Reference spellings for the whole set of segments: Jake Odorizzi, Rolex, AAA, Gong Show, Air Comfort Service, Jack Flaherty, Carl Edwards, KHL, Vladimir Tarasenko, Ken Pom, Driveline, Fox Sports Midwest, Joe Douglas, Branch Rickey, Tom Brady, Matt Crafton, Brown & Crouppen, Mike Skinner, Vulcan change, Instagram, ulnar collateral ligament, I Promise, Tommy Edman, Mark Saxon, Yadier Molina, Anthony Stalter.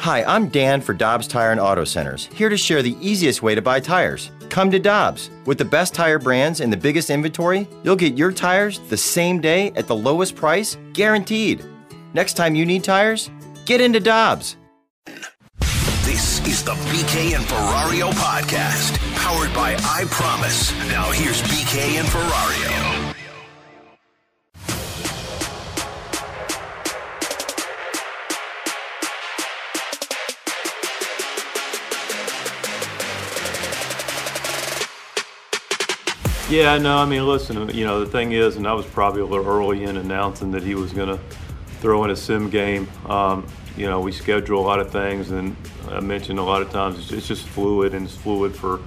Hi, I'm Dan for Dobbs Tire and Auto Centers, here to share the easiest way to buy tires. Come to Dobbs. With the best tire brands and the biggest inventory, you'll get your tires the same day at the lowest price, guaranteed. Next time you need tires, get into Dobbs. This is the BK and Ferrario podcast, powered by I Promise. Now here's BK and Ferrario. Yeah, no, I mean, listen, you know, the thing is, and I was probably a little early in announcing that he was going to throw in a sim game. You know, we schedule a lot of things, and I mentioned a lot of times it's just fluid, and it's fluid for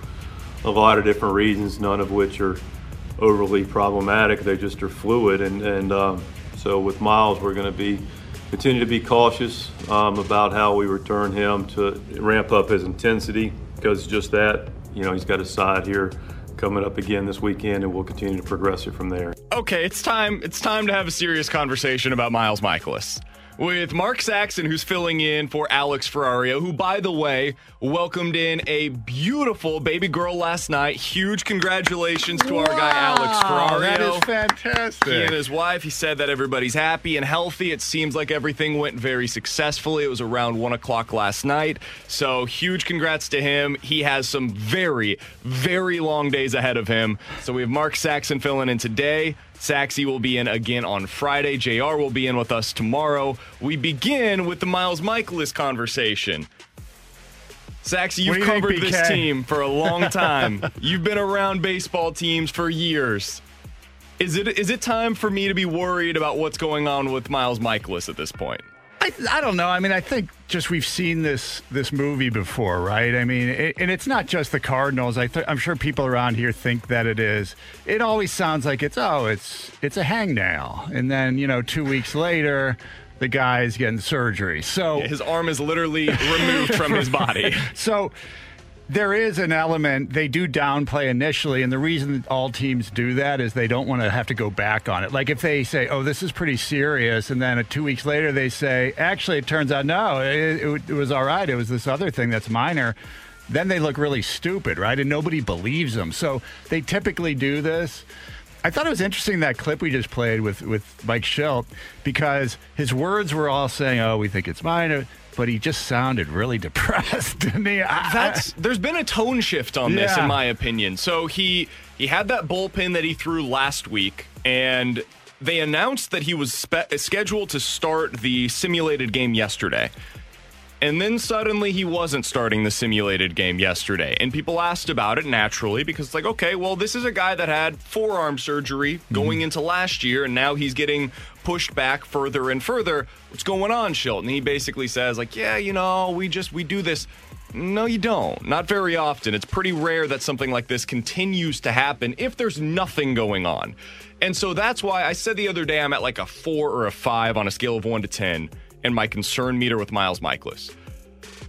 a lot of different reasons, none of which are overly problematic. They just are fluid, and so with Miles, we're going to continue to be cautious about how we return him, to ramp up his intensity, because just that, you know, he's got his side here coming up again this weekend, and we'll continue to progress it from there. Okay, it's time to have a serious conversation about Miles Mikolas. With Mark Saxon, who's filling in for Alex Ferrario, who, by the way, welcomed in a beautiful baby girl last night. Huge congratulations to our guy, Alex Ferrario. That is fantastic. He and his wife, he said that everybody's happy and healthy. It seems like everything went very successfully. It was around 1 o'clock last night. So huge congrats to him. He has some very, very long days ahead of him. So we have Mark Saxon filling in today. Saxy will be in again on Friday. JR will be in with us tomorrow. We begin with the Miles Mikolas conversation. Saxy, you've covered this team for a long time. You've been around baseball teams for years. Is it time for me to be worried about what's going on with Miles Mikolas at this point? I don't know. I mean, I think just we've seen this movie before, right? I mean, and it's not just the Cardinals. I'm sure people around here think that it is. It always sounds like it's a hangnail. And then, you know, 2 weeks later, the guy's getting surgery. So his arm is literally removed from his body. So there is an element, they do downplay initially, and the reason all teams do that is they don't want to have to go back on it. Like if they say, oh, this is pretty serious, and then 2 weeks later they say, actually, it turns out, no, it was all right. It was this other thing that's minor. Then they look really stupid, right? And nobody believes them. So they typically do this. I thought it was interesting, that clip we just played with Mike Schilt, because his words were all saying, oh, we think it's minor. But he just sounded really depressed to me. There's been a tone shift on this, in my opinion. So he had that bullpen that he threw last week, and they announced that he was scheduled to start the simulated game yesterday. And then suddenly he wasn't starting the simulated game yesterday. And people asked about it naturally, because it's like, okay, well, this is a guy that had forearm surgery going into last year, and now he's getting pushed back further and further. What's going on, Schilt? And he basically says, like, yeah, you know, we do this. No, you don't. Not very often. It's pretty rare that something like this continues to happen if there's nothing going on. And so that's why I said the other day I'm at like a 4 or a 5 on a scale of 1 to 10. And my concern meter with Miles Mikolas,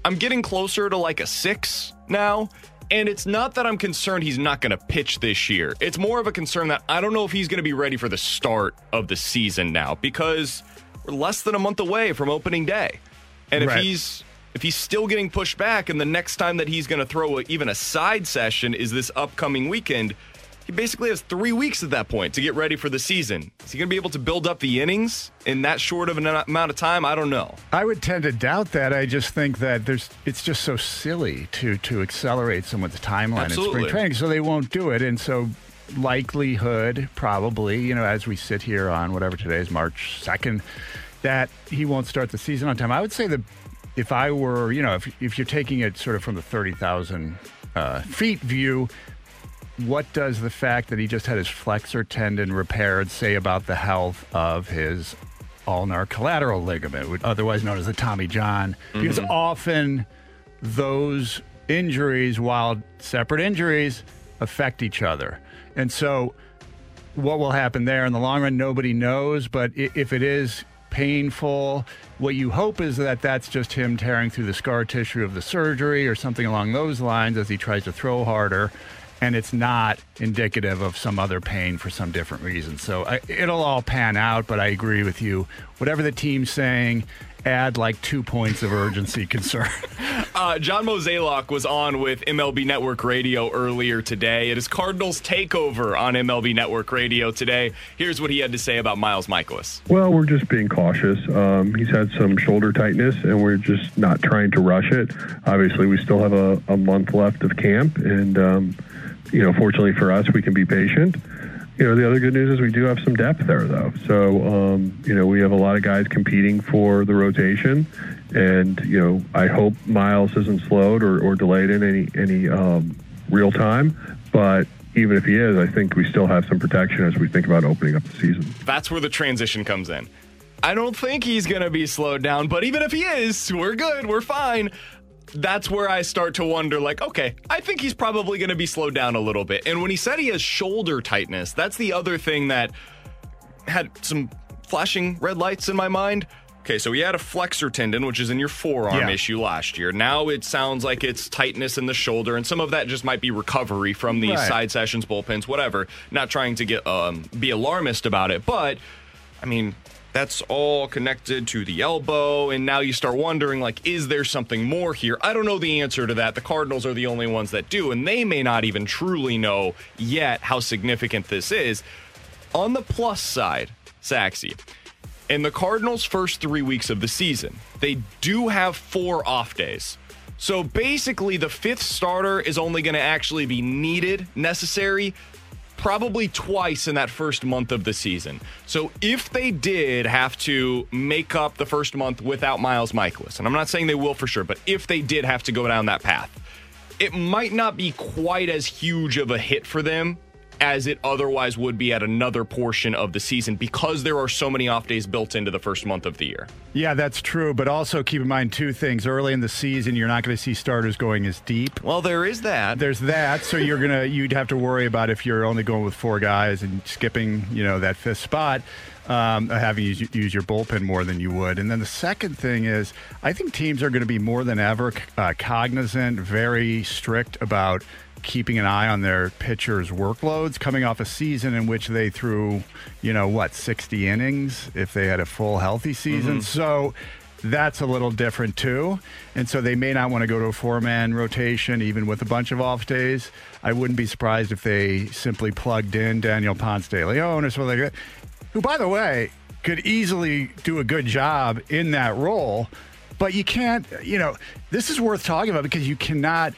I'm getting closer to like a 6 now, and it's not that I'm concerned he's not going to pitch this year. It's more of a concern that I don't know if he's going to be ready for the start of the season now, because we're less than a month away from opening day, and right. if he's still getting pushed back, and the next time that he's going to throw even a side session is this upcoming weekend, he basically has 3 weeks at that point to get ready for the season. Is he going to be able to build up the innings in that short of an amount of time? I don't know. I would tend to doubt that. I just think that it's just so silly to accelerate someone's timeline in spring training, so they won't do it. And so likelihood, probably, you know, as we sit here on whatever today is, March 2nd, that he won't start the season on time. I would say the if I were, you know, if you're taking it sort of from the 30,000 feet view, what does the fact that he just had his flexor tendon repaired say about the health of his ulnar collateral ligament, otherwise known as the Tommy John? Mm-hmm. Because often those injuries, while separate injuries, affect each other. And so what will happen there in the long run, nobody knows. But if it is painful, what you hope is that that's just him tearing through the scar tissue of the surgery or something along those lines as he tries to throw harder. And it's not indicative of some other pain for some different reason. So it'll all pan out, but I agree with you. Whatever the team's saying, add like 2 points of urgency concern. John Mozeliak was on with MLB Network Radio earlier today. It is Cardinals Takeover on MLB Network Radio today. Here's what he had to say about Miles Mikolas. Well, we're just being cautious. He's had some shoulder tightness, and we're just not trying to rush it. Obviously, we still have a month left of camp, and you know, fortunately for us, we can be patient. You know, the other good news is we do have some depth there, though. So, you know, we have a lot of guys competing for the rotation. And, you know, I hope Miles isn't slowed or delayed in any real time. But even if he is, I think we still have some protection as we think about opening up the season. That's where the transition comes in. I don't think he's going to be slowed down. But even if he is, we're good. We're fine. That's where I start to wonder, like, okay, I think he's probably going to be slowed down a little bit. And when he said he has shoulder tightness, that's the other thing that had some flashing red lights in my mind. Okay, so he had a flexor tendon, which is in your forearm issue last year. Now it sounds like it's tightness in the shoulder, and some of that just might be recovery from these side sessions, bullpens, whatever. Not trying to get be alarmist about it, but, I mean, that's all connected to the elbow, and now you start wondering, like, is there something more here? I don't know the answer to that. The Cardinals are the only ones that do, and they may not even truly know yet how significant this is. On the plus side, Saxy, in the Cardinals' first 3 weeks of the season, they do have 4 off days. So basically, the 5th starter is only going to actually be needed, necessary, probably twice in that first month of the season. So if they did have to make up the first month without Miles Mikolas, and I'm not saying they will for sure, but if they did have to go down that path, it might not be quite as huge of a hit for them as it otherwise would be at another portion of the season, because there are so many off days built into the first month of the year. Yeah, that's true. But also keep in mind two things. Early in the season, you're not going to see starters going as deep. Well, there is that. There's that. So you'd have to worry about if you're only going with 4 guys and skipping, you know, that 5th spot, having you use your bullpen more than you would. And then the second thing is, I think teams are going to be more than ever cognizant, very strict about keeping an eye on their pitchers' workloads coming off a season in which they threw, 60 innings if they had a full healthy season. Mm-hmm. So that's a little different too. And so they may not want to go to a 4-man rotation, even with a bunch of off days. I wouldn't be surprised if they simply plugged in Daniel Ponce de Leon or something like that, who, by the way, could easily do a good job in that role. But you can't, this is worth talking about because you cannot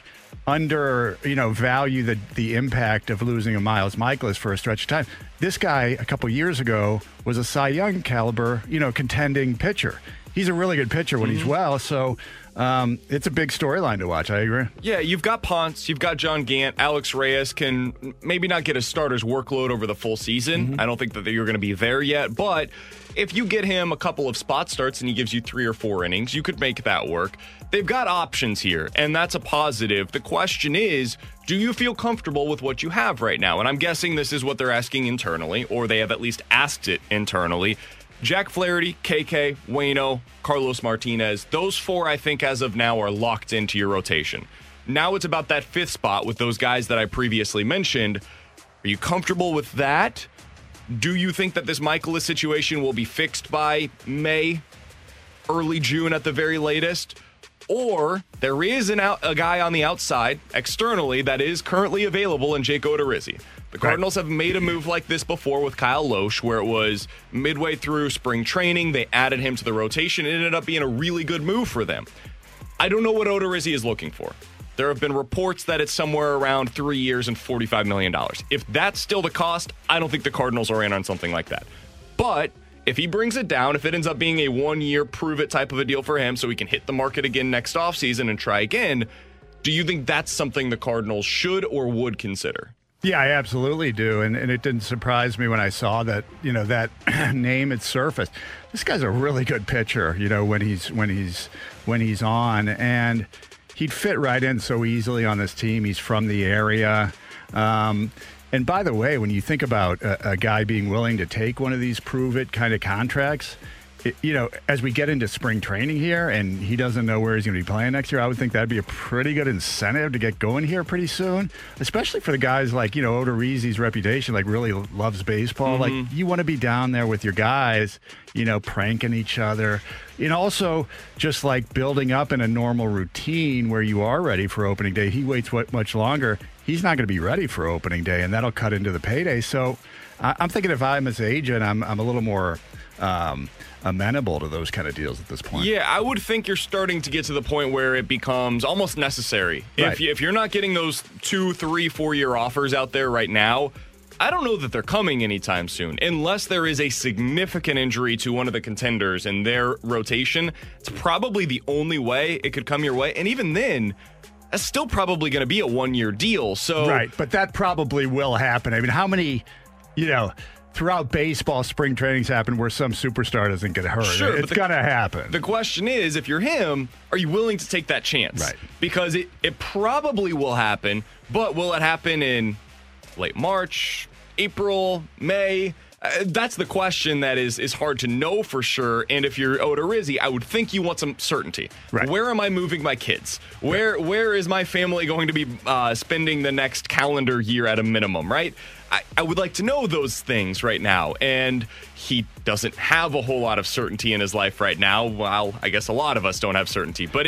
value the impact of losing a Miles Mikolas for a stretch of time. This guy a couple years ago was a Cy Young caliber, contending pitcher. He's a really good pitcher when he's well, so it's a big storyline to watch. I agree. Yeah, you've got Ponce, you've got John Gant, Alex Reyes can maybe not get a starter's workload over the full season. Mm-hmm. I don't think that you're going to be there yet, but if you get him a couple of spot starts and he gives you 3 or 4 innings, you could make that work. They've got options here, and that's a positive. The question is, do you feel comfortable with what you have right now? And I'm guessing this is what they're asking internally, or they have at least asked it internally. Jack Flaherty, KK, Waino, Carlos Martinez, those 4, I think, as of now, are locked into your rotation. Now it's about that 5th spot with those guys that I previously mentioned. Are you comfortable with that? Do you think that this Mikolas situation will be fixed by May, early June at the very latest? Or there is a guy on the outside externally that is currently available in Jake Odorizzi. The Cardinals have made a move like this before with Kyle Loesch, where it was midway through spring training. They added him to the rotation. It ended up being a really good move for them. I don't know what Odorizzi is looking for. There have been reports that it's somewhere around 3 years and $45 million. If that's still the cost, I don't think the Cardinals are in on something like that. But If he brings it down, if it ends up being a one-year prove-it type of a deal for him so he can hit the market again next offseason and try again, do you think that's something the Cardinals should or would consider? Yeah, I absolutely do, and it didn't surprise me when I saw that, you know, that name had surfaced. This guy's a really good pitcher, you know, when he's on, and he'd fit right in so easily on this team. He's from the area. And by the way, when you think about a guy being willing to take one of these prove-it kind of contracts, you know, as we get into spring training here and he doesn't know where he's going to be playing next year, I would think that'd be a pretty good incentive to get going here pretty soon, especially for the guys like, you know, Odorizzi's reputation, like really loves baseball. Mm-hmm. Like you want to be down there with your guys, you know, pranking each other and also just like building up in a normal routine where you are ready for opening day. He waits much longer. He's not going to be ready for opening day, and that'll cut into the payday. So I'm thinking if I'm his agent, I'm a little more amenable to those kind of deals at this point. Yeah, I would think you're starting to get to the point where it becomes almost necessary. Right. If you're not getting those 2, 3, 4-year offers out there right now, I don't know that they're coming anytime soon, unless there is a significant injury to one of the contenders in their rotation. It's probably the only way it could come your way, and even then, that's still probably going to be a one-year deal. So right, but that probably will happen. I mean, how many, you know, throughout baseball, spring trainings happen where some superstar doesn't get hurt. Sure, it's going to happen. The question is, if you're him, are you willing to take that chance? Right. Because it probably will happen, but will it happen in late March, April, May? That's the question that is hard to know for sure. And if you're Odorizzi, I would think you want some certainty. Right. Where am I moving my kids? Where is my family going to be spending the next calendar year at a minimum, right? I would like to know those things right now. And he doesn't have a whole lot of certainty in his life right now. Well, I guess a lot of us don't have certainty. But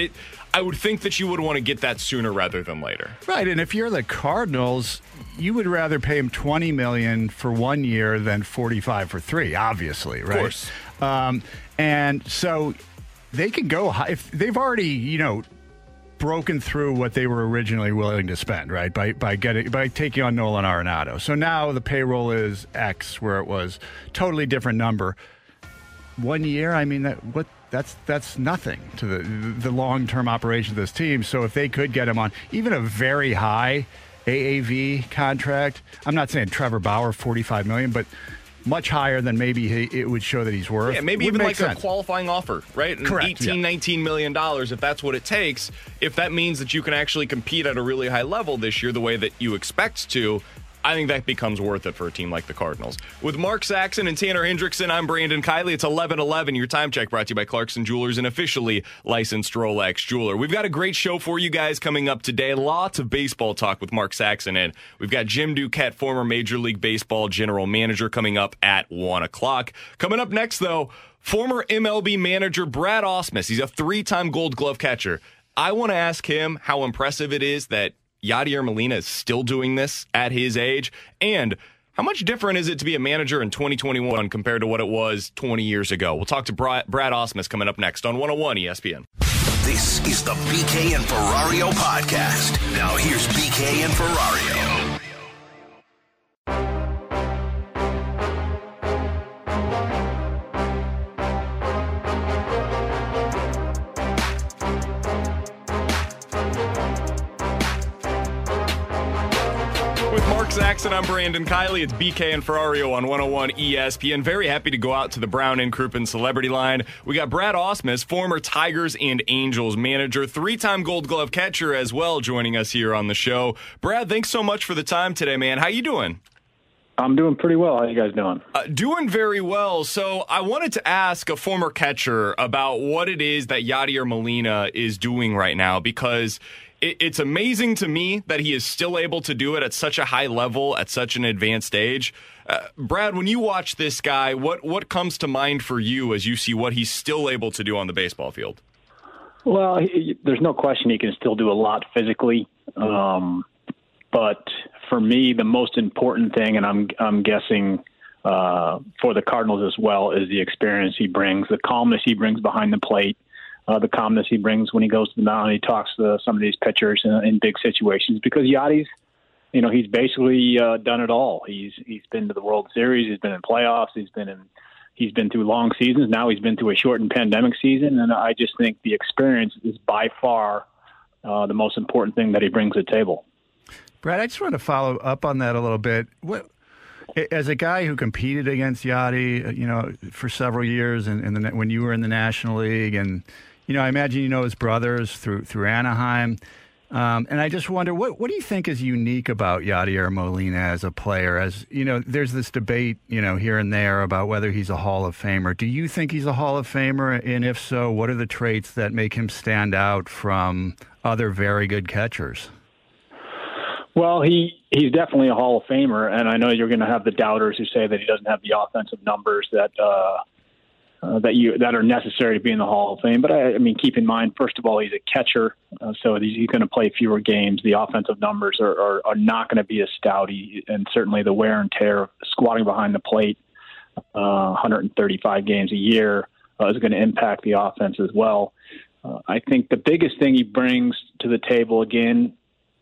I would think that you would want to get that sooner rather than later. Right, and if you're the Cardinals, you would rather pay him $20 million for 1 year than $45 for 3, obviously, right? Of course. And so they can go high. If they've already, you know, broken through what they were originally willing to spend, right, by taking on Nolan Arenado. So now the payroll is X, where it was totally different number. 1 year, I mean, that's nothing to the long-term operation of this team. So if they could get him on even a very high AAV contract, I'm not saying Trevor Bauer, $45 million, but much higher than maybe it would show that he's worth. Yeah, maybe even like sense. A qualifying offer, right? Correct. $18, yeah. $19 million, if that's what it takes. If that means that you can actually compete at a really high level this year the way that you expect to, I think that becomes worth it for a team like the Cardinals. With Mark Saxon and Tanner Hendrickson, I'm Brandon Kiley. It's 11:11. Your time check brought to you by Clarkson Jewelers, an officially licensed Rolex jeweler. We've got a great show for you guys coming up today. Lots of baseball talk with Mark Saxon, and we've got Jim Duquette, former Major League Baseball general manager, coming up at 1 o'clock. Coming up next, though, former MLB manager Brad Ausmus. He's a 3-time Gold Glove catcher. I want to ask him how impressive it is that Yadier Molina is still doing this at his age, and how much different is it to be a manager in 2021 compared to what it was 20 years ago? We'll talk to Brad Ausmus coming up next on 101 ESPN. This is the BK and Ferrario podcast. Now here's BK and Ferrario. Saxon, I'm Brandon Kiley. It's BK and Ferrario on 101 ESPN. Very happy to go out to the Brown & Crouppen Celebrity Line. We got Brad Ausmus, former Tigers and Angels manager, 3-time Gold Glove catcher as well, joining us here on the show. Brad, thanks so much for the time today, man. How you doing? I'm doing pretty well. How you guys doing? Doing very well. So I wanted to ask a former catcher about what it is that Yadier Molina is doing right now, because it's amazing to me that he is still able to do it at such a high level, at such an advanced age. Brad, when you watch this guy, what comes to mind for you as you see what he's still able to do on the baseball field? Well, there's no question he can still do a lot physically. But for me, the most important thing, and I'm guessing for the Cardinals as well, is the experience he brings, the calmness he brings behind the plate. The calmness he brings when he goes to the mound and he talks to some of these pitchers in big situations, because Yadi's, you know, he's basically done it all. He's been to the World Series. He's been in playoffs. He's been in He's been through long seasons. Now he's been through a shortened pandemic season. And I just think the experience is by far the most important thing that he brings to the table. Brad, I just want to follow up on that a little bit. As a guy who competed against Yadi, for several years and when you were in the National League, and, I imagine his brothers through Anaheim. And I just wonder, what do you think is unique about Yadier Molina as a player? As there's this debate, here and there about whether he's a Hall of Famer. Do you think he's a Hall of Famer? And if so, what are the traits that make him stand out from other very good catchers? Well, he's definitely a Hall of Famer, and I know you're going to have the doubters who say that he doesn't have the offensive numbers that are necessary to be in the Hall of Fame. But I mean, keep in mind, first of all, he's a catcher, so he's going to play fewer games. The offensive numbers are not going to be as stouty, and certainly the wear and tear of squatting behind the plate, 135 games a year, is going to impact the offense as well. I think the biggest thing he brings to the table again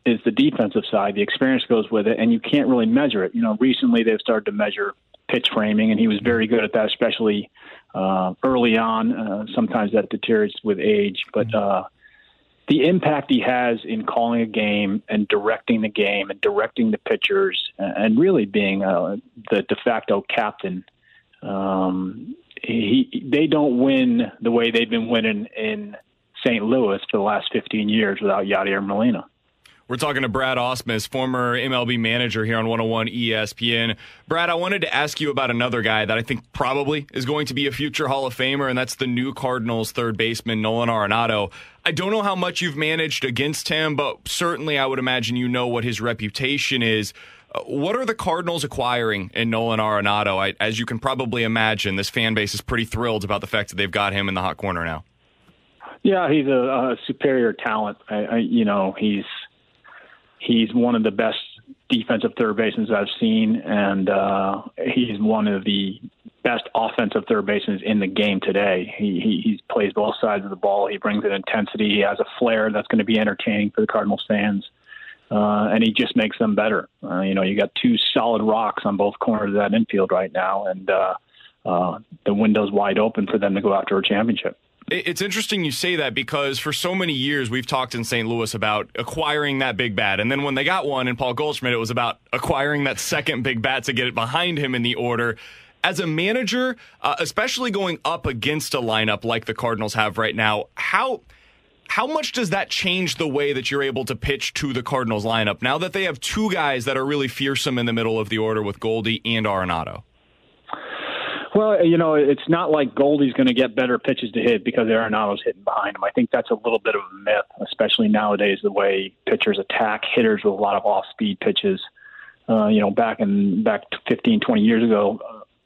is the defensive side. The experience goes with it, and you can't really measure it. Recently they've started to measure pitch framing, and he was very good at that, especially early on. Sometimes that deteriorates with age, but the impact he has in calling a game and directing the game and directing the pitchers and really being the de facto captain. They don't win the way they've been winning in St. Louis for the last 15 years without Yadier Molina. We're talking to Brad Ausmus, former MLB manager here on 101 ESPN. Brad, I wanted to ask you about another guy that I think probably is going to be a future Hall of Famer, and that's the new Cardinals third baseman, Nolan Arenado. I don't know how much you've managed against him, but certainly I would imagine what his reputation is. What are the Cardinals acquiring in Nolan Arenado? As you can probably imagine, this fan base is pretty thrilled about the fact that they've got him in the hot corner now. Yeah, he's a superior talent. He's one of the best defensive third basemen I've seen, and he's one of the best offensive third basemen in the game today. He plays both sides of the ball. He brings an intensity. He has a flair that's going to be entertaining for the Cardinals fans, and he just makes them better. You got two solid rocks on both corners of that infield right now, and the window's wide open for them to go after a championship. It's interesting you say that, because for so many years we've talked in St. Louis about acquiring that big bat. And then when they got one in Paul Goldschmidt, it was about acquiring that second big bat to get it behind him in the order. As a manager, especially going up against a lineup like the Cardinals have right now, how much does that change the way that you're able to pitch to the Cardinals lineup now that they have two guys that are really fearsome in the middle of the order with Goldie and Arenado? Well, it's not like Goldie's going to get better pitches to hit because Arenado's hitting behind him. I think that's a little bit of a myth, especially nowadays, the way pitchers attack hitters with a lot of off-speed pitches. Back 15, 20 years ago,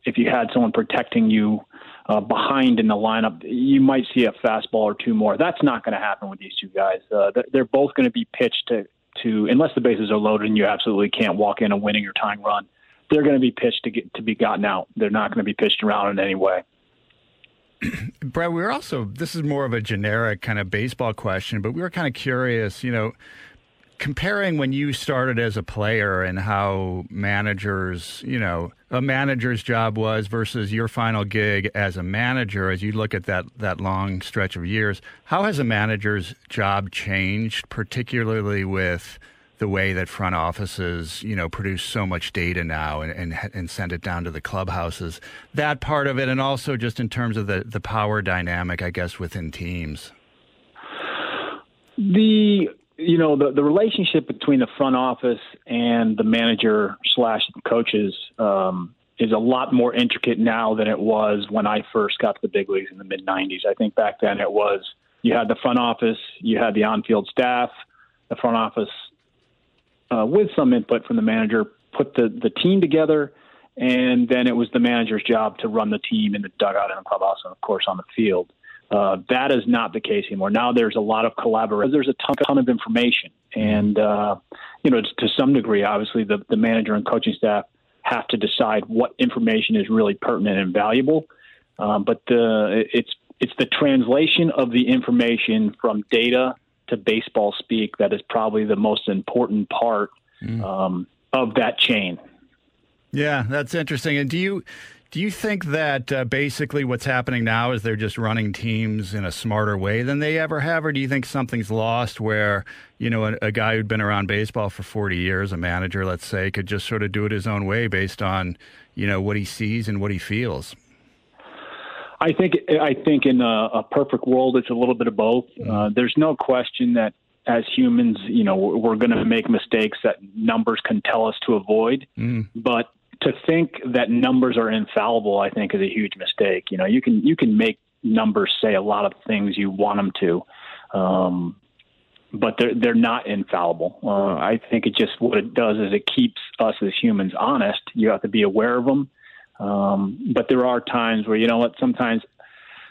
if you had someone protecting you behind in the lineup, you might see a fastball or two more. That's not going to happen with these two guys. They're both going to be pitched to, unless the bases are loaded and you absolutely can't walk in a winning or tying run. They're going to be pitched to be gotten out. They're not going to be pitched around in any way. Brad, this is more of a generic kind of baseball question, but we were kind of curious, comparing when you started as a player and how managers, a manager's job was versus your final gig as a manager, as you look at that long stretch of years, how has a manager's job changed, particularly with the way that front offices, produce so much data now and send it down to the clubhouses, that part of it, and also just in terms of the power dynamic, I guess, within teams? The relationship between the front office and the manager / coaches is a lot more intricate now than it was when I first got to the big leagues in the mid-'90s. I think back then it was, you had the front office, you had the on-field staff, the front office, with some input from the manager, put the team together, and then it was the manager's job to run the team in the dugout and the clubhouse and, of course, on the field. That is not the case anymore. Now there's a lot of collaboration. There's a ton of information. And, to some degree, obviously, the manager and coaching staff have to decide what information is really pertinent and valuable. But it's the translation of the information from data to baseball speak that is probably the most important part of that chain. Yeah, that's interesting. And do you Do you think that basically what's happening now is they're just running teams in a smarter way than they ever have? Or do you think something's lost where, you know, a guy who'd been around baseball for 40 years, a manager, let's say, could just sort of do it his own way based on, you know, what he sees and what he feels? I think in a perfect world, it's a little bit of both. There's no question that as humans, you know, we're going to make mistakes that numbers can tell us to avoid. But to think that numbers are infallible, I think, is a huge mistake. You know, you can make numbers say a lot of things you want them to, but they're not infallible. I think it just what it does is it keeps us as humans honest. You have to be aware of them, but there are times where, you know what, sometimes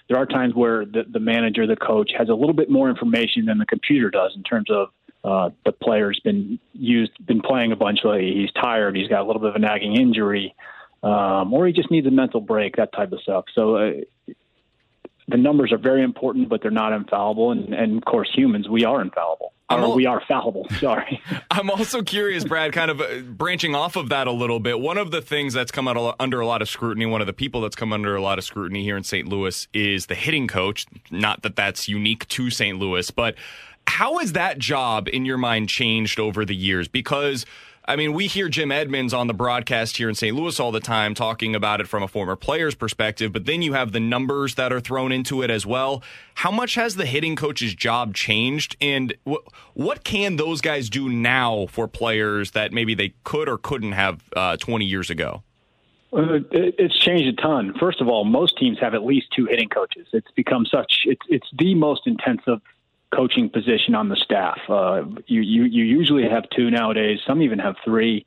there are times where the manager, the coach, has a little bit more information than the computer does in terms of the player's been playing a bunch lately. He's tired. He's got a little bit of a nagging injury, or he just needs a mental break, that type of stuff. So the numbers are very important, but they're not infallible. And of course, humans, we are infallible. We are fallible. Sorry. I'm also curious, Brad, kind of branching off of that a little bit. One of the things that's come out under a lot of scrutiny, one of the people that's come under a lot of scrutiny here in St. Louis is the hitting coach. Not that that's unique to St. Louis, but how has that job in your mind changed over the years? Because, I mean, we hear Jim Edmonds on the broadcast here in St. Louis all the time talking about it from a former player's perspective, but then you have the numbers that are thrown into it as well. How much has the hitting coach's job changed, and what can those guys do now for players that maybe they could or couldn't have 20 years ago? It's changed a ton. First of all, most teams have at least two hitting coaches. It's become it's the most intensive coaching position on the staff. You usually have two nowadays. Some even have three.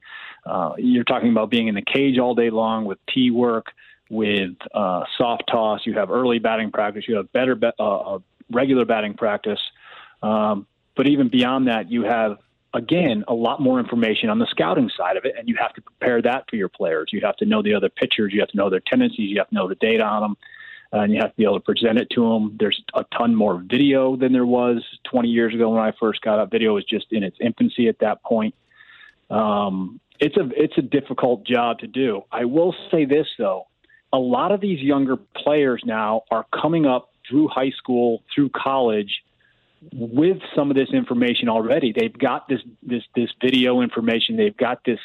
You're talking about being in the cage all day long with tee work, with soft toss. You have early batting practice. You have better regular batting practice. But even beyond that, you have, again, a lot more information on the scouting side of it, and you have to prepare that for your players. You have to know the other pitchers. You have to know their tendencies. You have to know the data on them. And you have to be able to present it to them. There's a ton more video than there was 20 years ago when I first got up. Video was just in its infancy at that point. It's a difficult job to do. I will say this, though. A lot of these younger players now are coming up through high school, through college, with some of this information already. They've got this video information. They've got this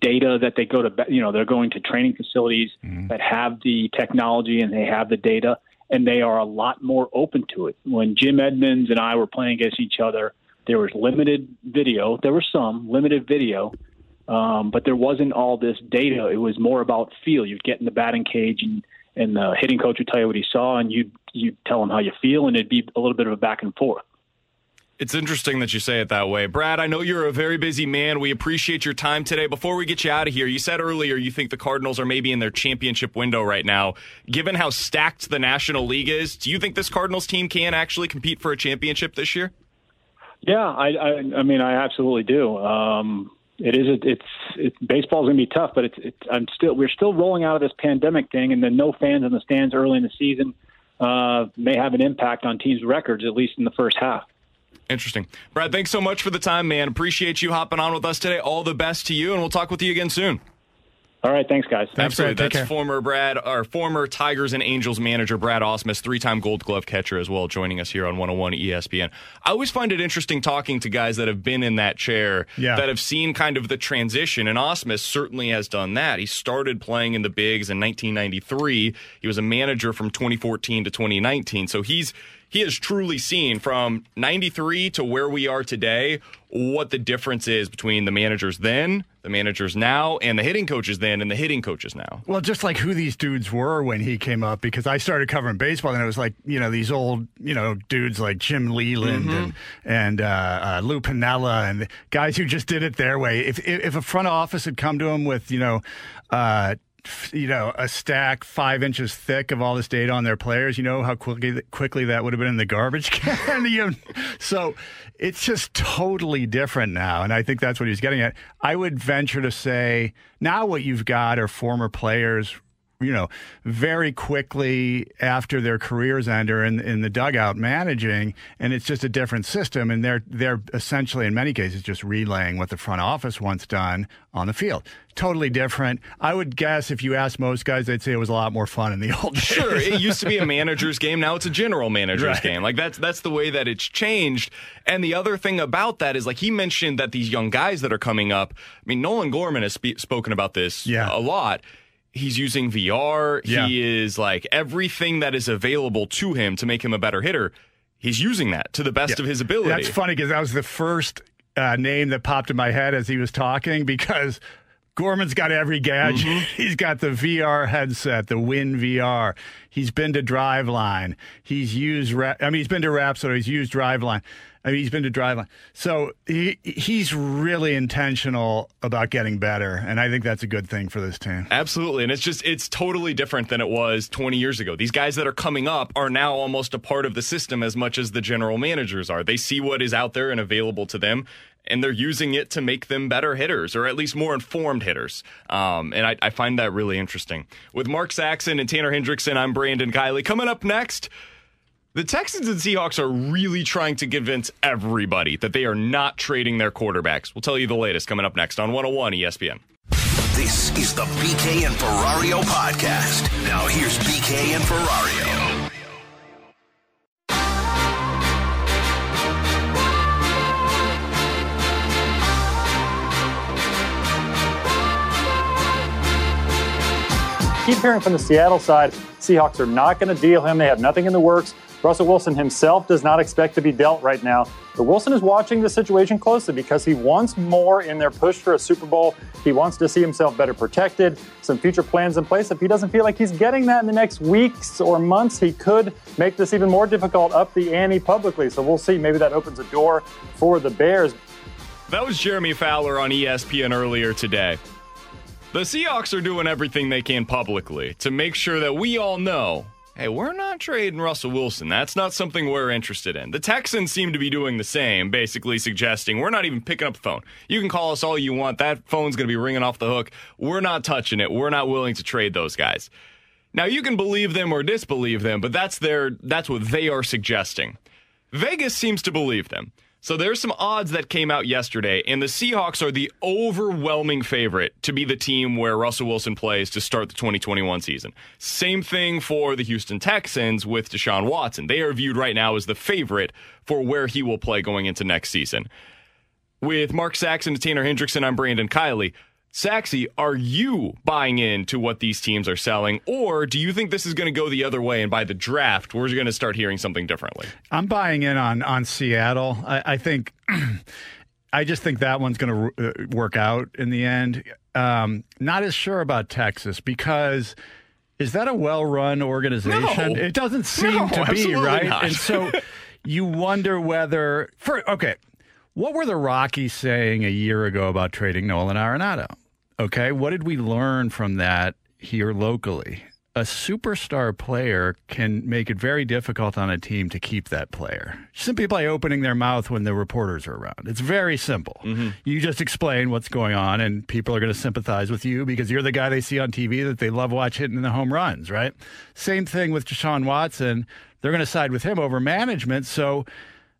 data that they go to, you know, they're going to training facilities that have the technology and they have the data, and they are a lot more open to it. When Jim Edmonds and I were playing against each other, there was limited video. There was some limited video, but there wasn't all this data. It was more about feel. You'd get in the batting cage and the hitting coach would tell you what he saw, and you'd tell him how you feel, and it'd be a little bit of a back and forth. It's interesting that you say it that way. Brad, I know you're a very busy man. We appreciate your time today. Before we get you out of here, you said earlier you think the Cardinals are maybe in their championship window right now. Given how stacked the National League is, do you think this Cardinals team can actually compete for a championship this year? Yeah, I mean, I absolutely do. Baseball's going to be tough, but we're still rolling out of this pandemic thing, and the no fans in the stands early in the season may have an impact on teams' records, at least in the first half. Interesting. Brad, thanks so much for the time, man. Appreciate you hopping on with us today. All the best to you, and we'll talk with you again soon. All right, thanks, guys. Absolutely. That's former Tigers and Angels manager Brad Ausmus, three-time Gold Glove catcher as well, joining us here on 101 ESPN. I always find it interesting talking to guys that have been in that chair, that have seen kind of the transition, and Ausmus certainly has done that. He started playing in the bigs in 1993. He was a manager from 2014 to 2019, so he has truly seen from 93 to where we are today what the difference is between the managers then, the managers now, and the hitting coaches then, and the hitting coaches now. Well, just like who these dudes were when he came up, because I started covering baseball, and it was like, you know, these old, you know, dudes like Jim Leland and Lou Piniella and guys who just did it their way. If a front office had come to him with, a stack 5 inches thick of all this data on their players, you know how quickly that would have been in the garbage can. So it's just totally different now, and I think that's what he's getting at. I would venture to say now what you've got are former players you know, very quickly after their careers end or in the dugout managing, and it's just a different system, and they're essentially, in many cases, just relaying what the front office wants done on the field. Totally different. I would guess if you asked most guys, they'd say it was a lot more fun in the old days. Sure, it used to be a manager's game. Now it's a general manager's game. Like that's the way that it's changed. And the other thing about that is, like he mentioned, that these young guys that are coming up, I mean, Nolan Gorman has spoken about this a lot. He's using VR. Yeah. He is like everything that is available to him to make him a better hitter. He's using that to the best of his ability. That's funny because that was the first name that popped in my head as he was talking, because Gorman's got every gadget. Mm-hmm. He's got the VR headset, the Win VR. He's been to Driveline. He's used. He's been to Rhapsody. He's used Driveline. He's been to Driveline. So he's really intentional about getting better, and I think that's a good thing for this team. Absolutely, and it's totally different than it was 20 years ago. These guys that are coming up are now almost a part of the system as much as the general managers are. They see what is out there and available to them, and they're using it to make them better hitters, or at least more informed hitters. And I find that really interesting. With Mark Saxon and Tanner Hendrickson, I'm Brandon Kiley. Coming up next, the Texans and Seahawks are really trying to convince everybody that they are not trading their quarterbacks. We'll tell you the latest coming up next on 101 ESPN. This is the BK and Ferrario podcast. Now here's BK and Ferrario. Keep hearing from the Seattle side, Seahawks are not going to deal him. They have nothing in the works. Russell Wilson himself does not expect to be dealt right now. But Wilson is watching the situation closely because he wants more in their push for a Super Bowl. He wants to see himself better protected, some future plans in place. If he doesn't feel like he's getting that in the next weeks or months, he could make this even more difficult, up the ante publicly. So we'll see. Maybe that opens a door for the Bears. That was Jeremy Fowler on ESPN earlier today. The Seahawks are doing everything they can publicly to make sure that we all know, hey, we're not trading Russell Wilson. That's not something we're interested in. The Texans seem to be doing the same, basically suggesting we're not even picking up the phone. You can call us all you want. That phone's going to be ringing off the hook. We're not touching it. We're not willing to trade those guys. Now, you can believe them or disbelieve them, but that's what they are suggesting. Vegas seems to believe them. So there's some odds that came out yesterday, and the Seahawks are the overwhelming favorite to be the team where Russell Wilson plays to start the 2021 season. Same thing for the Houston Texans with Deshaun Watson. They are viewed right now as the favorite for where he will play going into next season. With Mark Saxon and Tanner Hendrickson, I'm Brandon Kiley. Saxy, are you buying into what these teams are selling, or do you think this is going to go the other way and by the draft, we're going to start hearing something differently? I'm buying in on Seattle. I think I just think that one's going to work out in the end. Not as sure about Texas because is that a well-run organization? No. It doesn't seem to be, right? Not. And so you wonder whether what were the Rockies saying a year ago about trading Nolan Arenado? Okay, what did we learn from that here locally? A superstar player can make it very difficult on a team to keep that player simply by opening their mouth when the reporters are around. It's very simple. Mm-hmm. You just explain what's going on, and people are going to sympathize with you because you're the guy they see on TV that they love watch hitting the home runs, right? Same thing with Deshaun Watson. They're going to side with him over management, so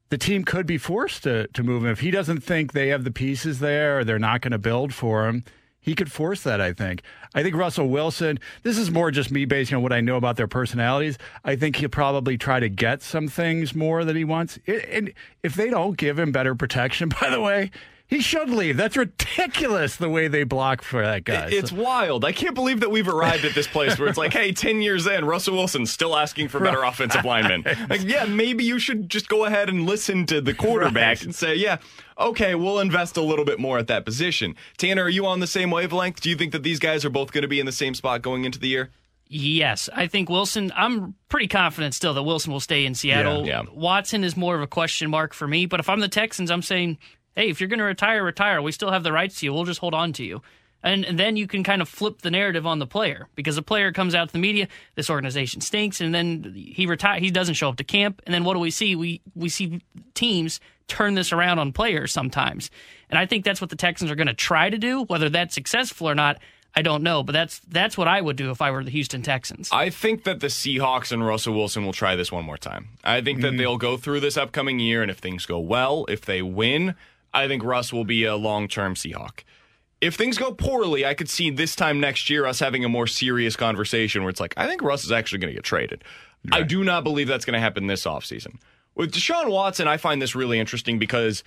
the team could be forced to move him. If he doesn't think they have the pieces there or they're not going to build for him, he could force that, I think. I think Russell Wilson, this is more just me basing on what I know about their personalities. I think he'll probably try to get some things more that he wants. And if they don't give him better protection, by the way, he should leave. That's ridiculous the way they block for that guy. It's wild. I can't believe that we've arrived at this place where it's like, hey, 10 years in, Russell Wilson's still asking for better offensive linemen. Like, yeah, maybe you should just go ahead and listen to the quarterback and say, yeah, okay, we'll invest a little bit more at that position. Tanner, are you on the same wavelength? Do you think that these guys are both going to be in the same spot going into the year? Yes, I think Wilson, I'm pretty confident still that Wilson will stay in Seattle. Yeah. Watson is more of a question mark for me, but if I'm the Texans, I'm saying, hey, if you're going to retire. We still have the rights to you. We'll just hold on to you. And then you can kind of flip the narrative on the player, because the player comes out to the media, this organization stinks, and then he doesn't show up to camp. And then what do we see? We see teams turn this around on players sometimes. And I think that's what the Texans are going to try to do, whether that's successful or not. I don't know, but that's what I would do if I were the Houston Texans. I think that the Seahawks and Russell Wilson will try this one more time. I think that they'll go through this upcoming year, and if things go well, if they win, I think Russ will be a long-term Seahawk. If things go poorly, I could see this time next year us having a more serious conversation where it's like, I think Russ is actually going to get traded. Right. I do not believe that's going to happen this offseason. With Deshaun Watson, I find this really interesting because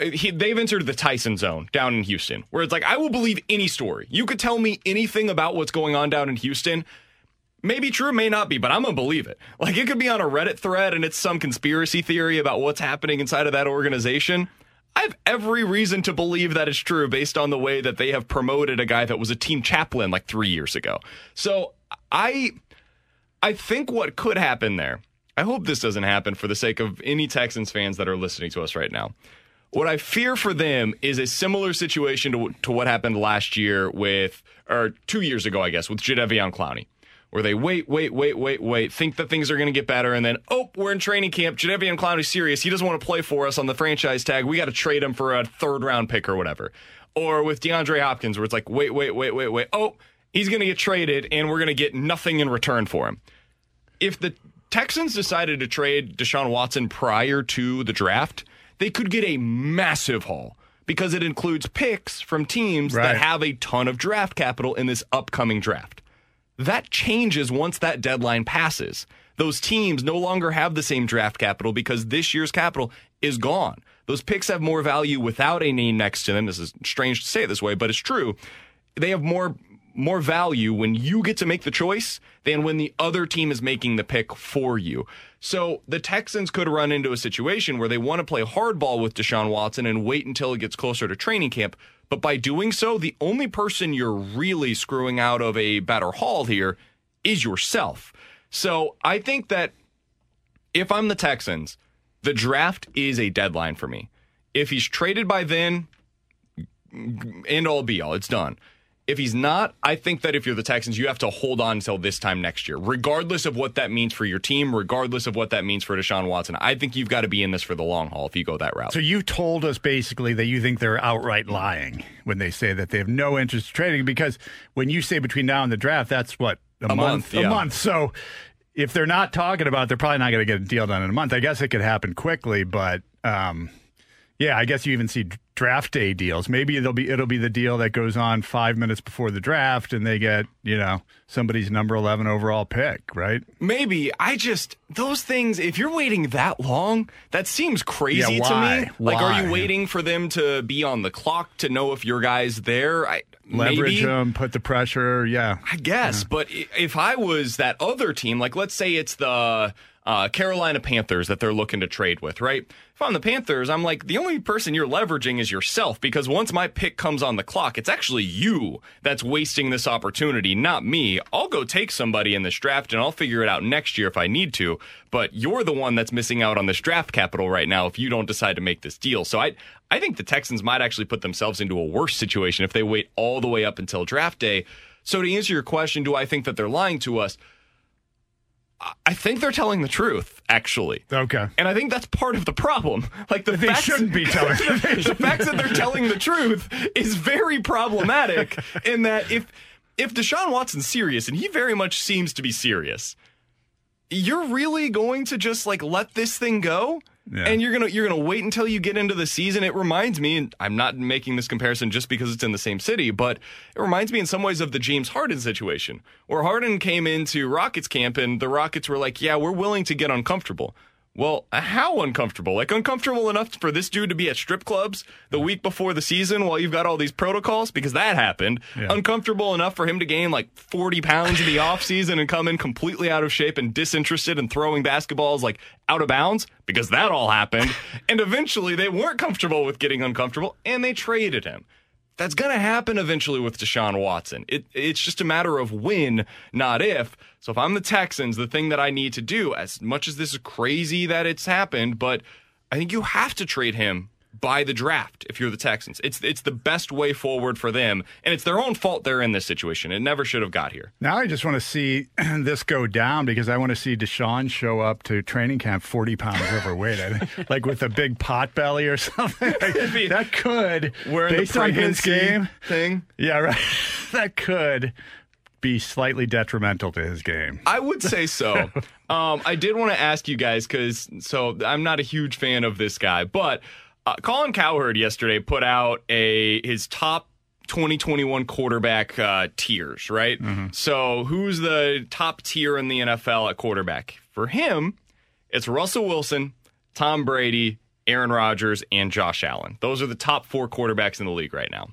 they've entered the Tyson zone down in Houston, where it's like, I will believe any story. You could tell me anything about what's going on down in Houston. Maybe true, may not be, but I'm going to believe it. Like, it could be on a Reddit thread, and it's some conspiracy theory about what's happening inside of that organization. I have every reason to believe that it's true based on the way that they have promoted a guy that was a team chaplain like 3 years ago. So I think what could happen there, I hope this doesn't happen for the sake of any Texans fans that are listening to us right now. What I fear for them is a similar situation to what happened last year with, or 2 years ago, I guess, with Jadeveon Clowney, where they wait, think that things are going to get better, and then, oh, we're in training camp, Jadeveon Clowney's serious, he doesn't want to play for us on the franchise tag, we got to trade him for a third-round pick or whatever. Or with DeAndre Hopkins, where it's like, wait, oh, he's going to get traded, and we're going to get nothing in return for him. If the Texans decided to trade Deshaun Watson prior to the draft, they could get a massive haul because it includes picks from teams that have a ton of draft capital in this upcoming draft. That changes once that deadline passes. Those teams no longer have the same draft capital because this year's capital is gone. Those picks have more value without a name next to them. This is strange to say it this way, but it's true. They have more value when you get to make the choice than when the other team is making the pick for you. So the Texans could run into a situation where they want to play hardball with Deshaun Watson and wait until it gets closer to training camp. But by doing so, the only person you're really screwing out of a better haul here is yourself. So I think that if I'm the Texans, the draft is a deadline for me. If he's traded by then, end all be all, it's done. If he's not, I think that if you're the Texans, you have to hold on until this time next year, regardless of what that means for your team, regardless of what that means for Deshaun Watson. I think you've got to be in this for the long haul if you go that route. So you told us basically that you think they're outright lying when they say that they have no interest in trading, because when you say between now and the draft, that's what, a month? Yeah. A month. So if they're not talking about it, they're probably not going to get a deal done in a month. I guess it could happen quickly, but I guess you even see draft day deals. Maybe it'll be the deal that goes on 5 minutes before the draft and they get, somebody's number 11 overall pick, right? Maybe. Those things, if you're waiting that long, that seems crazy to me. Why? Like, are you waiting for them to be on the clock to know if your guy's there? Leverage them, put the pressure, I guess, but if I was that other team, like let's say it's the Carolina Panthers that they're looking to trade with, right? If I'm the Panthers, I'm like, the only person you're leveraging is yourself, because once my pick comes on the clock, it's actually you that's wasting this opportunity, not me. I'll go take somebody in this draft and I'll figure it out next year if I need to, but you're the one that's missing out on this draft capital right now if you don't decide to make this deal. So I think the Texans might actually put themselves into a worse situation if they wait all the way up until draft day. So to answer your question, do I think that they're lying to us? I think they're telling the truth, actually. Okay. And I think that's part of the problem. Like, the fact that they're telling the truth is very problematic in that if Deshaun Watson's serious, and he very much seems to be serious, you're really going to just like let this thing go? Yeah. And you're gonna wait until you get into the season. It reminds me, and I'm not making this comparison just because it's in the same city, but it reminds me in some ways of the James Harden situation, where Harden came into Rockets camp and the Rockets were like, yeah, we're willing to get uncomfortable. Well, how uncomfortable? Like, uncomfortable enough for this dude to be at strip clubs the week before the season while you've got all these protocols? Because that happened. Yeah. Uncomfortable enough for him to gain like 40 pounds in the offseason and come in completely out of shape and disinterested and throwing basketballs like out of bounds? Because that all happened. And eventually they weren't comfortable with getting uncomfortable and they traded him. That's going to happen eventually with Deshaun Watson. It's just a matter of when, not if. So if I'm the Texans, the thing that I need to do, as much as this is crazy that it's happened, but I think you have to trade him by the draft if you're the Texans. It's the best way forward for them, and it's their own fault they're in this situation. It never should have got here. Now I just want to see this go down, because I want to see Deshaun show up to training camp 40 pounds overweight, like with a big pot belly or something. Like, that could, based on his game thing. Yeah, right. that could be slightly detrimental to his game. I would say so. I did want to ask you guys, because I'm not a huge fan of this guy, but Colin Cowherd yesterday put out his top 2021 quarterback tiers, right? Mm-hmm. So who's the top tier in the NFL at quarterback? For him, it's Russell Wilson, Tom Brady, Aaron Rodgers, and Josh Allen. Those are the top four quarterbacks in the league right now.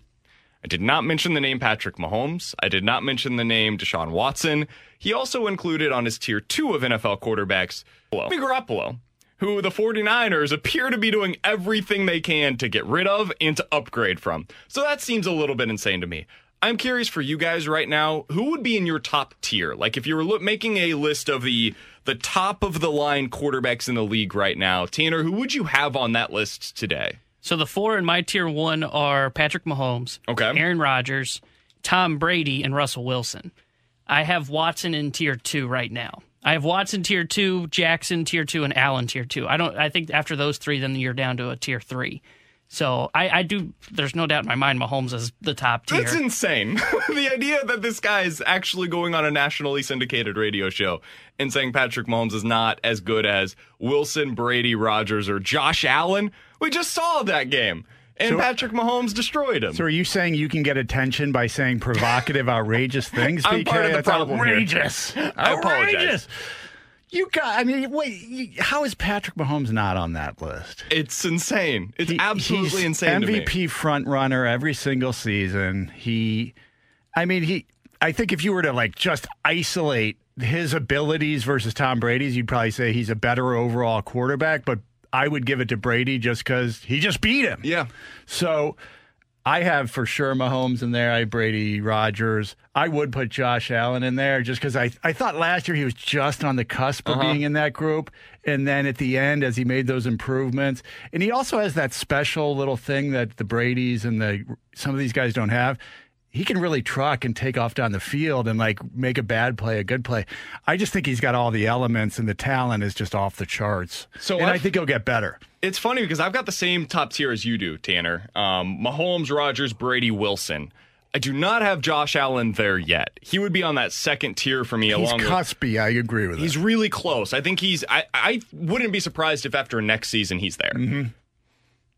I did not mention the name Patrick Mahomes. I did not mention the name Deshaun Watson. He also included on his tier 2 of NFL quarterbacks, Jimmy Garoppolo, who the 49ers appear to be doing everything they can to get rid of and to upgrade from. So that seems a little bit insane to me. I'm curious for you guys right now, who would be in your top tier? Like if you were making a list of the top of the line quarterbacks in the league right now, Tanner, who would you have on that list today? So the four in my tier 1 are Patrick Mahomes, Aaron Rodgers, Tom Brady, and Russell Wilson. I have Watson in tier 2 right now. I have Watson tier 2, Jackson tier 2, and Allen tier 2. I think after those three, then you're down to a tier 3. So I do. There's no doubt in my mind Mahomes is the top tier. That's insane. The idea that this guy is actually going on a nationally syndicated radio show and saying Patrick Mahomes is not as good as Wilson, Brady, Rodgers, or Josh Allen. We just saw that game, and so, Patrick Mahomes destroyed him. So are you saying you can get attention by saying provocative, outrageous things? I'm part of the problem. Outrageous. Here. I apologize. How is Patrick Mahomes not on that list? It's insane. It's absolutely insane. MVP to me. Front runner every single season. I think if you were to just isolate his abilities versus Tom Brady's, you'd probably say he's a better overall quarterback, but I would give it to Brady just because he just beat him. Yeah. So I have for sure Mahomes in there. I have Brady, Rodgers. I would put Josh Allen in there just because I thought last year he was just on the cusp of being in that group. And then at the end, as he made those improvements, and he also has that special little thing that the Bradys and some of these guys don't have. He can really truck and take off down the field and make a bad play, a good play. I just think he's got all the elements and the talent is just off the charts. So I think he'll get better. It's funny because I've got the same top tier as you do, Tanner. Mahomes, Rodgers, Brady, Wilson. I do not have Josh Allen there yet. He would be on that second tier for me. He's cuspy. I agree with that. He's really close. I think I wouldn't be surprised if after next season he's there. Mm-hmm.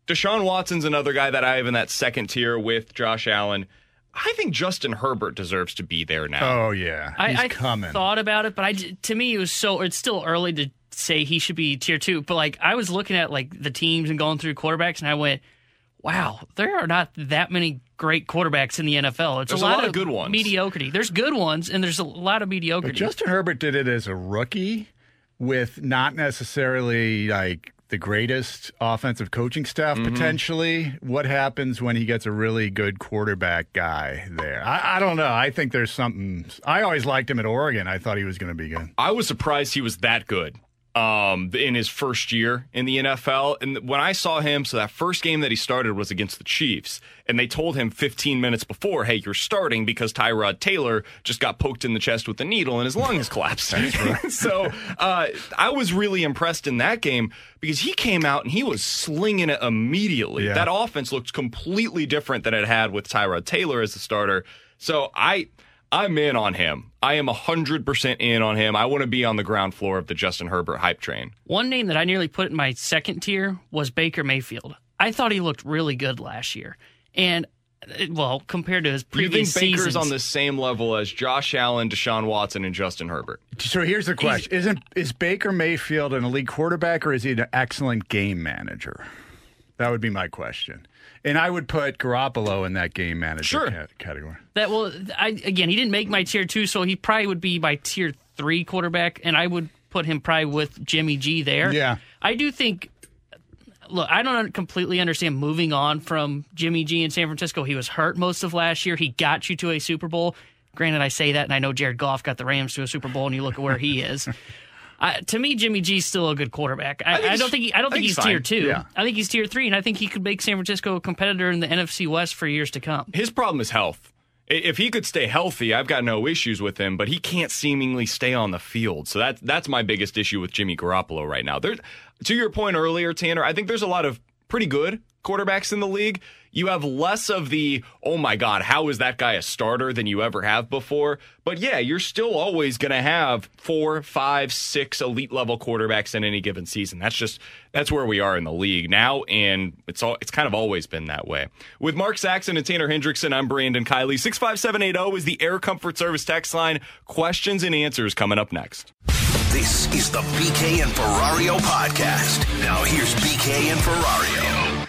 Deshaun Watson's another guy that I have in that second tier with Josh Allen. I think Justin Herbert deserves to be there now. Oh, yeah. He's coming. I thought about it, but to me, it's still early to say he should be tier 2. But I was looking at the teams and going through quarterbacks, and I went, wow, there are not that many great quarterbacks in the NFL. There's a lot of good ones. Mediocrity. There's good ones, and there's a lot of mediocrity. But Justin Herbert did it as a rookie with not necessarily the greatest offensive coaching staff, potentially. What happens when he gets a really good quarterback guy there? I don't know. I think there's something. I always liked him at Oregon. I thought he was going to be good. I was surprised he was that good in his first year in the NFL. And when I saw him, so that first game that he started was against the Chiefs. And they told him 15 minutes before, hey, you're starting because Tyrod Taylor just got poked in the chest with a needle and his lungs collapsed. So I was really impressed in that game because he came out and he was slinging it immediately. Yeah. That offense looked completely different than it had with Tyrod Taylor as the starter. So I'm in on him. I am 100% in on him. I want to be on the ground floor of the Justin Herbert hype train. One name that I nearly put in my second tier was Baker Mayfield. I thought he looked really good last year. And, well, compared to his previous seasons. You think Baker's on the same level as Josh Allen, Deshaun Watson, and Justin Herbert? So here's the question. Is Baker Mayfield an elite quarterback, or is he an excellent game manager? That would be my question. And I would put Garoppolo in that game manager category. He didn't make my tier 2, so he probably would be my tier 3 quarterback, and I would put him probably with Jimmy G there. Yeah. I do think, look, I don't completely understand moving on from Jimmy G in San Francisco. He was hurt most of last year. He got you to a Super Bowl. Granted, I say that, and I know Jared Goff got the Rams to a Super Bowl, and you look at where he is. To me, Jimmy G's still a good quarterback. I don't think he's tier 2. Yeah. I think he's tier 3, and I think he could make San Francisco a competitor in the NFC West for years to come. His problem is health. If he could stay healthy, I've got no issues with him, but he can't seemingly stay on the field. So that's my biggest issue with Jimmy Garoppolo right now. To your point earlier, Tanner, I think there's a lot of pretty good quarterbacks in the league. you have less of the, oh my God, how is that guy a starter than you ever have before? But yeah, you're still always going to have 4, 5, 6 elite level quarterbacks in any given season. That's where we are in the league now. And it's kind of always been that way. With Mark Saxon and Tanner Hendrickson, I'm Brandon Kiley. 65780 is the Air Comfort Service text line. Questions and answers coming up next. This is the BK and Ferrario podcast. Now here's BK and Ferrario.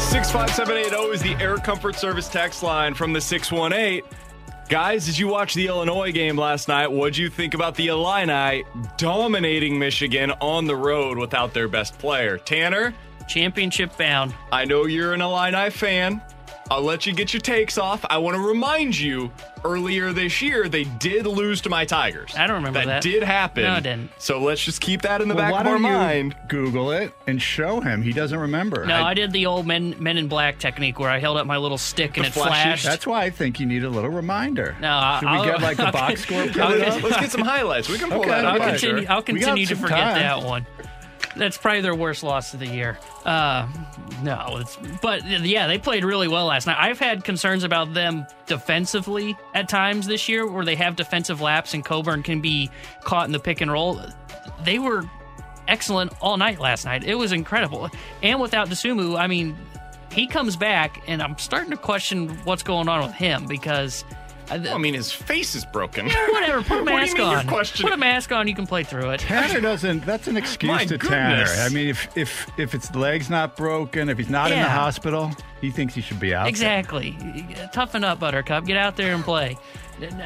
65780 is the Air Comfort Service text line from the 618. Guys, did you watch the Illinois game last night? What'd you think about the Illini dominating Michigan on the road without their best player? Tanner? Championship bound. I know you're an Illini fan. I'll let you get your takes off. I want to remind you, earlier this year, they did lose to my Tigers. I don't remember that. That did happen. No, it didn't. So let's just keep that in the back of our mind. Google it and show him. He doesn't remember. No, I did the old Men in Black technique where I held up my little stick and it flashed. That's why I think you need a little reminder. No, should we get like the box score? Let's get some highlights. We can pull that up. I'll continue to forget that one. That's probably their worst loss of the year. But yeah, they played really well last night. I've had concerns about them defensively at times this year where they have defensive laps and Coburn can be caught in the pick and roll. They were excellent all night last night. It was incredible. And without DeSumo, I mean, he comes back and I'm starting to question what's going on with him because... his face is broken. Yeah, whatever, put a mask on. Put a mask on, you can play through it. Tanner doesn't, that's an excuse Tanner. I mean, if his leg's not broken, if he's not in the hospital, he thinks he should be out. Exactly. There. Toughen up, Buttercup. Get out there and play.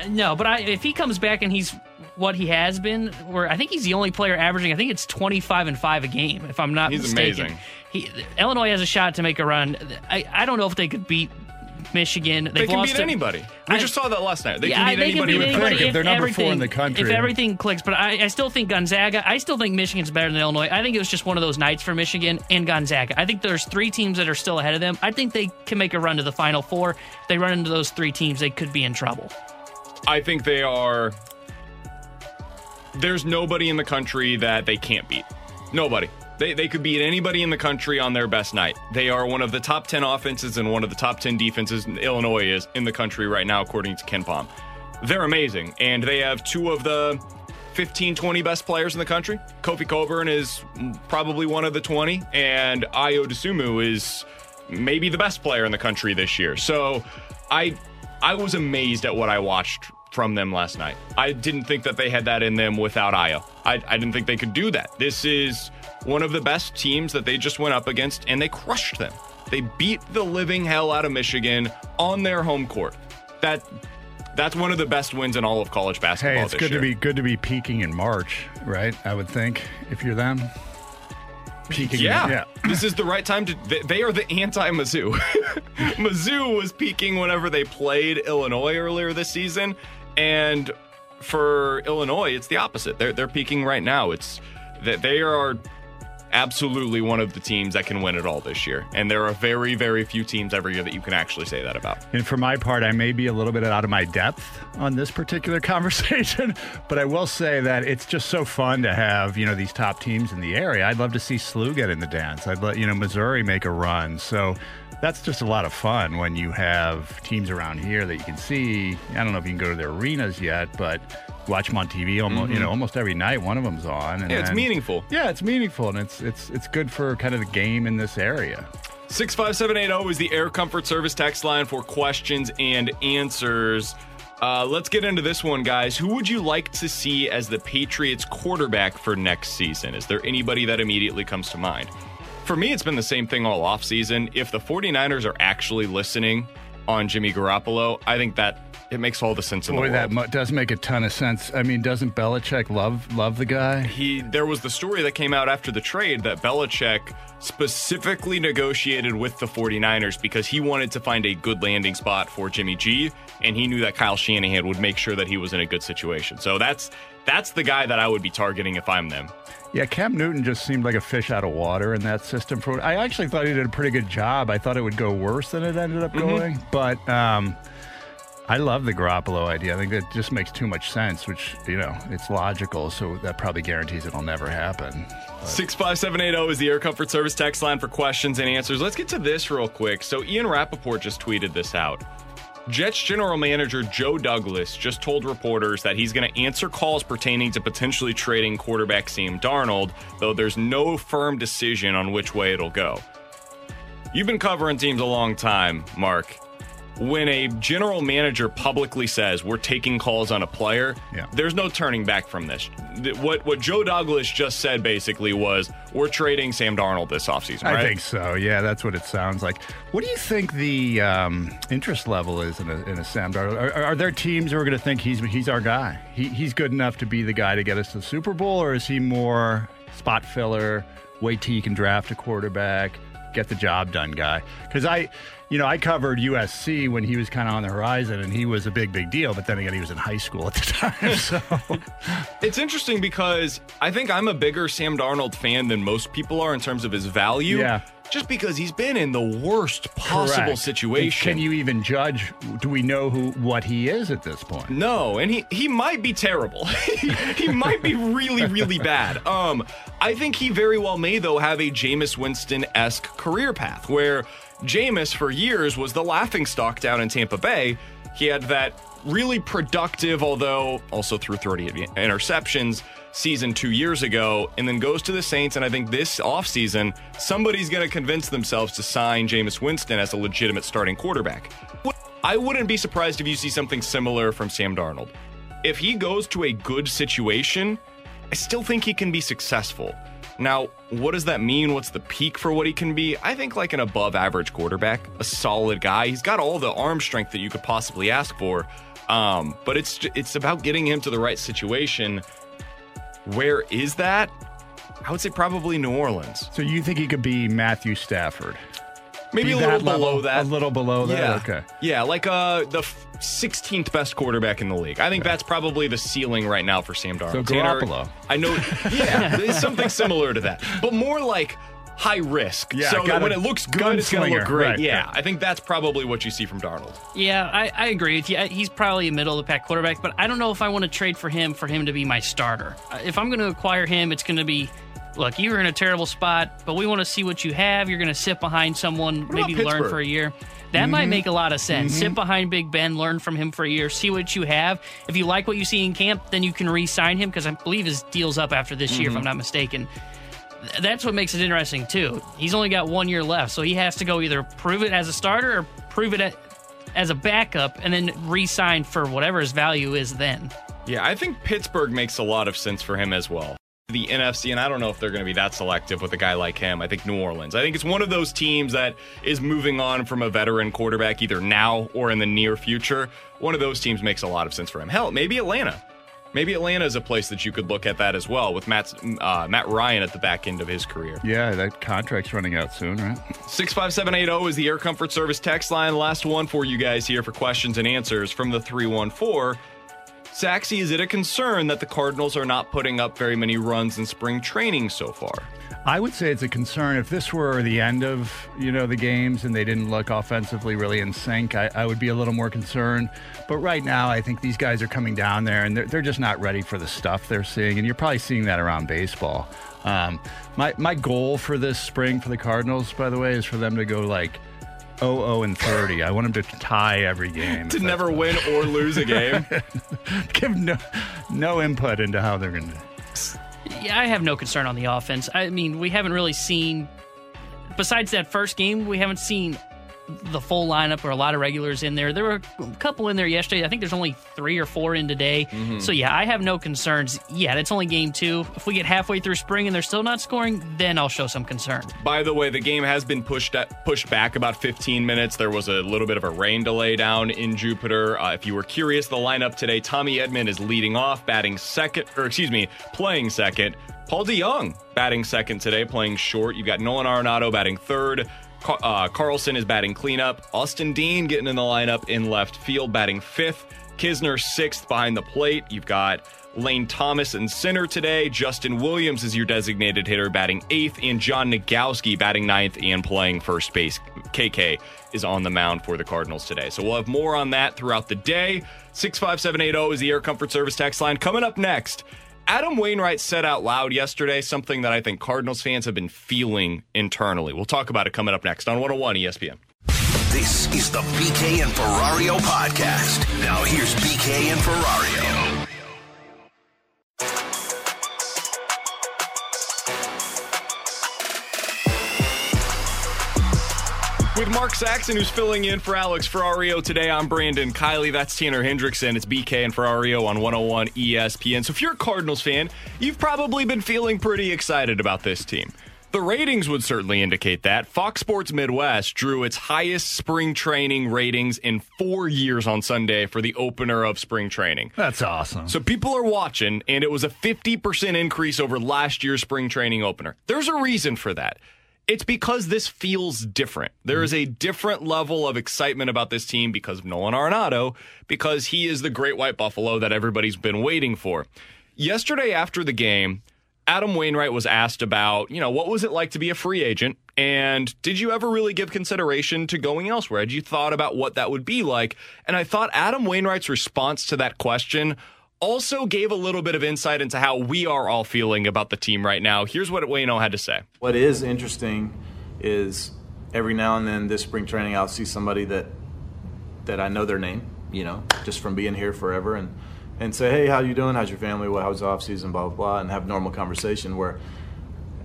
No, but if he comes back and he's what he has been, where I think he's the only player averaging, I think it's 25 and 5 a game, if I'm not mistaken. He's amazing. Illinois has a shot to make a run. I don't know if they could beat Michigan. They can beat anybody. We just saw that last night. They can beat anybody. If they're number 4 in the country. If everything clicks. But I still think Gonzaga, I still think Michigan's better than Illinois. I think it was just one of those nights for Michigan and Gonzaga. I think there's 3 teams that are still ahead of them. I think they can make a run to the Final Four. If they run into those 3 teams, they could be in trouble. I think they are. There's nobody in the country that they can't beat. Nobody. They could beat anybody in the country on their best night. They are one of the top 10 offenses and one of the top 10 defenses Illinois is in the country right now, according to Ken Pom. They're amazing, and they have 2 of the 15, 20 best players in the country. Kofi Coburn is probably one of the 20, and Ayo DeSumo is maybe the best player in the country this year. So I was amazed at what I watched from them last night. I didn't think that they had that in them without Ayo. I didn't think they could do that. This is one of the best teams that they just went up against, and they crushed them. They beat the living hell out of Michigan on their home court. That's one of the best wins in all of college basketball. Hey, it's good to be peaking in March, right? I would think if you're them. Peaking. Yeah. This is the right time to. They are the anti-Mizzou. Mizzou was peaking whenever they played Illinois earlier this season, and for Illinois, it's the opposite. They're peaking right now. It's that they are. Absolutely one of the teams that can win it all this year. And there are very, very few teams every year that you can actually say that about. And for my part, I may be a little bit out of my depth on this particular conversation, but I will say that it's just so fun to have, you know, these top teams in the area. I'd love to see SLU get in the dance. I'd let, Missouri make a run. So that's just a lot of fun when you have teams around here that you can see. I don't know if you can go to their arenas yet, but watch them on TV almost, almost every night. One of them's on. And it's meaningful. Yeah, it's meaningful, and it's good for kind of the game in this area. 65780 is the Air Comfort Service text line for questions and answers. Let's get into this one, guys. Who would you like to see as the Patriots quarterback for next season? Is there anybody that immediately comes to mind? For me, it's been the same thing all offseason. If the 49ers are actually listening on Jimmy Garoppolo, I think that it makes all the sense in the world. That does make a ton of sense. I mean, doesn't Belichick love the guy? There was the story that came out after the trade that Belichick specifically negotiated with the 49ers because he wanted to find a good landing spot for Jimmy G, and he knew that Kyle Shanahan would make sure that he was in a good situation. So that's the guy that I would be targeting if I'm them. Yeah, Cam Newton just seemed like a fish out of water in that system. I actually thought he did a pretty good job. I thought it would go worse than it ended up going, but I love the Garoppolo idea. I think that just makes too much sense, which, you know, it's logical, so that probably guarantees it'll never happen. 65780 is the Air Comfort Service text line for questions and answers. Let's get to this real quick. So Ian Rappaport just tweeted this out. Jets general manager Joe Douglas just told reporters that he's going to answer calls pertaining to potentially trading quarterback Sam Darnold, though there's no firm decision on which way it'll go. You've been covering teams a long time, Mark. When a general manager publicly says we're taking calls on a player, there's no turning back from this. What Joe Douglas just said basically was we're trading Sam Darnold this offseason, right? I think so. Yeah, that's what it sounds like. What do you think the interest level is in a Sam Darnold? Are there teams who are going to think he's our guy? He's good enough to be the guy to get us to the Super Bowl, or is he more spot filler, wait till you can draft a quarterback, get the job done guy? Because I covered USC when he was kind of on the horizon, and he was a big deal. But then again, he was in high school at the time. So it's interesting because I think I'm a bigger Sam Darnold fan than most people are in terms of his value. Yeah. Just because he's been in the worst possible situation. And can you even judge? Do we know what he is at this point? No, and he might be terrible. He might be really, really bad. I think he very well may, though, have a Jameis Winston-esque career path where Jameis, for years, was the laughingstock down in Tampa Bay. He had that really productive, although also threw 30 interceptions season 2 years ago, and then goes to the Saints. And I think this offseason, somebody's going to convince themselves to sign Jameis Winston as a legitimate starting quarterback. I wouldn't be surprised if you see something similar from Sam Darnold. If he goes to a good situation, I still think he can be successful. Now, what does that mean? What's the peak for what he can be? I think like an above average quarterback, a solid guy. He's got all the arm strength that you could possibly ask for. But it's about getting him to the right situation. Where is that? I would say probably New Orleans. So you think he could be Matthew Stafford? Maybe a little below that. A little below that? Yeah. Okay. Yeah, like the 16th best quarterback in the league. I think that's probably the ceiling right now for Sam Darnold. So Garoppolo. I know, yeah, there's something similar to that. But more like high risk. Yeah, so when it looks good, it's going to look great. Right, yeah, right. I think that's probably what you see from Darnold. Yeah, I agree with you. He's probably a middle-of-the-pack quarterback, but I don't know if I want to trade for him to be my starter. If I'm going to acquire him, it's going to be... Look, you were in a terrible spot, but we want to see what you have. You're going to sit behind someone, maybe learn for a year. That might make a lot of sense. Sit behind Big Ben, learn from him for a year, see what you have. If you like what you see in camp, then you can re-sign him, because I believe his deal's up after this year, if I'm not mistaken. That's what makes it interesting, too. He's only got 1 year left, so he has to go either prove it as a starter or prove it as a backup and then re-sign for whatever his value is then. Yeah, I think Pittsburgh makes a lot of sense for him as well. The NFC, and I don't know if they're going to be that selective with a guy like him. I think New Orleans. I think it's one of those teams that is moving on from a veteran quarterback either now or in the near future. One of those teams makes a lot of sense for him. Hell, maybe Atlanta. Maybe Atlanta is a place that you could look at that as well with Matt Ryan at the back end of his career. Yeah, that contract's running out soon, right? 65780 is the Air Comfort Service text line. Last one for you guys here for questions and answers from the 314. Saxy, is it a concern that the Cardinals are not putting up very many runs in spring training so far? I would say it's a concern. If this were the end of, the games and they didn't look offensively really in sync, I would be a little more concerned. But right now, I think these guys are coming down there and they're just not ready for the stuff they're seeing. And you're probably seeing that around baseball. My goal for this spring for the Cardinals, by the way, is for them to go like 0-0-30. I want him to tie every game. To never win or lose a game. Give no input into how they're going to. Yeah, I have no concern on the offense. I mean, we haven't really seen, besides that first game, we haven't seen the full lineup or a lot of regulars in there. There were a couple in there yesterday. I think there's only 3 or 4 in today. So, yeah, I have no concerns yet. It's only game 2. If we get halfway through spring and they're still not scoring, then I'll show some concern. By the way, the game has been pushed back about 15 minutes. There was a little bit of a rain delay down in Jupiter. If you were curious, the lineup today, Tommy Edman is leading off, playing second. Paul DeJong batting second today, playing short. You've got Nolan Arenado batting third. Carlson is batting cleanup. Austin Dean getting in the lineup in left field, batting fifth. Kisner sixth behind the plate. You've got Lane Thomas in center today. Justin Williams is your designated hitter, batting eighth, and John Nagowski batting ninth and playing first base. KK is on the mound for the Cardinals today. So we'll have more on that throughout the day. 65780 is the Air Comfort Service text line. Coming up next, Adam Wainwright said out loud yesterday something that I think Cardinals fans have been feeling internally. We'll talk about it coming up next on 101 ESPN. This is the BK and Ferrario podcast. Now here's BK and Ferrario. With Mark Saxon, who's filling in for Alex Ferrario today, I'm Brandon Kiley. That's Tanner Hendrickson. It's BK and Ferrario on 101 ESPN. So if you're a Cardinals fan, you've probably been feeling pretty excited about this team. The ratings would certainly indicate that. Fox Sports Midwest drew its highest spring training ratings in 4 years on Sunday for the opener of spring training. That's awesome. So people are watching, and it was a 50% increase over last year's spring training opener. There's a reason for that. It's because this feels different. There is a different level of excitement about this team because of Nolan Arenado, because he is the great white buffalo that everybody's been waiting for. Yesterday after the game, Adam Wainwright was asked about, what was it like to be a free agent? And did you ever really give consideration to going elsewhere? Had you thought about what that would be like? And I thought Adam Wainwright's response to that question also gave a little bit of insight into how we are all feeling about the team right now. Here's what Waino had to say. What is interesting is every now and then this spring training, I'll see somebody that I know their name, just from being here forever and say, hey, how you doing? How's your family? Well, how's the off season? Blah, blah, blah, and have normal conversation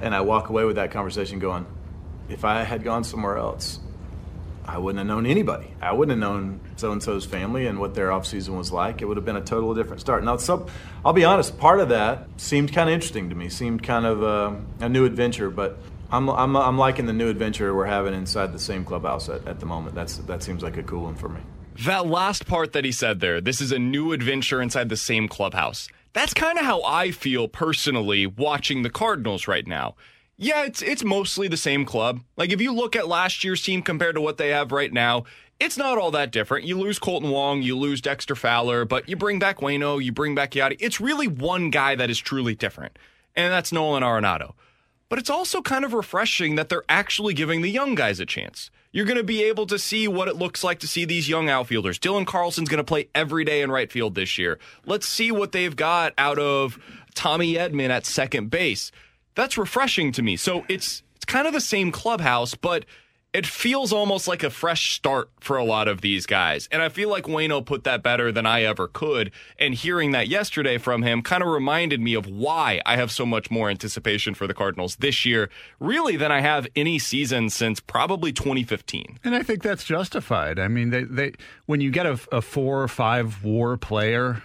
and I walk away with that conversation going, if I had gone somewhere else, I wouldn't have known anybody. I wouldn't have known so-and-so's family and what their offseason was like. It would have been a totally different start. Now, I'll be honest, part of that seemed kind of interesting to me, seemed kind of a new adventure, but I'm liking the new adventure we're having inside the same clubhouse at the moment. That seems like a cool one for me. That last part that he said there, this is a new adventure inside the same clubhouse. That's kind of how I feel personally watching the Cardinals right now. Yeah, it's mostly the same club. Like, if you look at last year's team compared to what they have right now, it's not all that different. You lose Colton Wong, you lose Dexter Fowler, but you bring back Waino, you bring back Yadier. It's really one guy that is truly different, and that's Nolan Arenado. But it's also kind of refreshing that they're actually giving the young guys a chance. You're going to be able to see what it looks like to see these young outfielders. Dylan Carlson's going to play every day in right field this year. Let's see what they've got out of Tommy Edman at second base. That's refreshing to me. So it's kind of the same clubhouse, but it feels almost like a fresh start for a lot of these guys. And I feel like Waino put that better than I ever could. And hearing that yesterday from him kind of reminded me of why I have so much more anticipation for the Cardinals this year, really, than I have any season since probably 2015. And I think that's justified. I mean, they when you get a 4 or 5 WAR player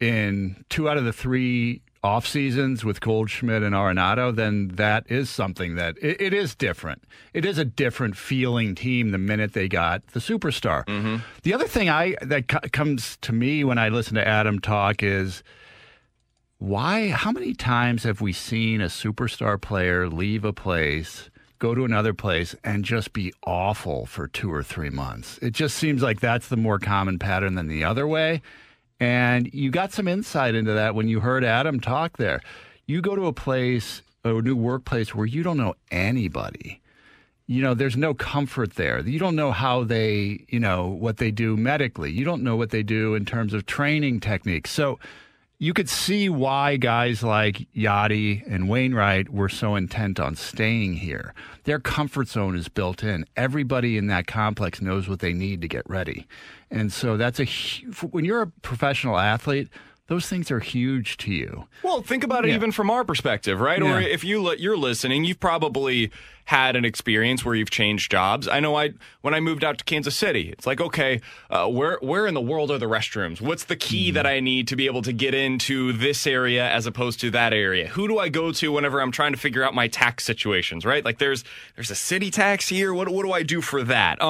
in 2 out of the 3 off seasons with Goldschmidt and Arenado, then that is something that it is different. It is a different feeling team the minute they got the superstar. Mm-hmm. The other thing that comes to me when I listen to Adam talk is why? How many times have we seen a superstar player leave a place, go to another place, and just be awful for 2 or 3 months? It just seems like that's the more common pattern than the other way. And you got some insight into that when you heard Adam talk there. You go to a place, a new workplace, where you don't know anybody. There's no comfort there. You don't know how they, what they do medically. You don't know what they do in terms of training techniques. So you could see why guys like Yachty and Wainwright were so intent on staying here. Their comfort zone is built in. Everybody in that complex knows what they need to get ready. And so that's when you're a professional athlete, those things are huge to you. Well, think about it even from our perspective, right? Yeah. Or if you're listening, you've probably had an experience where you've changed jobs. I know when I moved out to Kansas City, it's like, okay, where in the world are the restrooms? What's the key that I need to be able to get into this area as opposed to that area? Who do I go to whenever I'm trying to figure out my tax situations, right? Like there's a city tax here. What do I do for that?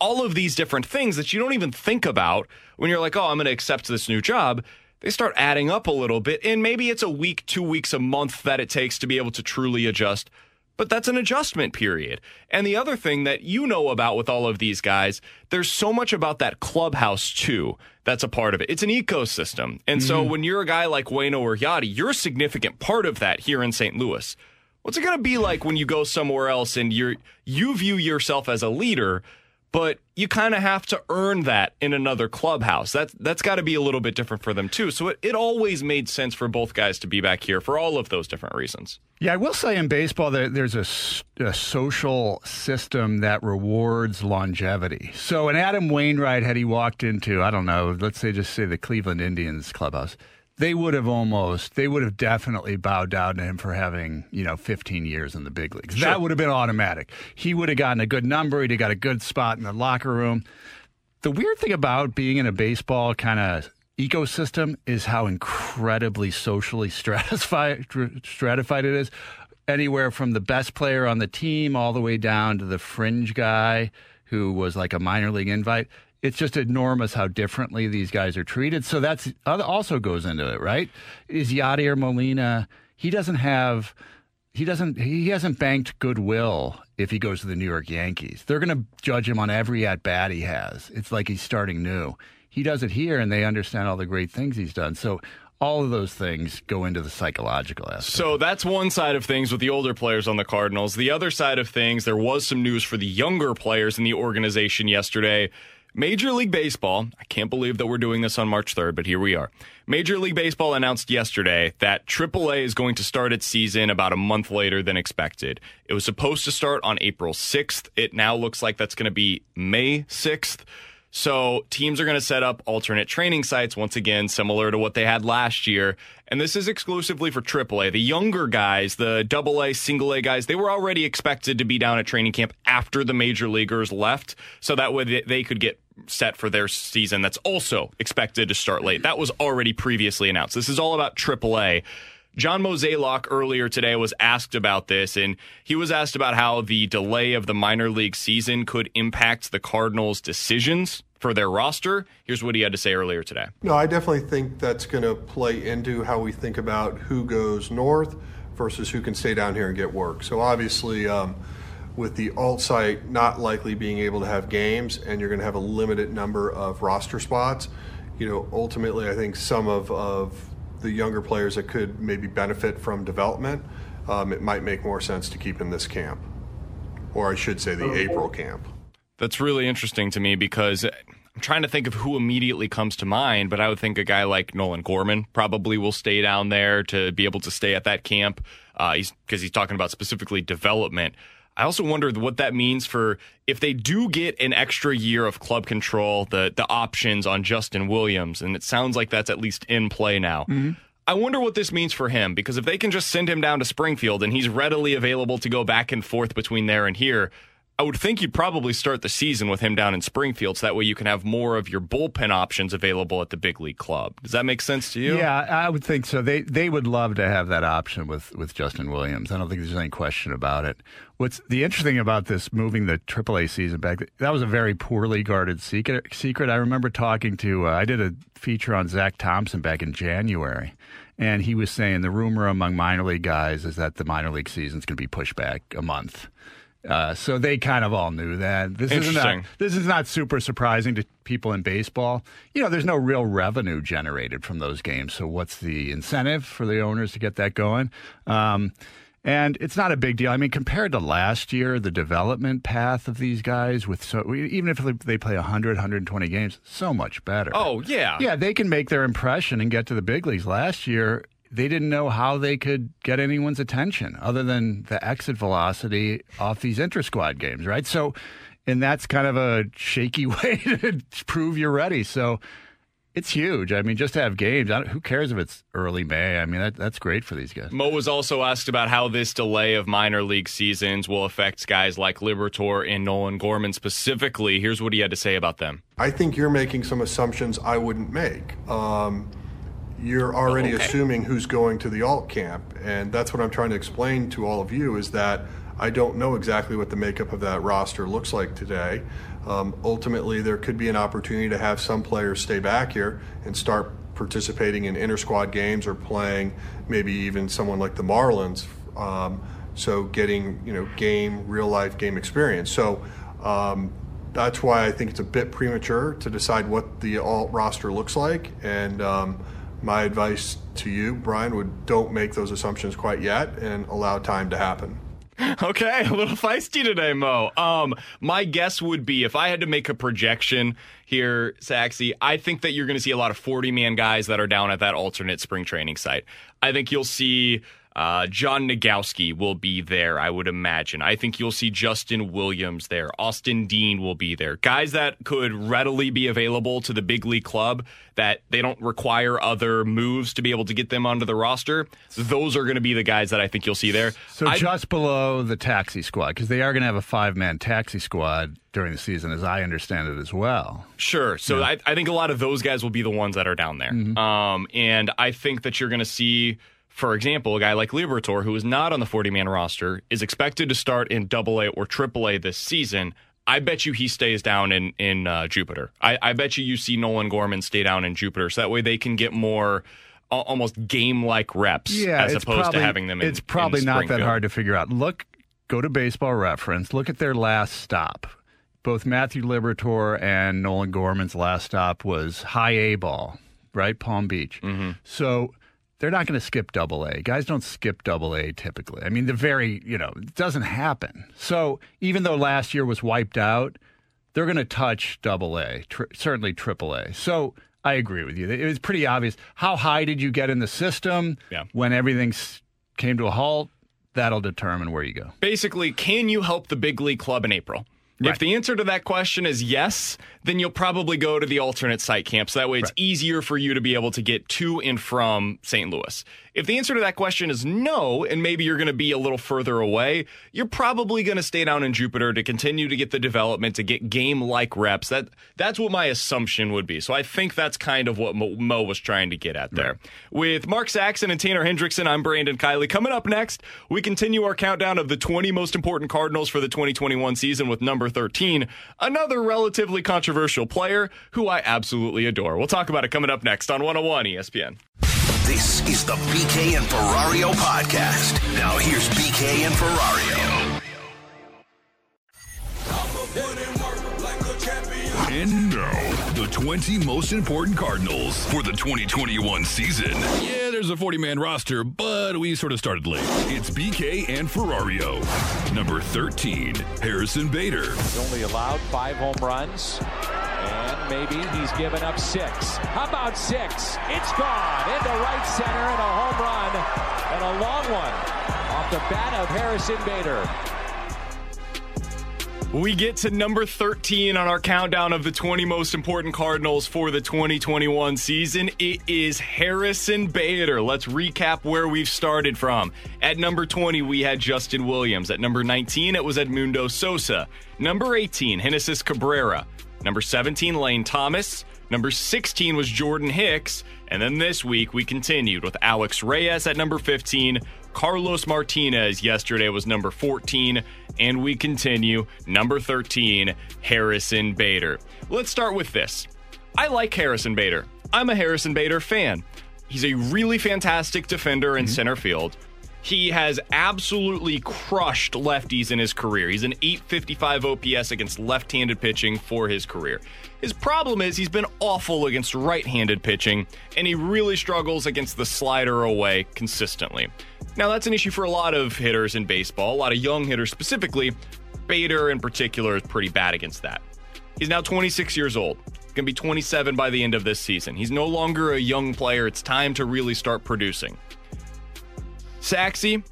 All of these different things that you don't even think about when you're like, oh, I'm going to accept this new job. They start adding up a little bit, and maybe it's a week, 2 weeks, a month that it takes to be able to truly adjust. but that's an adjustment period. And the other thing that you know about with all of these guys, there's so much about that clubhouse too that's a part of it. It's an ecosystem. And so when you're a guy like Waino or Yachty, you're a significant part of that here in St. Louis. What's it going to be like when you go somewhere else and you view yourself as a leader, but you kind of have to earn that in another clubhouse? That's got to be a little bit different for them, too. So it always made sense for both guys to be back here for all of those different reasons. Yeah, I will say in baseball that there's a social system that rewards longevity. So an Adam Wainwright, had he walked into, I don't know, let's say just say the Cleveland Indians clubhouse, they would have definitely bowed down to him for having, 15 years in the big leagues. Sure. That would have been automatic. He would have gotten a good number. He'd have got a good spot in the locker room. The weird thing about being in a baseball kind of ecosystem is how incredibly socially stratified it is. Anywhere from the best player on the team all the way down to the fringe guy who was like a minor league invite. It's just enormous how differently these guys are treated. So that's also goes into it, right? Is Yadier Molina? He hasn't banked goodwill if he goes to the New York Yankees. They're going to judge him on every at bat he has. It's like he's starting new. He does it here, and they understand all the great things he's done. So all of those things go into the psychological aspect. So that's one side of things with the older players on the Cardinals. The other side of things, there was some news for the younger players in the organization yesterday. Major League Baseball, I can't believe that we're doing this on March 3rd, but here we are. Major League Baseball announced yesterday that AAA is going to start its season about a month later than expected. It was supposed to start on April 6th. It now looks like that's going to be May 6th. So teams are going to set up alternate training sites, once again, similar to what they had last year. And this is exclusively for AAA. The younger guys, the AA, single A guys, they were already expected to be down at training camp after the major leaguers left. So that way they could get set for their season that's also expected to start late. That was already previously announced. This is all about AAA. John Mozeliak earlier today was asked about this, and he was asked about how the delay of the minor league season could impact the Cardinals' decisions for their roster. Here's what he had to say earlier today. No, I definitely think that's going to play into how we think about who goes north versus who can stay down here and get work. So obviously, with the alt site not likely being able to have games, and you're going to have a limited number of roster spots, ultimately I think some of the younger players that could maybe benefit from development, it might make more sense to keep in this camp, or I should say the April camp. That's really interesting to me because I'm trying to think of who immediately comes to mind, but I would think a guy like Nolan Gorman probably will stay down there to be able to stay at that camp because he's talking about specifically development. I also wonder what that means for if they do get an extra year of club control, the options on Justin Williams, and it sounds like that's at least in play now. Mm-hmm. I wonder what this means for him, because if they can just send him down to Springfield and he's readily available to go back and forth between there and here, I would think you'd probably start the season with him down in Springfield so that way you can have more of your bullpen options available at the big league club. Does that make sense to you? Yeah, I would think so. They would love to have that option with Justin Williams. I don't think there's any question about it. What's the interesting about this moving the AAA season back, that was a very poorly guarded secret. I remember talking to, I did a feature on Zach Thompson back in January, and he was saying the rumor among minor league guys is that the minor league season's going to be pushed back a month. So they kind of all knew that. This is not super surprising to people in baseball. There's no real revenue generated from those games. So what's the incentive for the owners to get that going? And it's not a big deal. I mean, compared to last year, the development path of these guys, even if they play 100, 120 games, so much better. Oh, yeah. Yeah, they can make their impression and get to the big leagues. Last year, they didn't know how they could get anyone's attention other than the exit velocity off these inter-squad games, right? So, and that's kind of a shaky way to prove you're ready. So it's huge. I mean, just to have games, who cares if it's early May? I mean, that's great for these guys. Mo was also asked about how this delay of minor league seasons will affect guys like Liberatore and Nolan Gorman specifically. Here's what he had to say about them. I think you're making some assumptions I wouldn't make. You're already assuming who's going to the alt camp, and that's what I'm trying to explain to all of you is that I don't know exactly what the makeup of that roster looks like today. Ultimately, there could be an opportunity to have some players stay back here and start participating in inter-squad games or playing maybe even someone like the Marlins. So getting, you know, real life game experience. So that's why I think it's a bit premature to decide what the alt roster looks like. And my advice to you, Brian, would don't make those assumptions quite yet and allow time to happen. Okay, a little feisty today, Mo. My guess would be, if I had to make a projection here, Saxy, I think that you're going to see a lot of 40-man guys that are down at that alternate spring training site. I think you'll see John Nagowski will be there, I would imagine. I think you'll see Justin Williams there. Austin Dean will be there. Guys that could readily be available to the big league club, that they don't require other moves to be able to get them onto the roster. Those are going to be the guys that I think you'll see there. So just below the taxi squad, because they are going to have a 5-man taxi squad during the season, as I understand it as well. Sure. So yeah. I think a lot of those guys will be the ones that are down there. Mm-hmm. And I think that you're going to see, for example, a guy like Liberatore, who is not on the 40-man roster, is expected to start in AA or AAA this season. I bet you he stays down in Jupiter. I bet you see Nolan Gorman stay down in Jupiter, so that way they can get more almost game-like reps as opposed to having them in Springfield. It's probably not that hard to figure out. Look, go to Baseball Reference. Look at their last stop. Both Matthew Liberatore and Nolan Gorman's last stop was high A ball, right? Palm Beach. Mm-hmm. So they're not going to skip AA. Guys don't skip AA typically. I mean, it doesn't happen. So even though last year was wiped out, they're going to touch AA, certainly AAA. So I agree with you. It was pretty obvious. How high did you get in the system when everything came to a halt? That'll determine where you go. Basically, can you help the big league club in April? Right. If the answer to that question is yes, then you'll probably go to the alternate site camp. So that way it's easier for you to be able to get to and from St. Louis. If the answer to that question is no, and maybe you're going to be a little further away, you're probably going to stay down in Jupiter to continue to get the development, to get game-like reps. That's what my assumption would be. So I think that's kind of what Mo was trying to get at there. Right. With Mark Saxon and Tanner Hendrickson, I'm Brandon Kiley. Coming up next, we continue our countdown of the 20 most important Cardinals for the 2021 season with number 13, another relatively controversial player who I absolutely adore. We'll talk about it coming up next on 101 ESPN. This is the BK and Ferrario podcast. Now here's BK and Ferrario. And now, the 20 most important Cardinals for the 2021 season. Yeah, there's a 40-man roster, but we sort of started late. It's BK and Ferrario. Number 13, Harrison Bader. He's only allowed 5 home runs. And maybe he's given up 6. How about 6? It's gone into right center, and a home run and a long one off the bat of Harrison Bader. We get to number 13 on our countdown of the 20 most important Cardinals for the 2021 season. It is Harrison Bader. Let's recap where we've started from. At number 20, we had Justin Williams. At number 19, it was Edmundo Sosa. Number 18, Genesis Cabrera. Number 17, Lane Thomas. Number 16 was Jordan Hicks. And then this week, we continued with Alex Reyes at number 15. Carlos Martinez yesterday was number 14. And we continue, number 13, Harrison Bader. Let's start with this. I like Harrison Bader. I'm a Harrison Bader fan. He's a really fantastic defender in center field. He has absolutely crushed lefties in his career. He's an 855 OPS against left-handed pitching for his career. His problem is he's been awful against right-handed pitching, and he really struggles against the slider away consistently. Now, that's an issue for a lot of hitters in baseball, a lot of young hitters specifically. Bader in particular is pretty bad against that. He's now 26 years old. He's going to be 27 by the end of this season. He's no longer a young player. It's time to really start producing. Saxy,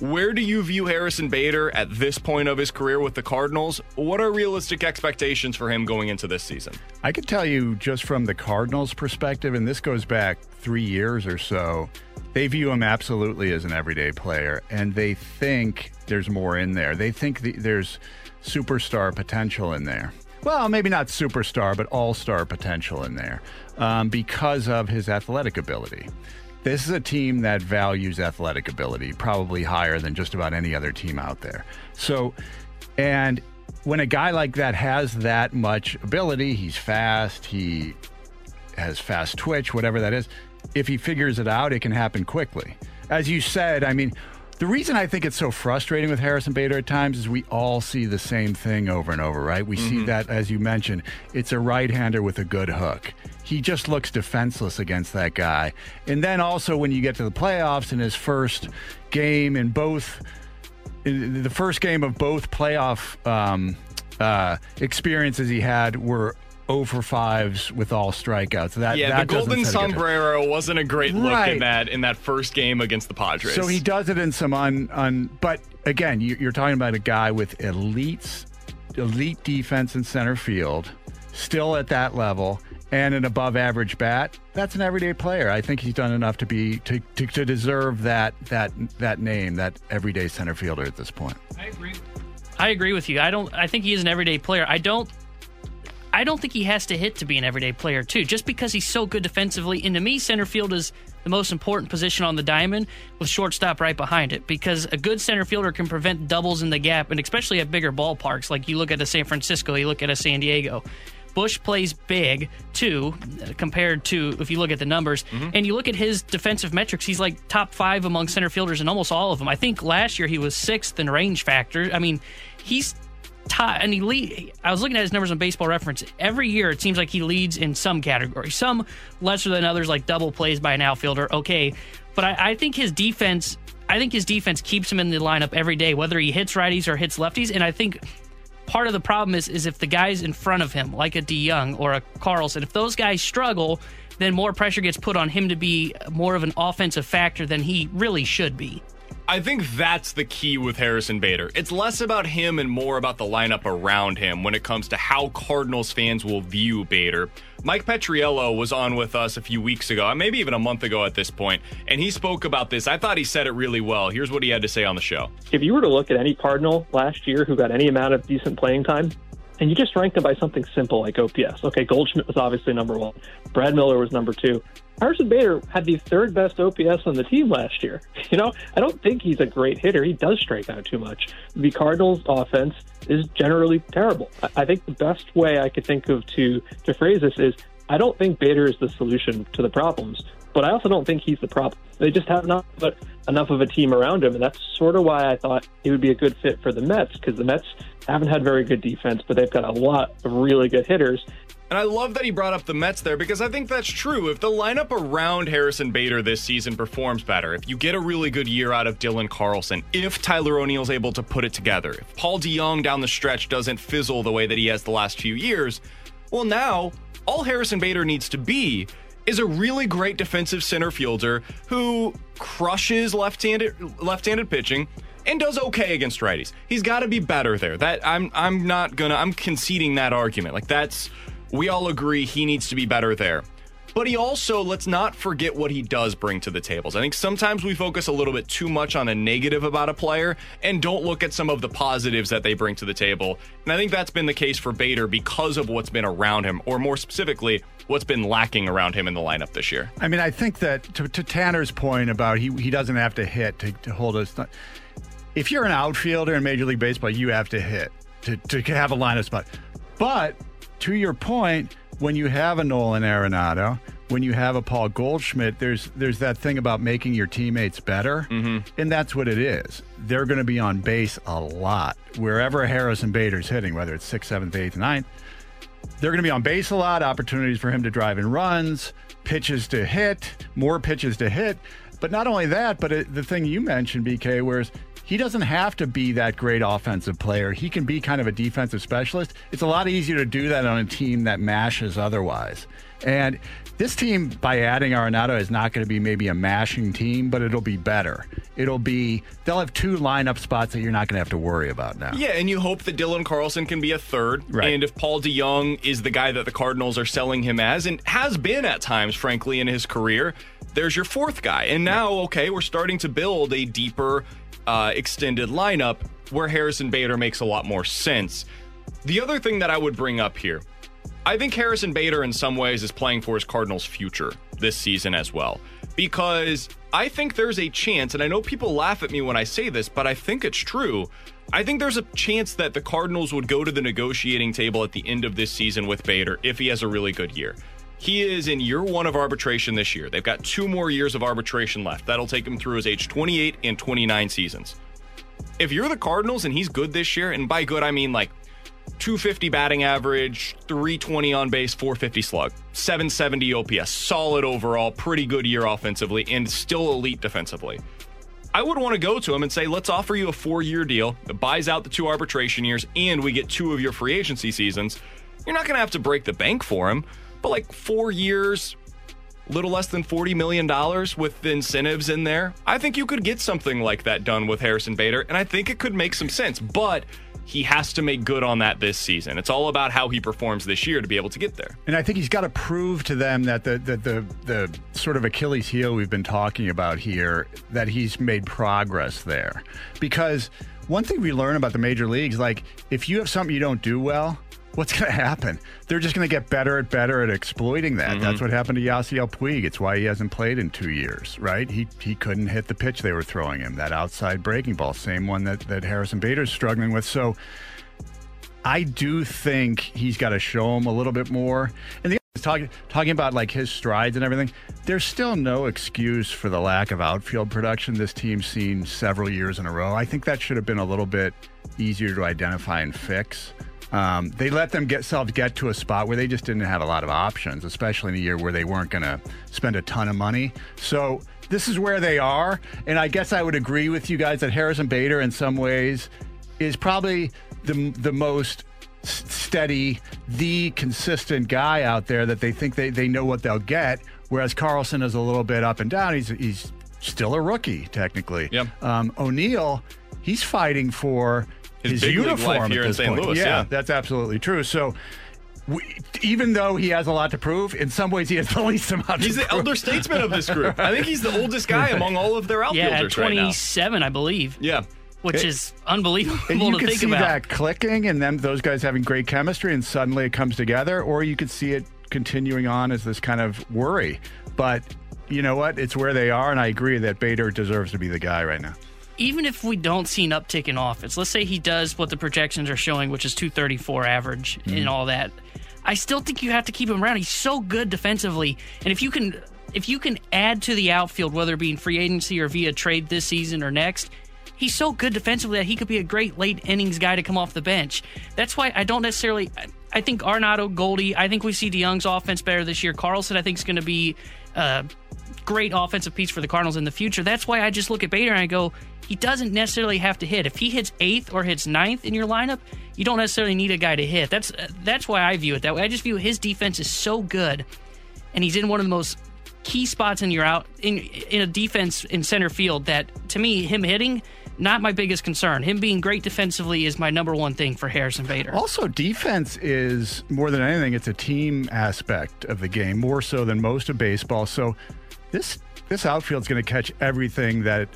where do you view Harrison Bader at this point of his career with the Cardinals? What are realistic expectations for him going into this season? I could tell you just from the Cardinals' perspective, and this goes back 3 years or so, they view him absolutely as an everyday player, and they think there's more in there. They think there's superstar potential in there. Well, maybe not superstar, but all-star potential in there because of his athletic ability. This is a team that values athletic ability, probably higher than just about any other team out there. So, and when a guy like that has that much ability, he's fast, he has fast twitch, whatever that is, if he figures it out, it can happen quickly. As you said, I mean, The reason I think it's so frustrating with Harrison Bader at times is we all see the same thing over and over, right? We see that, as you mentioned, it's a right-hander with a good hook. He just looks defenseless against that guy. And then also when you get to the playoffs in his first game in the first game of both playoff experiences he had were 0 for 5s with all strikeouts. The golden sombrero wasn't a great look in that first game against the Padres. So he does it in some but again, you're talking about a guy with elite defense in center field, still at that level, and an above average bat. That's an everyday player. I think he's done enough to be to deserve that name, that everyday center fielder at this point. I agree with you. I think he is an everyday player. I don't think he has to hit to be an everyday player, too, just because he's so good defensively. And to me, center field is the most important position on the diamond with shortstop right behind it, because a good center fielder can prevent doubles in the gap, and especially at bigger ballparks. Like you look at a San Francisco, you look at a San Diego. Bush plays big, too, compared to if you look at the numbers. And you look at his defensive metrics, he's like top 5 among center fielders in almost all of them. I think last year he was 6th in range factor. I mean, he's an elite. I was looking at his numbers on Baseball Reference. Every year it seems like he leads in some category, some lesser than others, like double plays by an outfielder. Okay, but I think his defense keeps him in the lineup every day, whether he hits righties or hits lefties. And I think part of the problem is if the guys in front of him, like a DeJong or a Carlson, if those guys struggle, then more pressure gets put on him to be more of an offensive factor than he really should be. I think that's the key with Harrison Bader. It's less about him and more about the lineup around him when it comes to how Cardinals fans will view Bader. Mike Petriello was on with us a few weeks ago, maybe even a month ago at this point, and he spoke about this. I thought he said it really well. Here's what he had to say on the show. If you were to look at any Cardinal last year who got any amount of decent playing time, and you just ranked them by something simple like OPS. Okay, Goldschmidt was obviously number 1. Brad Miller was number 2. Harrison Bader had the 3rd best OPS on the team last year. You know, I don't think he's a great hitter. He does strike out too much. The Cardinals' offense is generally terrible. I think the best way I could think of to phrase this is I don't think Bader is the solution to the problems, but I also don't think he's the problem. They just have not put enough of a team around him, and that's sort of why I thought he would be a good fit for the Mets, because the Mets haven't had very good defense, but they've got a lot of really good hitters. And I love that he brought up the Mets there, because I think that's true. If the lineup around Harrison Bader this season performs better, if you get a really good year out of Dylan Carlson, if Tyler O'Neill's able to put it together, if Paul DeJong down the stretch doesn't fizzle the way that he has the last few years, well, now all Harrison Bader needs to be is a really great defensive center fielder who crushes left-handed pitching and does okay against righties. He's got to be better there. That I'm conceding that argument. Like, that's, we all agree he needs to be better there. But he also, let's not forget what he does bring to the tables. I think sometimes we focus a little bit too much on a negative about a player and don't look at some of the positives that they bring to the table. And I think that's been the case for Bader because of what's been around him, or more specifically, what's been lacking around him in the lineup this year. I mean, I think that to Tanner's point about he doesn't have to hit to hold us. If you're an outfielder in Major League Baseball, you have to hit to have a lineup spot. But to your point, when you have a Nolan Arenado, when you have a Paul Goldschmidt, there's that thing about making your teammates better, and that's what it is. They're going to be on base a lot. Wherever Harrison Bader's hitting, whether it's 6th, 7th, 8th, 9th, they're going to be on base a lot, opportunities for him to drive in runs, more pitches to hit. But not only that, but the thing you mentioned, BK, whereas he doesn't have to be that great offensive player. He can be kind of a defensive specialist. It's a lot easier to do that on a team that mashes otherwise. And this team, by adding Arenado, is not going to be maybe a mashing team, but it'll be better. They'll have 2 lineup spots that you're not going to have to worry about now. Yeah, and you hope that Dylan Carlson can be a 3rd. Right. And if Paul DeJong is the guy that the Cardinals are selling him as, and has been at times, frankly, in his career, there's your 4th guy. And now, okay, we're starting to build a deeper extended lineup where Harrison Bader makes a lot more sense. The other thing that I would bring up here, I think Harrison Bader in some ways is playing for his Cardinals' future this season as well, because I think there's a chance, and I know people laugh at me when I say this, but I think it's true. I think there's a chance that the Cardinals would go to the negotiating table at the end of this season with Bader if he has a really good year. He is in year one of arbitration this year. They've got 2 more years of arbitration left. That'll take him through his age 28 and 29 seasons. If you're the Cardinals and he's good this year, and by good, I mean like 250 batting average, 320 on base, 450 slug, 770 OPS, solid overall, pretty good year offensively, and still elite defensively. I would want to go to him and say, let's offer you a 4-year deal that buys out the 2 arbitration years, and we get 2 of your free agency seasons. You're not going to have to break the bank for him, but like 4 years, a little less than $40 million with the incentives in there. I think you could get something like that done with Harrison Bader, and I think it could make some sense, but he has to make good on that this season. It's all about how he performs this year to be able to get there. And I think he's got to prove to them that the sort of Achilles heel we've been talking about here, that he's made progress there. Because one thing we learn about the major leagues, like if you have something you don't do well, what's going to happen? They're just going to get better at exploiting that. Mm-hmm. That's what happened to Yasiel Puig. It's why he hasn't played in 2 years, right? He couldn't hit the pitch they were throwing him, that outside breaking ball, same one that Harrison Bader's struggling with. So I do think he's got to show him a little bit more. And the talking about like his strides and everything, there's still no excuse for the lack of outfield production this team's seen several years in a row. I think that should have been a little bit easier to identify and fix. They let themselves get to a spot where they just didn't have a lot of options, especially in a year where they weren't going to spend a ton of money. So this is where they are. And I guess I would agree with you guys that Harrison Bader in some ways is probably the most steady, the consistent guy out there that they think they know what they'll get. Whereas Carlson is a little bit up and down. He's still a rookie, technically. Yep. O'Neill, he's fighting for his uniform here in St. Louis. Yeah, that's absolutely true. So even though he has a lot to prove, in some ways he has the least amount to prove. He's the elder statesman of this group. I think he's the oldest guy among all of their outfielders right now. Yeah, 27, I believe. Yeah. Which is unbelievable to think about. You can see that clicking and then those guys having great chemistry and suddenly it comes together, or you could see it continuing on as this kind of worry. But you know what? It's where they are, and I agree that Bader deserves to be the guy right now. Even if we don't see an uptick in offense, let's say he does what the projections are showing, which is 234 average and all that, I still think you have to keep him around. He's so good defensively. And if you can add to the outfield, whether it be in free agency or via trade this season or next, he's so good defensively that he could be a great late innings guy to come off the bench. That's why I don't necessarily – I think Arenado, Goldie, I think we see DeJong's offense better this year. Carlson, I think, is going to be a great offensive piece for the Cardinals in the future. That's why I just look at Bader and I go – he doesn't necessarily have to hit. If he hits 8th or hits 9th in your lineup, you don't necessarily need a guy to hit. That's why I view it that way. I just view his defense is so good, and he's in one of the most key spots in a defense in center field that, to me, him hitting, not my biggest concern. Him being great defensively is my number one thing for Harrison Bader. Also, defense is, more than anything, it's a team aspect of the game, more so than most of baseball. So This outfield's going to catch everything that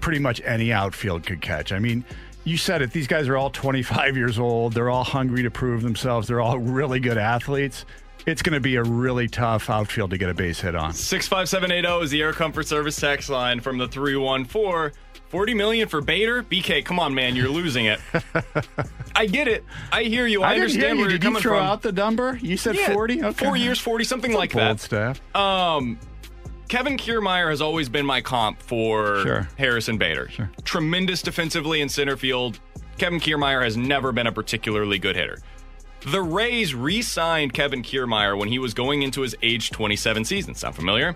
pretty much any outfield could catch. I mean, you said it. These guys are all 25 years old. They're all hungry to prove themselves. They're all really good athletes. It's going to be a really tough outfield to get a base hit on. 65780 is the Air Comfort Service text line from the 314. $40 million for Bader? BK, come on, man. You're losing it. I get it. I hear you. I understand where you're coming from. Did you throw out the number? You said 40? Okay. 4 years, 40, something like that. Bold staff. Kevin Kiermaier has always been my comp for Harrison Bader. Sure. Tremendous defensively in center field. Kevin Kiermaier has never been a particularly good hitter. The Rays re-signed Kevin Kiermaier when he was going into his age 27 season. Sound familiar?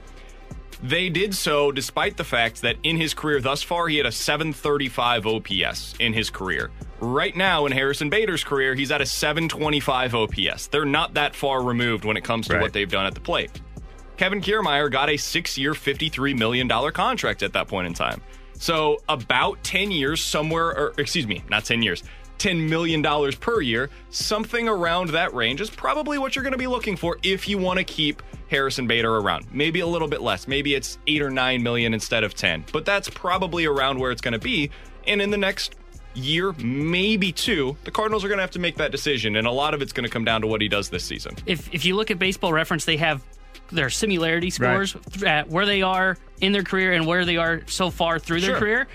They did so despite the fact that in his career thus far, he had a 735 OPS in his career. Right now, in Harrison Bader's career, he's at a 725 OPS. They're not that far removed when it comes to what they've done at the plate. Kevin Kiermaier got a 6-year, $53 million contract at that point in time. So about 10 years somewhere, or excuse me, not 10 years, $10 million per year, something around that range is probably what you're going to be looking for if you want to keep Harrison Bader around. Maybe a little bit less. Maybe it's 8 or 9 million instead of 10, but that's probably around where it's going to be. And in the next year, maybe 2, the Cardinals are going to have to make that decision. And a lot of it's going to come down to what he does this season. If you look at Baseball Reference, they have their similarity scores at where they are in their career and where they are so far through their career.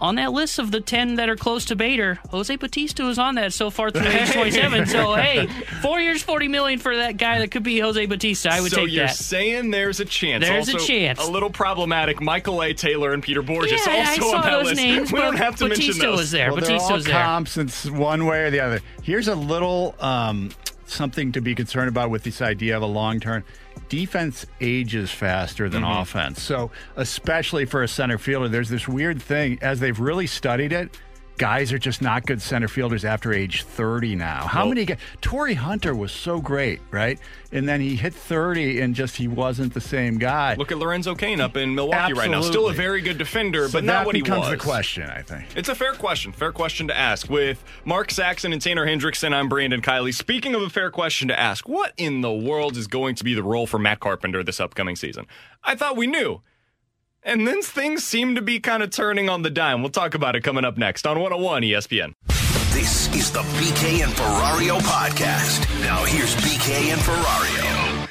on that list of the 10 that are close to Bader, Jose Bautista is on that so far through age 27. So, hey, 4 years, $40 million for that guy that could be Jose Bautista. I would take that. So you're saying there's a chance. There's also a chance. A little problematic, Michael A. Taylor and Peter Borges also on that list. Names, we don't have to mention those. Was there. Well, Batista was there. They're all comps in one way or the other. Here's a little something to be concerned about with this idea of a long term. Defense ages faster than offense. So especially for a center fielder, there's this weird thing, as they've really studied it, guys are just not good center fielders after age 30 now. How many guys? Torrey Hunter was so great, right? And then he hit 30 and just he wasn't the same guy. Look at Lorenzo Cain up in Milwaukee right now. Still a very good defender, so but not what he was. That becomes the question, I think. It's a fair question to ask. With Mark Saxon and Tanner Hendrickson, I'm Brandon Kiley. Speaking of a fair question to ask, what in the world is going to be the role for Matt Carpenter this upcoming season? I thought we knew. And then things seem to be kind of turning on the dime. We'll talk about it coming up next on 101 ESPN. This is the BK and Ferrario podcast. Now here's BK and Ferrario.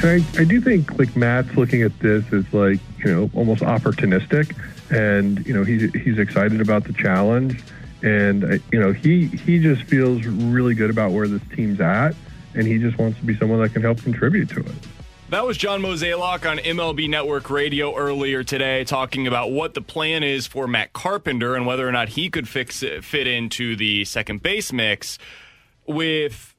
I do think, like, Matt's looking at this as, like, you know, almost opportunistic. And, you know, he's excited about the challenge. And, you know, he just feels really good about where this team's at. And he just wants to be someone that can help contribute to it. That was John Mozeliak on MLB Network Radio earlier today talking about what the plan is for Matt Carpenter and whether or not he could fit into the second base mix. With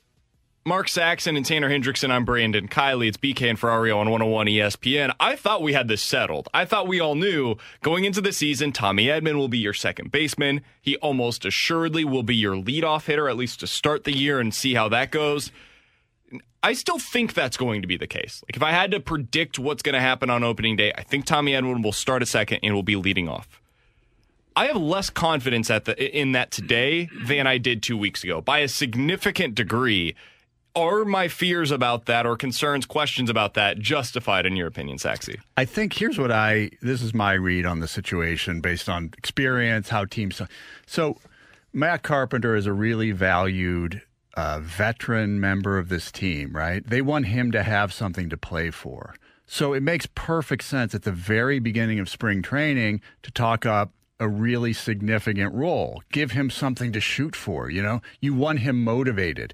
Mark Saxon and Tanner Hendrickson, I'm Brandon Kiley. It's BK and Ferrario on 101 ESPN. I thought we had this settled. I thought we all knew going into the season, Tommy Edman will be your second baseman. He almost assuredly will be your leadoff hitter, at least to start the year, and see how that goes. I still think that's going to be the case. Like, if I had to predict what's going to happen on opening day, I think Tommy Edman will start a second and will be leading off. I have less confidence in that today than I did 2 weeks ago by a significant degree. Are my fears about that or concerns, questions about that justified in your opinion, Saxy? I think here's what this is my read on the situation based on experience, how teams. So Matt Carpenter is a really valued veteran member of this team, right? They want him to have something to play for. So it makes perfect sense at the very beginning of spring training to talk up a really significant role. Give him something to shoot for, you know? You want him motivated.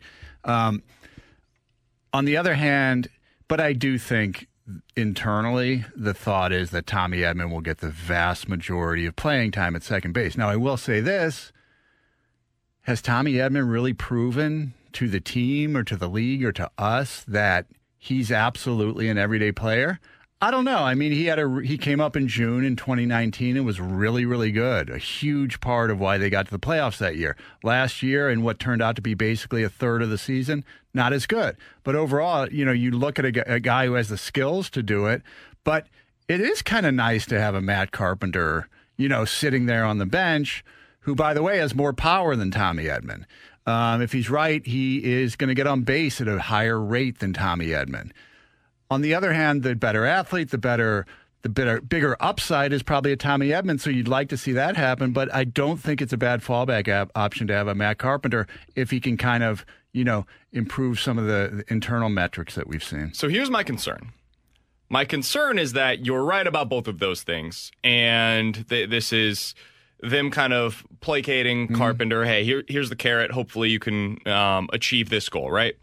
On the other hand, but I do think internally the thought is that Tommy Edman will get the vast majority of playing time at second base. Now, I will say this. Has Tommy Edman really proven to the team or to the league or to us that he's absolutely an everyday player? I don't know. I mean, he came up in June in 2019 and was really, really good. A huge part of why they got to the playoffs that year. Last year, in what turned out to be basically a third of the season, not as good. But overall, you know, you look at a guy who has the skills to do it, but it is kind of nice to have a Matt Carpenter, you know, sitting there on the bench, who, by the way, has more power than Tommy Edman. If he's right, he is going to get on base at a higher rate than Tommy Edman. On the other hand, the better athlete, the bigger upside is probably a Tommy Edman, so you'd like to see that happen, but I don't think it's a bad fallback option to have a Matt Carpenter if he can kind of, you know, improve some of the internal metrics that we've seen. So here's my concern. My concern is that you're right about both of those things, and this is them kind of placating Carpenter. Hey, here's the carrot. Hopefully you can achieve this goal, right?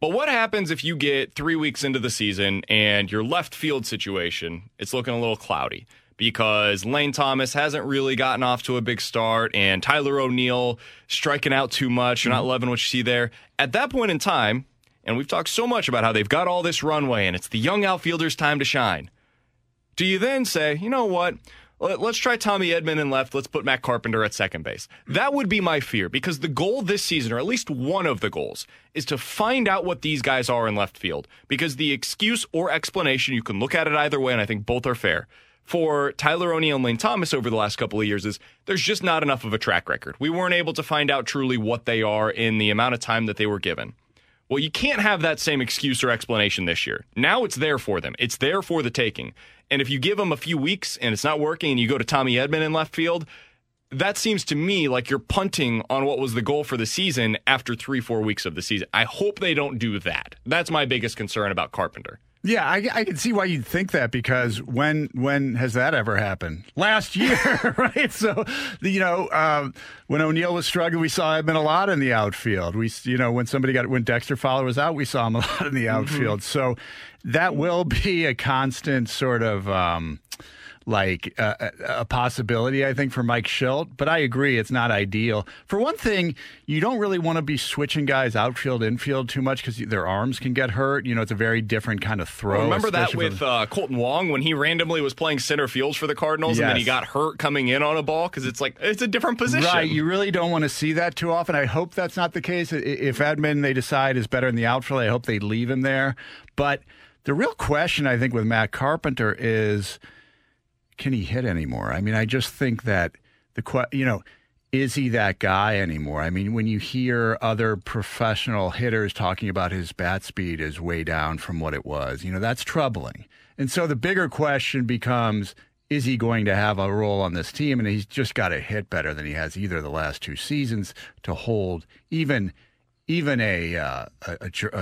But what happens if you get 3 weeks into the season and your left field situation, it's looking a little cloudy because Lane Thomas hasn't really gotten off to a big start and Tyler O'Neill striking out too much. You're not loving what you see there. At that point in time, and we've talked so much about how they've got all this runway and it's the young outfielder's time to shine. Do you then say, you know what? Let's try Tommy Edman in left. Let's put Matt Carpenter at second base. That would be my fear because the goal this season, or at least one of the goals, is to find out what these guys are in left field because the excuse or explanation, you can look at it either way, and I think both are fair, for Tyler O'Neill and Lane Thomas over the last couple of years is there's just not enough of a track record. We weren't able to find out truly what they are in the amount of time that they were given. Well, you can't have that same excuse or explanation this year. Now it's there for them. It's there for the taking. And if you give them a few weeks and it's not working and you go to Tommy Edman in left field, that seems to me like you're punting on what was the goal for the season after 3-4 weeks of the season. I hope they don't do that. That's my biggest concern about Carpenter. Yeah, I can see why you'd think that, because when has that ever happened? Last year, right? So, when O'Neill was struggling, we saw him a lot in the outfield. When Dexter Fowler was out, we saw him a lot in the outfield. Mm-hmm. So that will be a constant sort of a possibility, I think, for Mike Schilt. But I agree, it's not ideal. For one thing, you don't really want to be switching guys outfield, infield too much because their arms can get hurt. It's a very different kind of throw. Well, remember that with Colton Wong when he randomly was playing center field for the Cardinals, yes, and then he got hurt coming in on a ball because it's a different position. Right, you really don't want to see that too often. I hope that's not the case. If Edman, they decide, is better in the outfield, I hope they leave him there. But the real question, I think, with Matt Carpenter is, can he hit anymore? I mean, I just think that is he that guy anymore? I mean, when you hear other professional hitters talking about his bat speed is way down from what it was, that's troubling. And so the bigger question becomes, is he going to have a role on this team? And he's just got to hit better than he has either the last two seasons to hold even a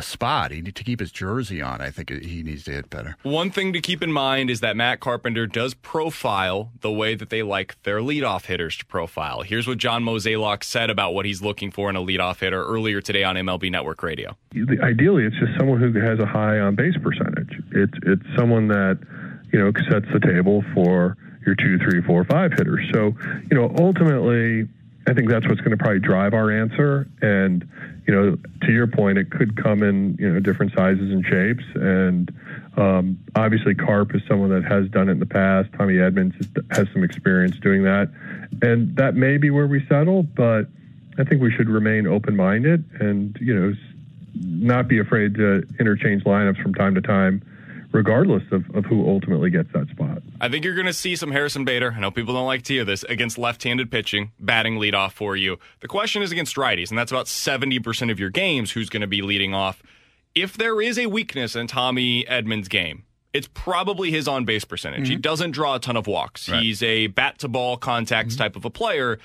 spot. He needs to keep his jersey on. I think he needs to hit better. One thing to keep in mind is that Matt Carpenter does profile the way that they like their leadoff hitters to profile. Here's what John Mozeliak said about what he's looking for in a leadoff hitter earlier today on MLB Network Radio. Ideally, it's just someone who has a high on-base percentage. It's someone that, sets the table for your 2, 3, 4, 5 hitters. So, ultimately, I think that's what's going to probably drive our answer. And, to your point, it could come in, different sizes and shapes. And obviously Carp is someone that has done it in the past. Tommy Edman has some experience doing that. And that may be where we settle, but I think we should remain open-minded and, not be afraid to interchange lineups from time to time, regardless of who ultimately gets that spot. I think you're going to see some Harrison Bader, I know people don't like to hear this, against left-handed pitching, batting leadoff for you. The question is against righties, and that's about 70% of your games who's going to be leading off. If there is a weakness in Tommy Edman's game, it's probably his on-base percentage. Mm-hmm. He doesn't draw a ton of walks. Right. He's a bat-to-ball contacts type of a player.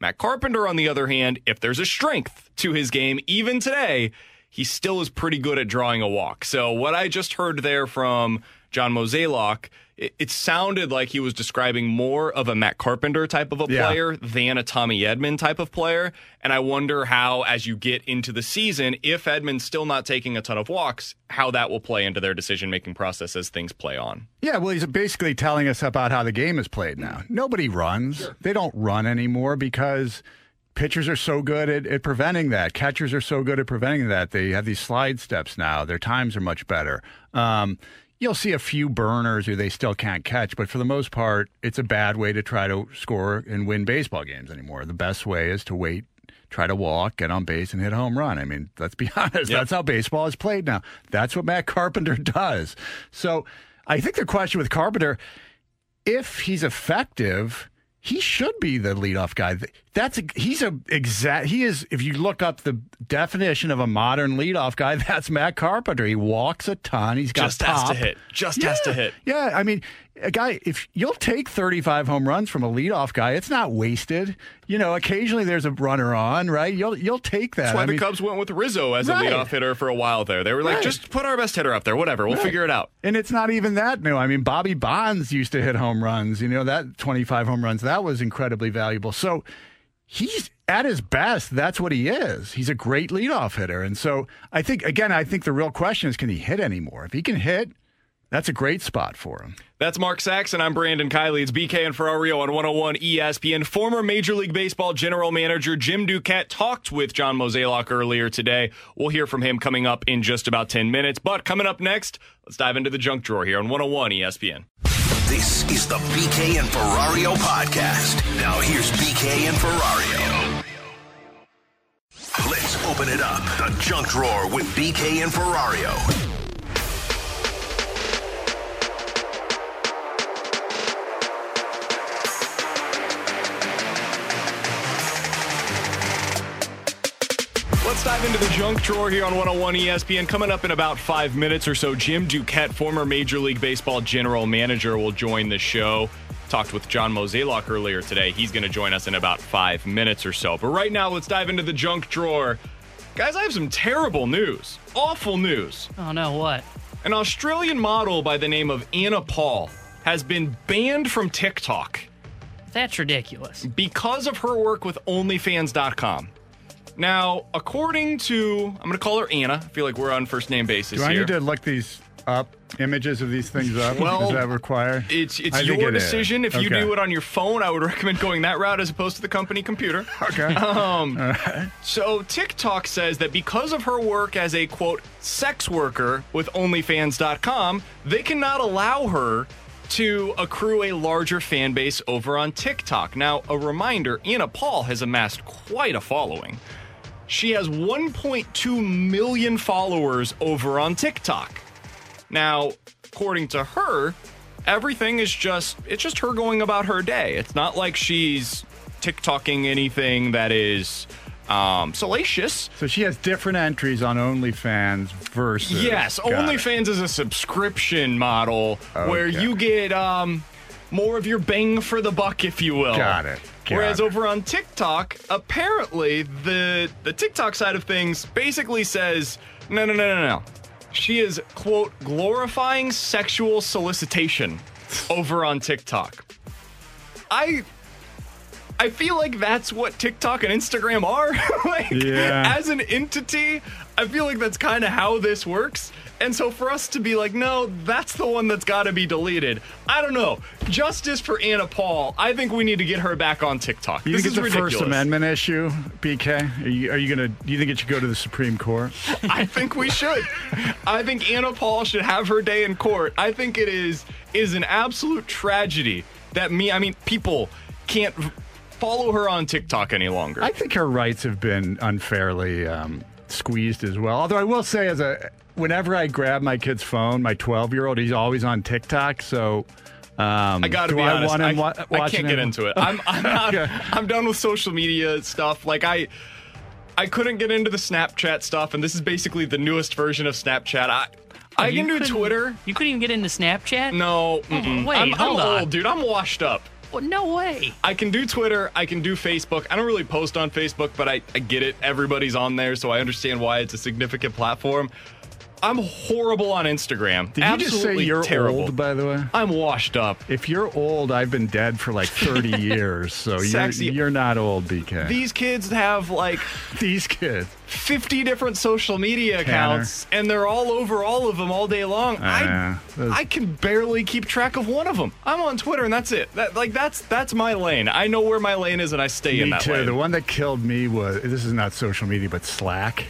Matt Carpenter, on the other hand, if there's a strength to his game, even today, he still is pretty good at drawing a walk. So what I just heard there from John Mozeliak, it sounded like he was describing more of a Matt Carpenter type of a player than a Tommy Edman type of player. And I wonder how, as you get into the season, if Edman's still not taking a ton of walks, how that will play into their decision-making process as things play on. Yeah, well, he's basically telling us about how the game is played now. Nobody runs. Sure. They don't run anymore because pitchers are so good at preventing that. Catchers are so good at preventing that. They have these slide steps now. Their times are much better. You'll see a few burners who they still can't catch, but for the most part, it's a bad way to try to score and win baseball games anymore. The best way is to wait, try to walk, get on base, and hit a home run. I mean, let's be honest. Yep. That's how baseball is played now. That's what Matt Carpenter does. So I think the question with Carpenter, if he's effective, he should be the leadoff guy. If you look up the definition of a modern leadoff guy, that's Matt Carpenter. He walks a ton. He's got has to hit. Yeah, I mean, a guy, if you'll take 35 home runs from a leadoff guy, it's not wasted. Occasionally there's a runner on, right? You'll take that. That's why Cubs went with Rizzo as a leadoff hitter for a while there. They were like, just put our best hitter up there, whatever, we'll figure it out. And it's not even that new. I mean, Bobby Bonds used to hit home runs. That 25 home runs, that was incredibly valuable. So he's at his best. That's what he is. He's a great leadoff hitter. And so I think the real question is, can he hit anymore? If he can hit, that's a great spot for him. That's Mark Saxon. I'm Brandon Kiley. It's BK and Ferrario on 101 ESPN. Former Major League Baseball general manager Jim Duquette talked with John Mozeliak earlier today. We'll hear from him coming up in just about 10 minutes. But coming up next, let's dive into the junk drawer here on 101 ESPN. This is the BK and Ferrario podcast. Now here's BK and Ferrario. Let's open it up. The junk drawer with BK and Ferrario. Let's dive into the junk drawer here on 101 ESPN. Coming up in about 5 minutes or so, Jim Duquette, former Major League Baseball general manager, will join the show. talked with John Mozeliak earlier today. He's going to join us in about 5 minutes or so. But right now, let's dive into the junk drawer. Guys, I have some terrible news. Awful news. Oh, no, what? An Australian model by the name of Anna Paul has been banned from TikTok. That's ridiculous. Because of her work with OnlyFans.com. Now, according to, I'm going to call her Anna. I feel like we're on first name basis here. Do I need to look these up, images of these things up? Well, does that require? It's your decision. If you do it on your phone, I would recommend going that route as opposed to the company computer. Okay. All right. So TikTok says that because of her work as a, quote, sex worker with OnlyFans.com, they cannot allow her to accrue a larger fan base over on TikTok. Now, a reminder, Anna Paul has amassed quite a following. She has 1.2 million followers over on TikTok. Now, according to her, everything is just, it's just her going about her day. It's not like she's TikToking anything that is salacious. So she has different entries on OnlyFans versus... Yes, OnlyFans is a subscription model where you get more of your bang for the buck, if you will. Got it. Whereas over on TikTok, apparently the TikTok side of things basically says, no. She is, quote, glorifying sexual solicitation over on TikTok. I feel like that's what TikTok and Instagram are. As an entity, I feel like that's kind of how this works. And so for us to be like, no, that's the one that's got to be deleted. I don't know. Justice for Anna Paul. I think we need to get her back on TikTok. You think it's a First Amendment issue, BK? Are you gonna? Do you think it should go to the Supreme Court? I think we should. I think Anna Paul should have her day in court. I think it is an absolute tragedy that people can't follow her on TikTok any longer. I think her rights have been unfairly squeezed as well. Although I will say, whenever I grab my kid's phone, my 12-year-old, he's always on TikTok. So I gotta be honest, I can't get into it. I'm not. Okay. I'm done with social media stuff. Like I couldn't get into the Snapchat stuff, and this is basically the newest version of Snapchat. I can do Twitter. You couldn't even get into Snapchat? No. Oh, wait, I'm old, dude. I'm washed up. No way. I can do Twitter. I can do Facebook. I don't really post on Facebook, but I get it. Everybody's on there, so I understand why it's a significant platform. I'm horrible on Instagram. Did Absolutely you just say you're terrible. Old, by the way? I'm washed up. If you're old, I've been dead for like 30 years, so you're not old, BK. These kids have 50 different social media accounts, and they're all over all of them all day long. I can barely keep track of one of them. I'm on Twitter, and that's it. That's my lane. I know where my lane is, and I stay in that lane. The one that killed me was, this is not social media, but Slack.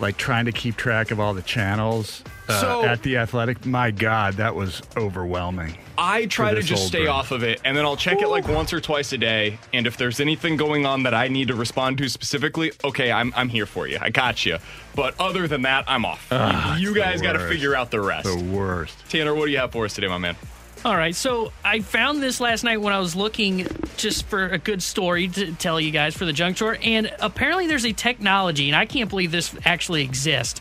Like trying to keep track of all the channels at The Athletic. My God, that was overwhelming. I try to just stay off of it, and then I'll check it once or twice a day. And if there's anything going on that I need to respond to specifically, okay, I'm here for you. I got you. But other than that, I'm off. You guys got to figure out the rest. The worst. Tanner, what do you have for us today, my man? All right, so I found this last night when I was looking just for a good story to tell you guys for the junk drawer, and apparently there's a technology, and I can't believe this actually exists,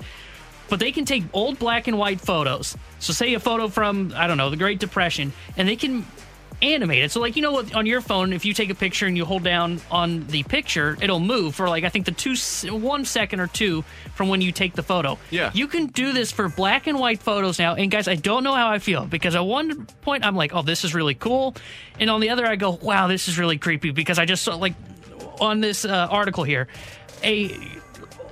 but they can take old black and white photos. So say a photo from, I don't know, the Great Depression, and they can animate it. So like, you know what, on your phone, if you take a picture and you hold down on the picture, it'll move for like, I think 1 second or two from when you take the photo. Yeah. You can do this for black and white photos now. And guys, I don't know how I feel, because at one point I'm like, oh, this is really cool. And on the other, I go, wow, this is really creepy, because I just saw like on this article here, a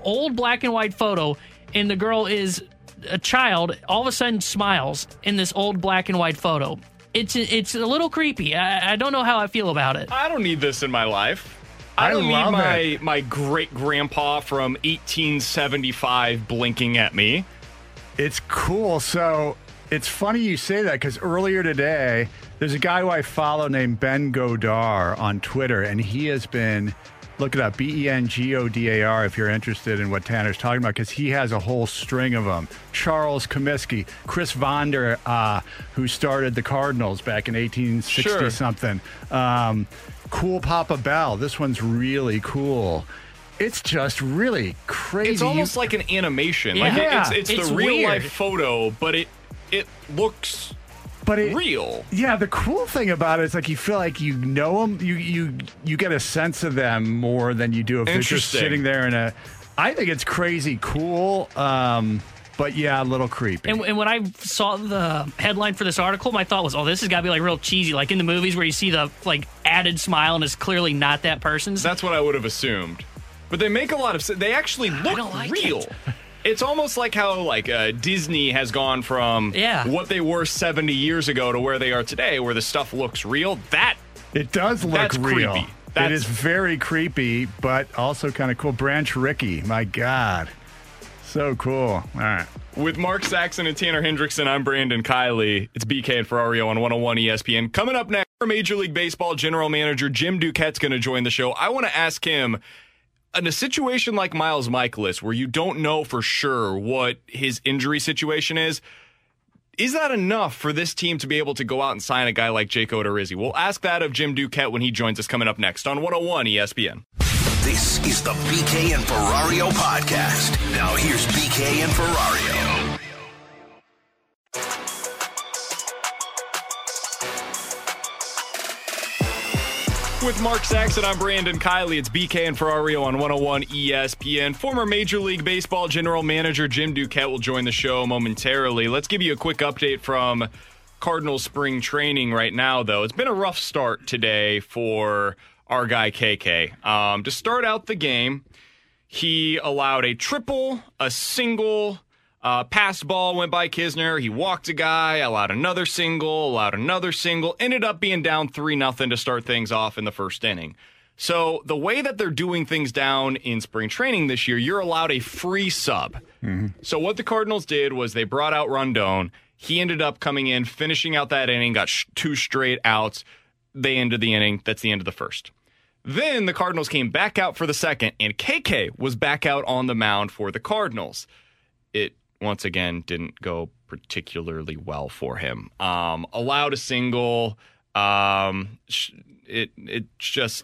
old black and white photo, and the girl is a child, all of a sudden smiles in this old black and white photo. It's a little creepy. I don't know how I feel about it. I don't need this in my life. I don't need my great-grandpa from 1875 blinking at me. It's cool. So it's funny you say that, because earlier today, there's a guy who I follow named Ben Godar on Twitter, and he has been... Look it up, BenGodar, if you're interested in what Tanner's talking about, because he has a whole string of them. Charles Comiskey, Chris Vonder, who started the Cardinals back in 1860-something. Sure. Cool Papa Bell. This one's really cool. It's just really crazy. It's almost like an animation. Yeah. Like it's the real-life photo, but it looks... But it, real. Yeah, the cool thing about it is like you feel like you know them. You get a sense of them more than you do if they're just sitting there in a... I think it's crazy cool, but yeah, a little creepy. And when I saw the headline for this article, my thought was, oh, this has got to be like real cheesy, like in the movies where you see the like added smile and it's clearly not that person's. That's what I would have assumed. But they make a lot of sense. They actually look like real. It's almost like how like Disney has gone from what they were 70 years ago to where they are today, where the stuff looks real. It does look real. Creepy. It is very creepy, but also kind of cool. Branch Rickey, my God. So cool. All right. With Mark Saxon and Tanner Hendrickson, I'm Brandon Kiley. It's BK and Ferrario on 101 ESPN. Coming up next, Major League Baseball General Manager Jim Duquette's going to join the show. I want to ask him, in a situation like Miles Mikolas, where you don't know for sure what his injury situation is that enough for this team to be able to go out and sign a guy like Jake Odorizzi? We'll ask that of Jim Duquette when he joins us coming up next on 101 ESPN. This is the BK and Ferrario podcast. Now here's BK and Ferrario. With Mark Saxon, I'm Brandon Kiley. It's BK and Ferrario on 101 ESPN. Former Major League Baseball General Manager Jim Duquette will join the show momentarily. Let's give you a quick update from Cardinals spring training right now, though. It's been a rough start today for our guy KK. To start out the game, he allowed a triple, a single, pass ball went by Kisner. He walked a guy, allowed another single, ended up being down 3-0 to start things off in the first inning. So the way that they're doing things down in spring training this year, you're allowed a free sub. Mm-hmm. So what the Cardinals did was they brought out Rondon. He ended up coming in, finishing out that inning, got two straight outs. They ended the inning. That's the end of the first. Then the Cardinals came back out for the second, and KK was back out on the mound for the Cardinals. It once again didn't go particularly well for him. Allowed a single. It's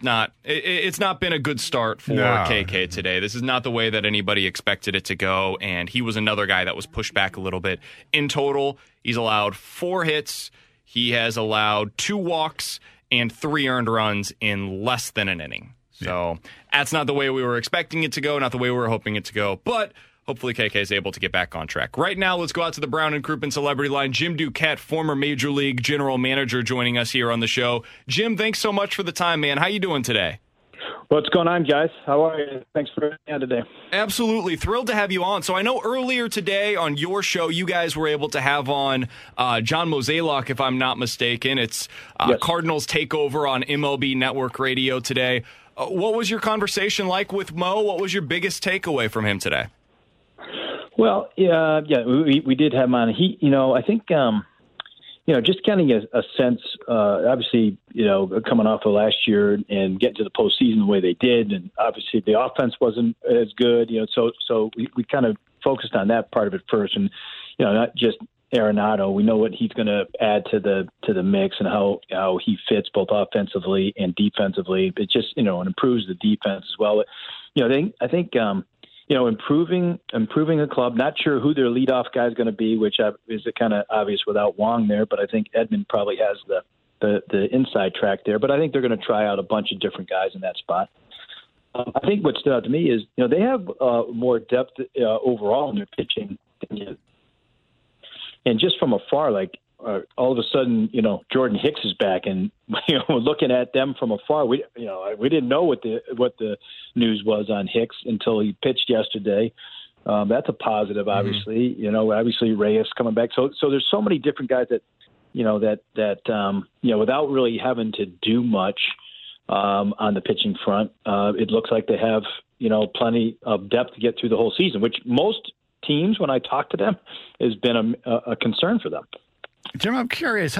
not been a good start for KK today. This is not the way that anybody expected it to go, and he was another guy that was pushed back a little bit. In total, he's allowed 4 hits. He has allowed 2 walks and 3 earned runs in less than an inning. So that's not the way we were expecting it to go, not the way we were hoping it to go, but hopefully KK is able to get back on track. Right now, let's go out to the Brown and Crouppen Celebrity Line. Jim Duquette, former Major League General Manager, joining us here on the show. Jim, thanks so much for the time, man. How you doing today? What's going on, guys? How are you? Thanks for having me on today. Absolutely. Thrilled to have you on. So I know earlier today on your show, you guys were able to have on John Mozeliak, if I'm not mistaken. It's Cardinals Takeover on MLB Network Radio today. What was your conversation like with Mo? What was your biggest takeaway from him today? Well, we did have him on. I think, just getting a sense, obviously, coming off of last year and getting to the postseason the way they did, and obviously the offense wasn't as good, so we kind of focused on that part of it first, and, not just Arenado. We know what he's going to add to the mix and how he fits both offensively and defensively. It just, it improves the defense as well. Improving a club, not sure who their leadoff guy is going to be, which is kind of obvious without Wong there, but I think Edman probably has the inside track there. But I think they're going to try out a bunch of different guys in that spot. I think what stood out to me is, they have more depth overall in their pitching. And just from afar, like, all of a sudden, Jordan Hicks is back, and looking at them from afar, we didn't know what the news was on Hicks until he pitched yesterday. That's a positive, obviously. Mm-hmm. Obviously Reyes coming back. So there's so many different guys that without really having to do much on the pitching front, it looks like they have plenty of depth to get through the whole season, which most teams, when I talk to them, has been a concern for them. Jim, I'm curious,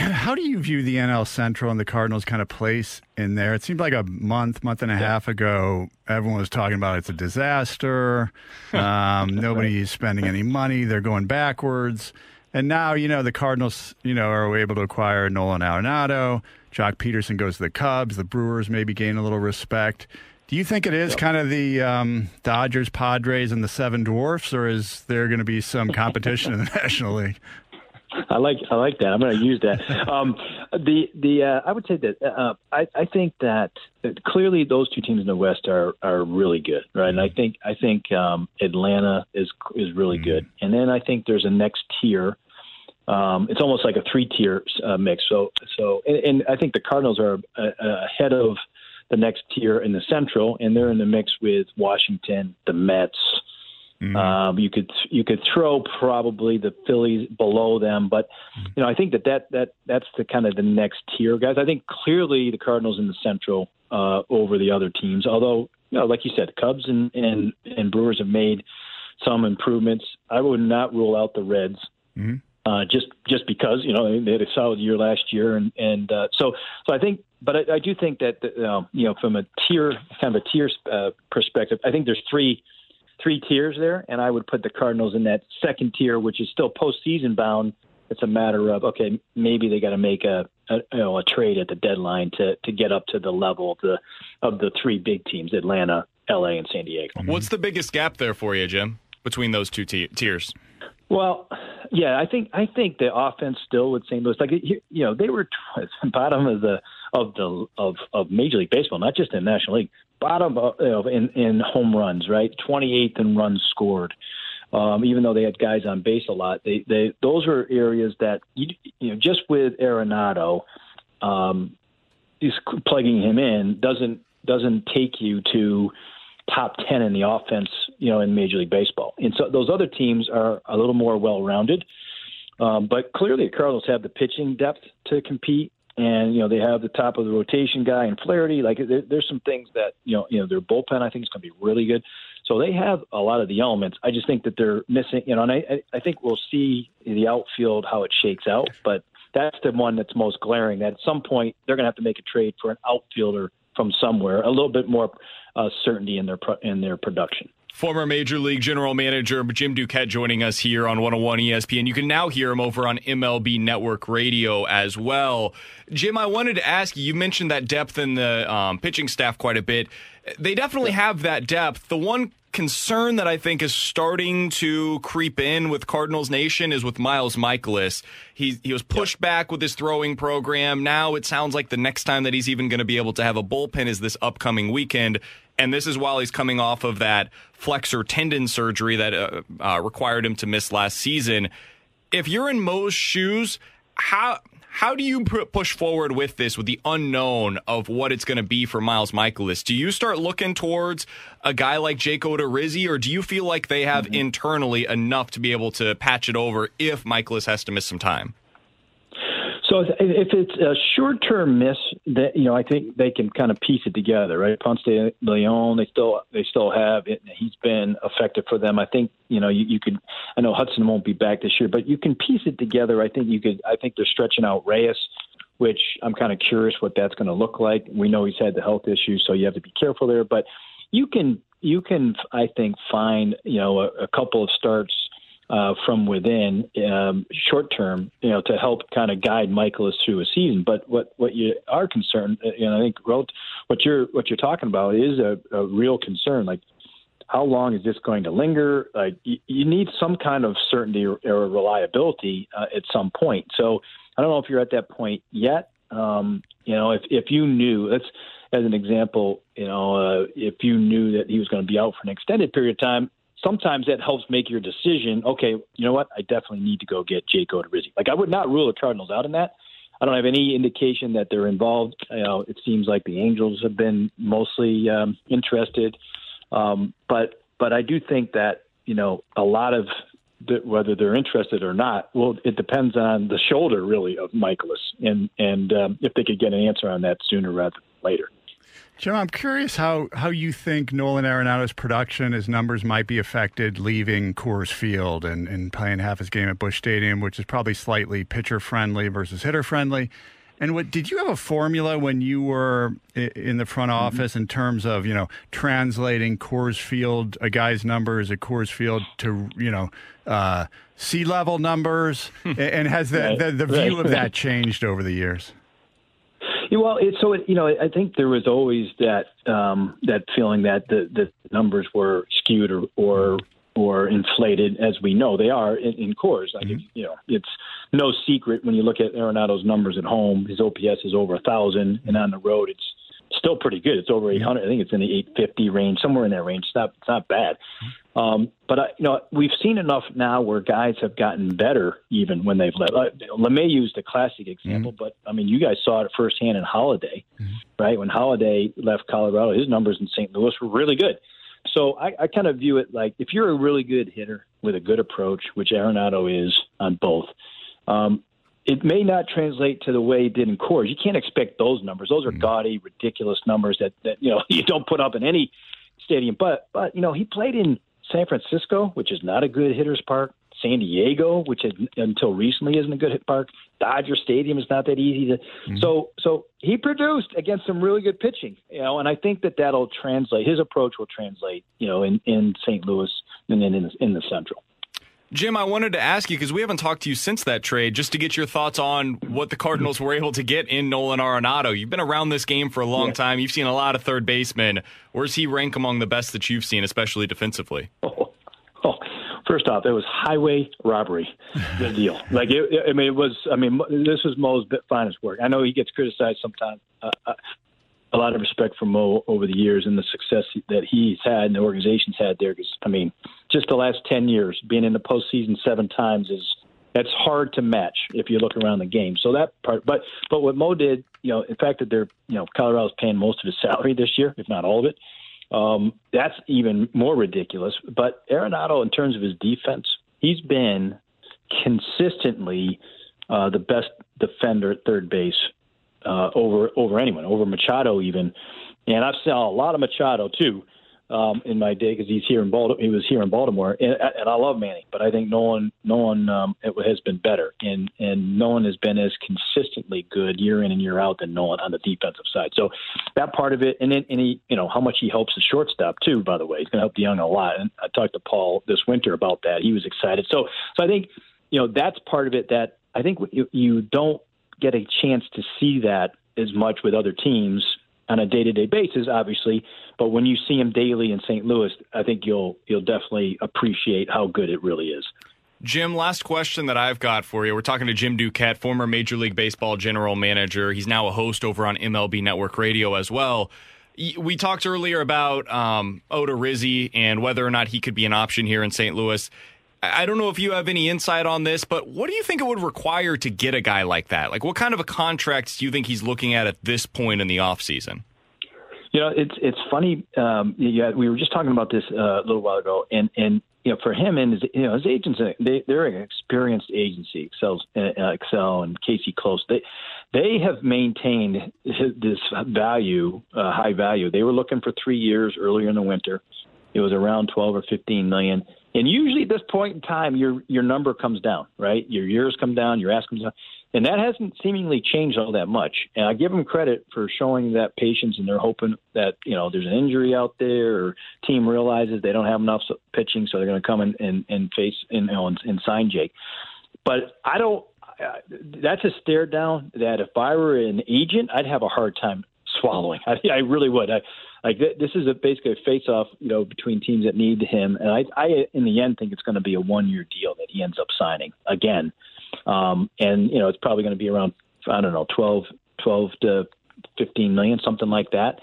how do you view the NL Central and the Cardinals' kind of place in there? It seemed like a month and a half ago, everyone was talking about it's a disaster. Nobody's spending any money. They're going backwards. And now, the Cardinals, are able to acquire Nolan Arenado. Jock Peterson goes to the Cubs. The Brewers maybe gain a little respect. Do you think it is kind of the Dodgers, Padres, and the Seven Dwarfs, or is there going to be some competition in the National League? I like that. I'm going to use that. I would say that I think that clearly those two teams in the West are really good, right? And I think Atlanta is really good, and then I think there's a next tier. It's almost like a three-tier mix. So, and I think the Cardinals are ahead of the next tier in the Central, and they're in the mix with Washington, the Mets. Mm-hmm. You could throw probably the Phillies below them, but you know I think that's the kind of the next tier guys. I think clearly the Cardinals in the Central over the other teams. Although you know, like you said, Cubs and Brewers have made some improvements. I would not rule out the Reds just because you know they had a solid year last year, and so I think. But I do think that you know from a tier perspective, I think there's three tiers there, and I would put the Cardinals in that second tier, which is still postseason bound. It's a matter of okay, maybe they got to make a trade at the deadline to get up to the level of the three big teams: Atlanta, LA, and San Diego. What's the biggest gap there for you, Jim, between those two tiers? Well, yeah, I think the offense still with St. Louis, like you know, they were bottom of Major League Baseball, not just in the National League, bottom in home runs, right? 28th in runs scored. Even though they had guys on base a lot, they those were areas that you know just with Arenado, he's plugging him in doesn't take you to top 10 in the offense, you know, in Major League Baseball. And so those other teams are a little more well-rounded. But clearly the Cardinals have the pitching depth to compete. And, you know, they have the top of the rotation guy in Flaherty. Like there's some things that, you know, their bullpen, I think is going to be really good. So they have a lot of the elements. I just think that they're missing, you know, and I think we'll see the outfield, how it shakes out. But that's the one that's most glaring that at some point they're going to have to make a trade for an outfielder from somewhere, a little bit more certainty in their production. Former Major League General Manager Jim Duquette joining us here on 101 ESPN. You can now hear him over on MLB Network Radio as well. Jim, I wanted to ask you, you mentioned that depth in the pitching staff quite a bit. They definitely have that depth. The one concern that I think is starting to creep in with Cardinals Nation is with Miles Mikolas. He was pushed back with his throwing program. Now it sounds like the next time that he's even going to be able to have a bullpen is this upcoming weekend. And this is while he's coming off of that flexor tendon surgery that required him to miss last season. If you're in Mo's shoes, how do you push forward with this, with the unknown of what it's going to be for Miles Mikolas? Do you start looking towards a guy like Jake Odorizzi, or do you feel like they have internally enough to be able to patch it over if Mikolas has to miss some time? So if it's a short-term miss, that you know, I think they can kind of piece it together, right? Ponce de Leon, they still have it. He's been effective for them. I think you know you could. I know Hudson won't be back this year, but you can piece it together. I think you could. I think they're stretching out Reyes, which I'm kind of curious what that's going to look like. We know he's had the health issues, so you have to be careful there. But you can I think find you know a couple of starts. From within short term, you know, to help kind of guide Mikolas through a season. But what you are concerned, and I think what you're talking about is a real concern. Like, how long is this going to linger? Like, you need some kind of certainty or reliability at some point. So I don't know if you're at that point yet. You know, if you knew, that's as an example, you know, if you knew that he was going to be out for an extended period of time. Sometimes that helps make your decision. Okay, you know what? I definitely need to go get Jake Odorizzi. Like I would not rule the Cardinals out in that. I don't have any indication that they're involved. You know, it seems like the Angels have been mostly interested, but I do think that you know a lot of whether they're interested or not. Well, it depends on the shoulder really of Mikolas, and if they could get an answer on that sooner rather than later. Jim, I'm curious how you think Nolan Arenado's production, his numbers might be affected leaving Coors Field and playing half his game at Busch Stadium, which is probably slightly pitcher-friendly versus hitter-friendly. And did you have a formula when you were in the front office in terms of, you know, translating Coors Field, a guy's numbers at Coors Field to, you know, sea-level numbers? And has the view of that changed over the years? Well, you know, I think there was always that that feeling that the numbers were skewed or are inflated, as we know they are in Coors. Mm-hmm. It's no secret when you look at Arenado's numbers at home. His OPS is over 1,000, and on the road, it's still pretty good. It's over 800. I think it's in the 850 range, somewhere in that range. It's not bad. But we've seen enough now where guys have gotten better even when they've left. LeMay used a classic example, mm-hmm. but you guys saw it firsthand in Holiday, mm-hmm. right? When Holiday left Colorado, his numbers in St. Louis were really good. So I kind of view it like if you're a really good hitter with a good approach, which Arenado is on both, it may not translate to the way it did in Coors. You can't expect those numbers. Those are gaudy, ridiculous numbers that you don't put up in any stadium. But he played in San Francisco, which is not a good hitter's park. San Diego, which until recently isn't a good hit park. Dodger Stadium is not that easy to. Mm-hmm. So he produced against some really good pitching, and I think that'll translate. His approach will translate, in St. Louis and then in the Central. Jim, I wanted to ask you, because we haven't talked to you since that trade, just to get your thoughts on what the Cardinals were able to get in Nolan Arenado. You've been around this game for a long time. You've seen a lot of third basemen. Where's he rank among the best that you've seen, especially defensively? Oh. First off, it was highway robbery, the deal. This was Mo's finest work. I know he gets criticized sometimes. A lot of respect for Mo over the years and the success that he's had and the organization's had there. Just the last 10 years, being in the postseason 7 times that's hard to match if you look around the game. So that part, but what Mo did, in fact that they're, Colorado's paying most of his salary this year, if not all of it. That's even more ridiculous. But Arenado, in terms of his defense, he's been consistently the best defender at third base over anyone, over Machado even. And I've saw a lot of Machado too in my day because he was here in Baltimore, and I love Manny, but I think Nolan has been better, and Nolan has been as consistently good year in and year out than Nolan on the defensive side. So that part of it, and then how much he helps the shortstop too. By the way, he's going to help DeJong a lot, and I talked to Paul this winter about that. He was excited, so I think that's part of it that I think you don't get a chance to see that as much with other teams on a day-to-day basis, obviously, but when you see him daily in St. Louis, I think you'll definitely appreciate how good it really is. Jim, last question that I've got for you. We're talking to Jim Duquette, former Major League Baseball general manager. He's now a host over on MLB Network Radio as well. We talked earlier about Odorizzi and whether or not he could be an option here in St. Louis. I don't know if you have any insight on this, but what do you think it would require to get a guy like that? Like, what kind of a contract do you think he's looking at this point in the offseason? It's funny. We were just talking about this a little while ago, and for him and his agents, they're an experienced agency, Excel and Casey Close. They have maintained this value, high value. They were looking for 3 years earlier in the winter. It was around 12 or 15 million. And usually at this point in time, your number comes down, right? Your years come down, your ask comes down. And that hasn't seemingly changed all that much. And I give them credit for showing that patience, and they're hoping that, there's an injury out there or team realizes they don't have enough pitching, so they're going to come and face and sign Jake. But I don't – that's a stare down that if I were an agent, I'd have a hard time swallowing. I really would. This is basically a face-off, between teams that need him, and I in the end think it's going to be a one-year deal that he ends up signing again, and it's probably going to be around 12 to 15 million, something like that.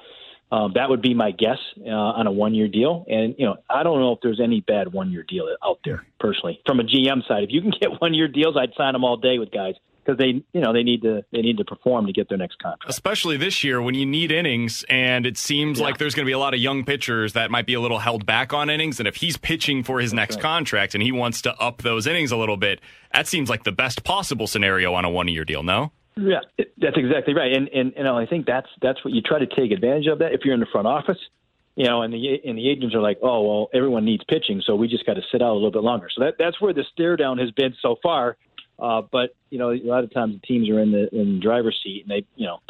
That would be my guess on a one-year deal, and I don't know if there's any bad one-year deal out there. Personally, from a GM side, if you can get one-year deals, I'd sign them all day with guys. Because they need to perform to get their next contract. Especially this year when you need innings, and it seems like there's going to be a lot of young pitchers that might be a little held back on innings. And if he's pitching for his next contract and he wants to up those innings a little bit, that seems like the best possible scenario on a one-year deal, no? Yeah, that's exactly right. And I think that's what you try to take advantage of that if you're in the front office. And the agents are like, oh, well, everyone needs pitching, so we just got to sit out a little bit longer. So that's where the stare down has been so far. But a lot of times the teams are in the driver's seat, and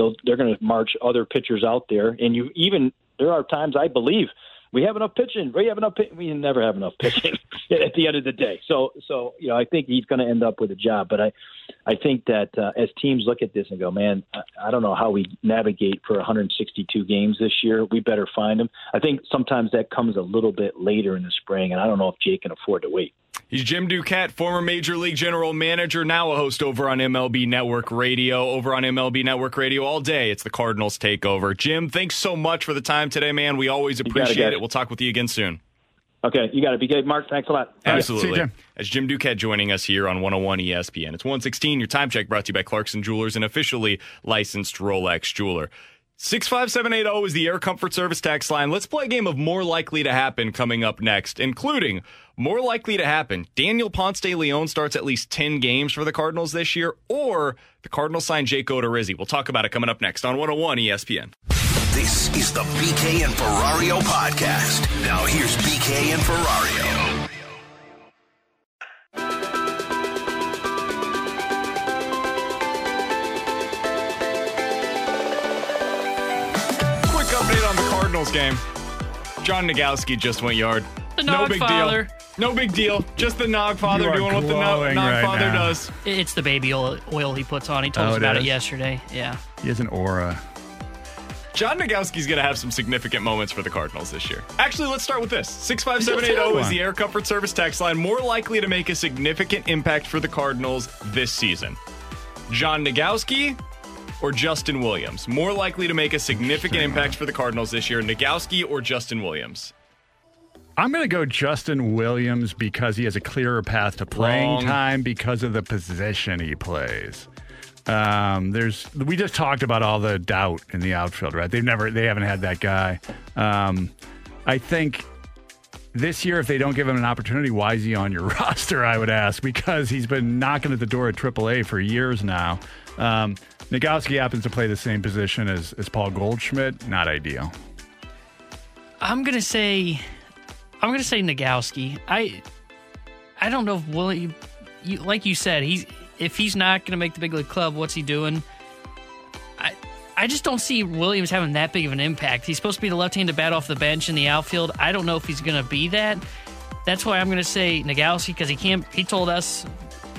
they're going to march other pitchers out there. And there are times I believe we have enough pitching. We never have enough pitching. at the end of the day. So you know, I think he's going to end up with a job. But I think that as teams look at this and go, man, I don't know how we navigate for 162 games this year. We better find him. I think sometimes that comes a little bit later in the spring, and I don't know if Jake can afford to wait. He's Jim Duquette, former Major League General Manager, now a host over on MLB Network Radio, all day. It's the Cardinals Takeover. Jim, thanks so much for the time today, man. We always appreciate it. We'll talk with you again soon. Okay, you got it. Be good, Mark. Thanks a lot. Absolutely. Right. That's Jim Duquette joining us here on 101 ESPN. It's 1:16. Your time check brought to you by Clarkson Jewelers, an officially licensed Rolex jeweler. 65780 is the Air Comfort Service text line. Let's play a game of More Likely to Happen coming up next, including More Likely to Happen. Daniel Ponce de Leon starts at least 10 games for the Cardinals this year, or the Cardinals sign Jake Odorizzi. We'll talk about it coming up next on 101 ESPN. This is the BK and Ferrario podcast. Now here's BK and Ferrario. Game. John Nagowski just went yard. No big deal. Just the Nogfather doing what the Nogfather does. It's the baby oil he puts on. He told us about it yesterday. Yeah. He has an aura. John Nagowski's going to have some significant moments for the Cardinals this year. Actually, let's start with this. 65780 is the Air Comfort Service text line. More likely to make a significant impact for the Cardinals this season. John Nagowski or Justin Williams? More likely to make a significant impact for the Cardinals this year, Nagowski or Justin Williams? I'm going to go Justin Williams because he has a clearer path to playing time because of the position he plays. We just talked about all the doubt in the outfield, right? They haven't had that guy. I think this year, if they don't give him an opportunity, why is he on your roster, I would ask, because he's been knocking at the door at AAA for years now. Nagowski happens to play the same position as Paul Goldschmidt. Not ideal. I'm gonna say Nagowski. I don't know if Willie, like you said, if he's not gonna make the big league club, what's he doing? I just don't see Williams having that big of an impact. He's supposed to be the left-handed bat off the bench in the outfield. I don't know if he's gonna be that. That's why I'm gonna say Nagowski, because he can't. He told us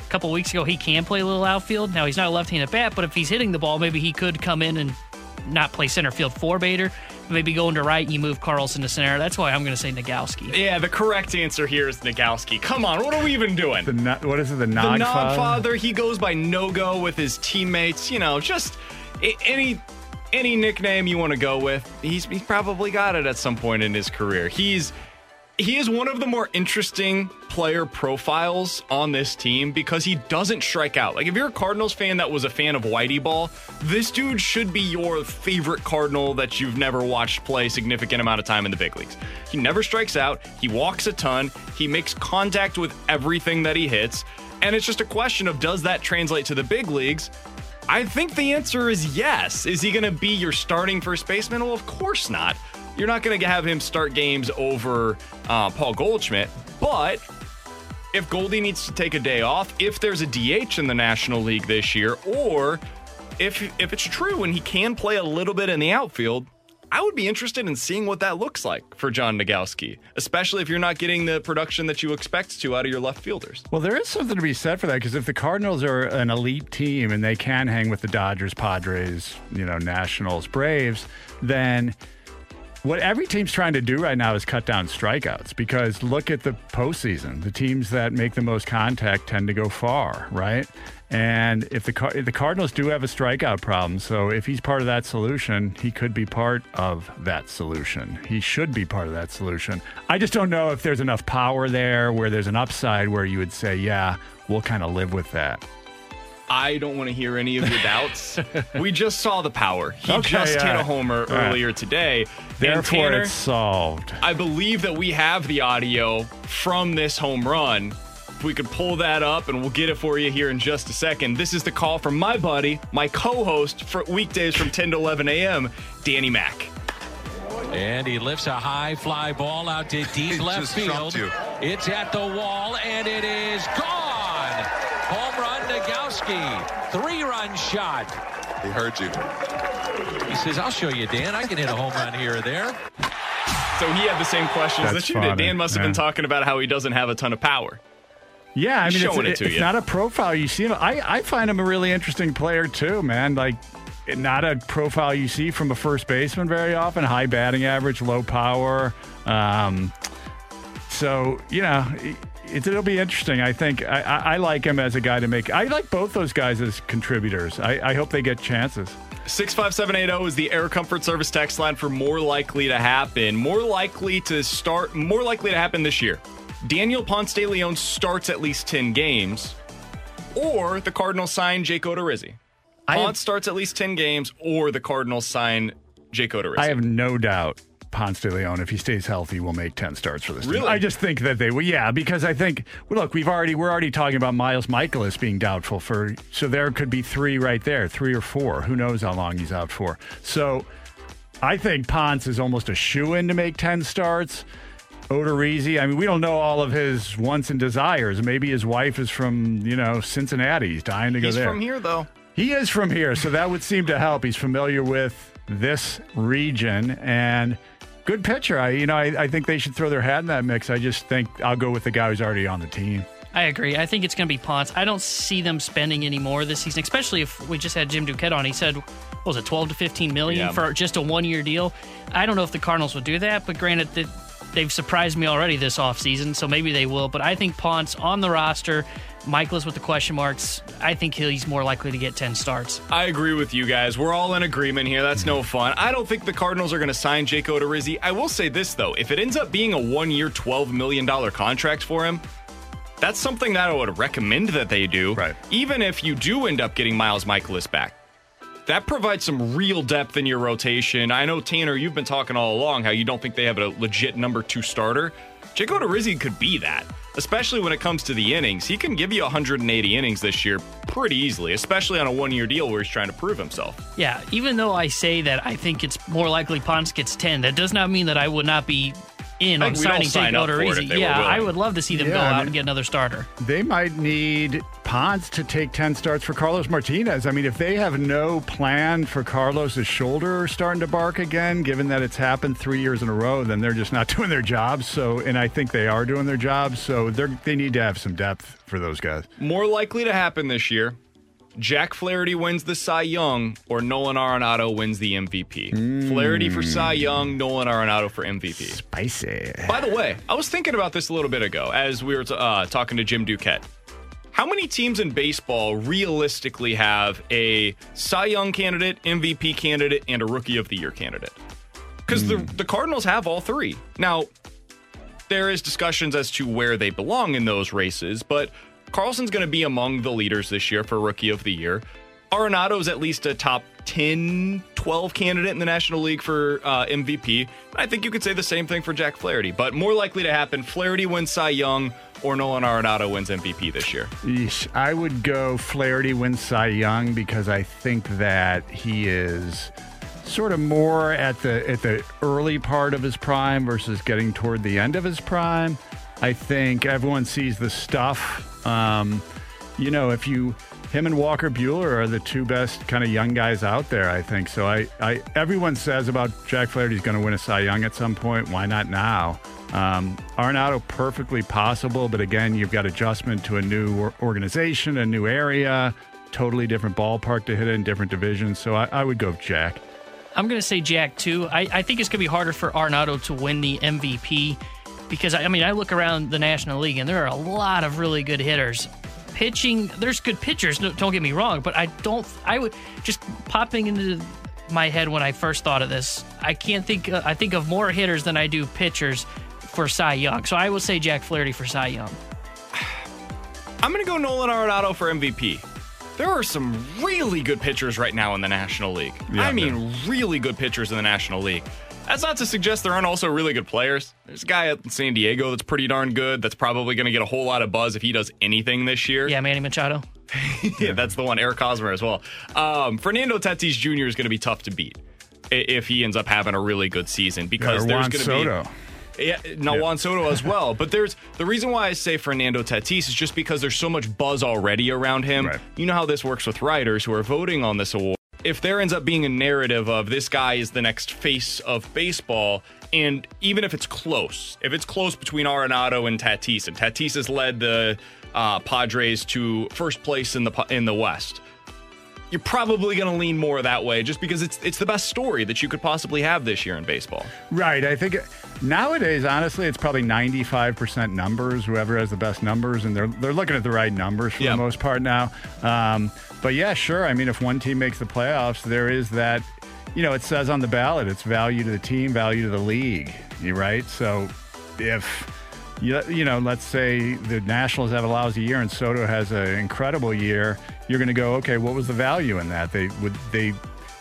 a couple weeks ago he can play a little outfield. Now, he's not a left-handed bat, but if he's hitting the ball, maybe he could come in and not play center field for Bader, maybe going to right, and you move Carlson to center. That's why I'm going to say Nagowski. Yeah, the correct answer here is Nagowski. Come on, what are we even doing? What is it, the Nogfather? The Nogfather. He goes by No-Go with his teammates. You know, just any nickname you want to go with, he's probably got it at some point in his career. He is one of the more interesting player profiles on this team because he doesn't strike out. Like, if you're a Cardinals fan that was a fan of Whitey Ball, this dude should be your favorite Cardinal that you've never watched play significant amount of time in the big leagues. He never strikes out. He walks a ton. He makes contact with everything that he hits. And it's just a question of, does that translate to the big leagues? I think the answer is yes. Is he going to be your starting first baseman? Well, of course not. You're not going to have him start games over Paul Goldschmidt, but if Goldie needs to take a day off, if there's a DH in the National League this year, or if it's true and he can play a little bit in the outfield, I would be interested in seeing what that looks like for John Nagowski, especially if you're not getting the production that you expect to out of your left fielders. Well, there is something to be said for that, because if the Cardinals are an elite team and they can hang with the Dodgers, Padres, Nationals, Braves, then what every team's trying to do right now is cut down strikeouts, because look at the postseason. The teams that make the most contact tend to go far, right? And if the Cardinals do have a strikeout problem, so if he's part of that solution, he could be part of that solution. He should be part of that solution. I just don't know if there's enough power there where there's an upside where you would say, yeah, we'll kind of live with that. I don't want to hear any of your doubts. We just saw the power. He hit a homer earlier today. Therefore, Tanner, it's solved. I believe that we have the audio from this home run. If we could pull that up, and we'll get it for you here in just a second. This is the call from my buddy, my co-host for weekdays from 10 to 11 a.m., Danny Mack. And he lifts a high fly ball out to deep left field. It's at the wall, and it is gone. Home run. Nagowski, 3-run shot. He heard you. He says, I'll show you, Dan. I can hit a home run here or there. So he had the same questions that you did. Dan must have been talking about how he doesn't have a ton of power. Yeah, I mean, it's not a profile you see. I find him a really interesting player, too, man. Like, not a profile you see from a first baseman very often. High batting average, low power. So, you know, it'll be interesting. I think I like him as a guy to make. I like both those guys as contributors. I hope they get chances. 65780 is the Air Comfort Service text line for more likely to happen. More likely to happen this year. Daniel Ponce de Leon starts at least 10 games, or the Cardinals sign Jake Odorizzi. Ponce starts at least 10 games, or the Cardinals sign Jake Odorizzi. I have no doubt Ponce de Leon, if he stays healthy, will make 10 starts for this team. I just think that they will. Yeah, because I think, look, we're already talking about Miles Mikolas being doubtful for, so there could be three right there, three or four. Who knows how long he's out for? So I think Ponce is almost a shoo-in to make 10 starts. Odorizzi, I mean, we don't know all of his wants and desires. Maybe his wife is from, Cincinnati. He's dying to go there. He's from here, though. He is from here, so that would seem to help. He's familiar with this region, and good pitcher. I think they should throw their hat in that mix. I just think I'll go with the guy who's already on the team. I agree. I think it's going to be Ponce. I don't see them spending any more this season, especially if we just had Jim Duquette on. He said, what was it, 12 to 15 million for just a one-year deal? I don't know if the Cardinals would do that, but granted that they've surprised me already this offseason, so maybe they will. But I think Ponce on the roster, Michaelis with the question marks, I think he's more likely to get 10 starts. I agree with you guys. We're all in agreement here. That's no fun. I don't think the Cardinals are going to sign Jake Odorizzi. I will say this, though. If it ends up being a one-year, $12 million contract for him, that's something that I would recommend that they do, right? Even if you do end up getting Miles Mikolas back. That provides some real depth in your rotation. I know, Tanner, you've been talking all along how you don't think they have a legit number two starter. Jake Odorizzi could be that, especially when it comes to the innings. He can give you 180 innings this year pretty easily, especially on a one-year deal where he's trying to prove himself. Yeah, even though I say that I think it's more likely Ponce gets 10, that does not mean that I would not be in on signing Jake Odorizzi. Yeah, I would love to see them go out and get another starter. They might need Ponce to take 10 starts for Carlos Martinez. I mean, if they have no plan for Carlos's shoulder starting to bark again, given that it's happened 3 years in a row, then they're just not doing their jobs. So, and I think they are doing their jobs. So they need to have some depth for those guys. More likely to happen this year, Jack Flaherty wins the Cy Young, or Nolan Arenado wins the MVP. Flaherty for Cy Young, Nolan Arenado for MVP. Spicy. By the way, I was thinking about this a little bit ago as we were talking to Jim Duquette. How many teams in baseball realistically have a Cy Young candidate, MVP candidate, and a Rookie of the Year candidate? Because the Cardinals have all three. Now, there is discussions as to where they belong in those races, but Carlson's going to be among the leaders this year for Rookie of the Year. Arenado's at least a top 10, 12 candidate in the National League for MVP. I think you could say the same thing for Jack Flaherty, but more likely to happen, Flaherty wins Cy Young or Nolan Arenado wins MVP this year. Yeesh, I would go Flaherty wins Cy Young because I think that he is sort of more at the early part of his prime versus getting toward the end of his prime. I think everyone sees the stuff. Him and Walker Buehler are the two best kind of young guys out there, I think. So everyone says about Jack Flaherty's going to win a Cy Young at some point. Why not now? Arenado, perfectly possible. But again, you've got adjustment to a new organization, a new area, totally different ballpark to hit in, different divisions. So I would go Jack. I'm going to say Jack, too. I think it's going to be harder for Arenado to win the MVP. Because, I mean, I look around the National League, and there are a lot of really good hitters. Pitching, there's good pitchers, don't get me wrong, but I would, just popping into my head when I first thought of this, I think of more hitters than I do pitchers for Cy Young. So I will say Jack Flaherty for Cy Young. I'm going to go Nolan Arenado for MVP. There are some really good pitchers right now in the National League. Yeah, really good pitchers in the National League. That's not to suggest there aren't also really good players. There's a guy at San Diego that's pretty darn good that's probably going to get a whole lot of buzz if he does anything this year. Yeah, Manny Machado. Yeah, that's the one. Eric Hosmer as well. Fernando Tatis Jr. is going to be tough to beat if he ends up having a really good season because there's going to be... Juan Soto as well. But there's the reason why I say Fernando Tatis is just because there's so much buzz already around him. Right. You know how this works with writers who are voting on this award. If there ends up being a narrative of this guy is the next face of baseball And even if it's close between Arenado and Tatis, and Tatis has led the Padres to first place in the West, you're probably going to lean more that way just because it's the best story that you could possibly have this year in baseball. Right. I think nowadays, honestly, it's probably 95% numbers, whoever has the best numbers, and they're looking at the right numbers for the most part now. But yeah, sure. I mean, if one team makes the playoffs, there is that, you know, it says on the ballot, it's value to the team, value to the league, right? So if, you know, let's say the Nationals have a lousy year and Soto has an incredible year, you're going to go, okay, what was the value in that?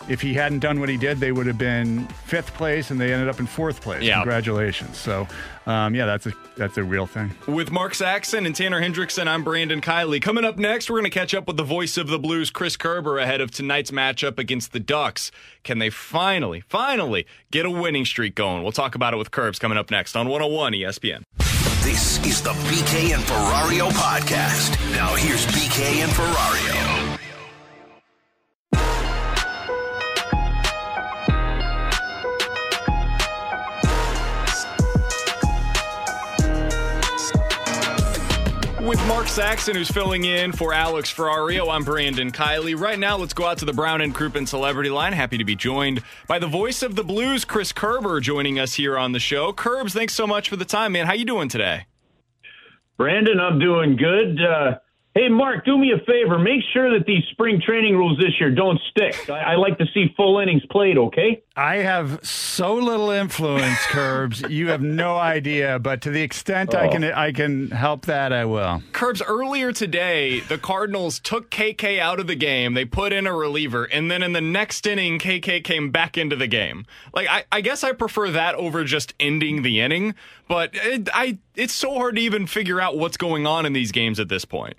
If he hadn't done what he did, they would have been fifth place, and they ended up in fourth place. Yeah. Congratulations. So, that's a real thing. With Mark Saxon and Tanner Hendrickson, I'm Brandon Kiley. Coming up next, we're going to catch up with the voice of the Blues, Chris Kerber, ahead of tonight's matchup against the Ducks. Can they finally get a winning streak going? We'll talk about it with Kerbs coming up next on 101 ESPN. This is the BK and Ferrario podcast. Now here's BK and Ferrario. With Mark Saxon, who's filling in for Alex Ferrario, I'm Brandon Kiley. Right now, let's go out to the Brown and Crouppen Celebrity Line. Happy to be joined by the voice of the Blues, Chris Kerber, joining us here on the show. Kerbs, thanks so much for the time, man. How you doing today? Brandon, I'm doing good. Hey, Mark, do me a favor. Make sure that these spring training rules this year don't stick. I like to see full innings played, okay? I have so little influence, Kerbs. You have no idea, but to the extent I can help that, I will. Kerbs, earlier today, the Cardinals took KK out of the game. They put in a reliever, and then in the next inning, KK came back into the game. Like, I guess I prefer that over just ending the inning, but it's so hard to even figure out what's going on in these games at this point.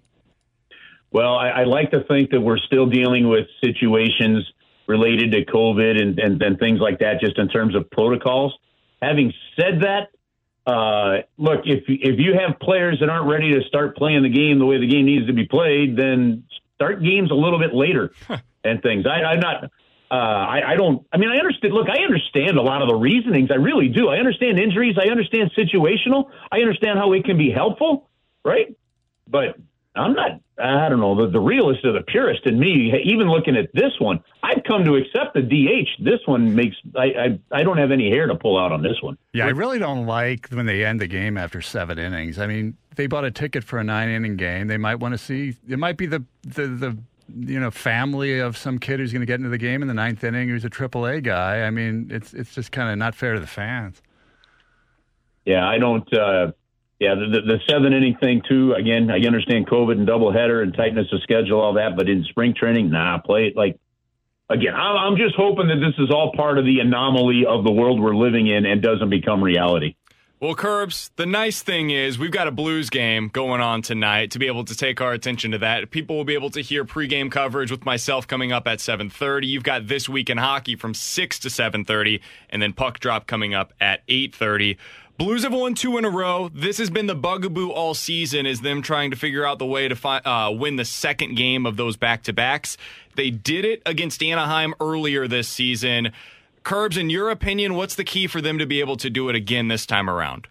Well, I like to think that we're still dealing with situations related to COVID and things like that, just in terms of protocols. Having said that, look, if you have players that aren't ready to start playing the game the way the game needs to be played, then start games a little bit later and things. I understand. Look, I understand a lot of the reasonings. I really do. I understand injuries. I understand situational. I understand how it can be helpful, right? But I'm not, I don't know, the realist or the purist in me, even looking at this one, I've come to accept the DH. This one makes, I don't have any hair to pull out on this one. Yeah, I really don't like when they end the game after 7 innings. I mean, they bought a ticket for a 9-inning game. They might want to see, it might be the you know, family of some kid who's going to get into the game in the 9th inning who's a AAA guy. I mean, it's just kind of not fair to the fans. Yeah, I don't, yeah, the 7-inning thing, too, again, I understand COVID and doubleheader and tightness of schedule, all that, but in spring training, play it like, again, I'm just hoping that this is all part of the anomaly of the world we're living in and doesn't become reality. Well, Kerbs, the nice thing is we've got a Blues game going on tonight to be able to take our attention to that. People will be able to hear pregame coverage with myself coming up at 7:30. You've got This Week in Hockey from 6 to 7:30, and then Puck Drop coming up at 8:30. Blues have won 2 in a row. This has been the bugaboo all season, is them trying to figure out the way to win the second game of those back-to-backs. They did it against Anaheim earlier this season. Kerbs, in your opinion, what's the key for them to be able to do it again this time around?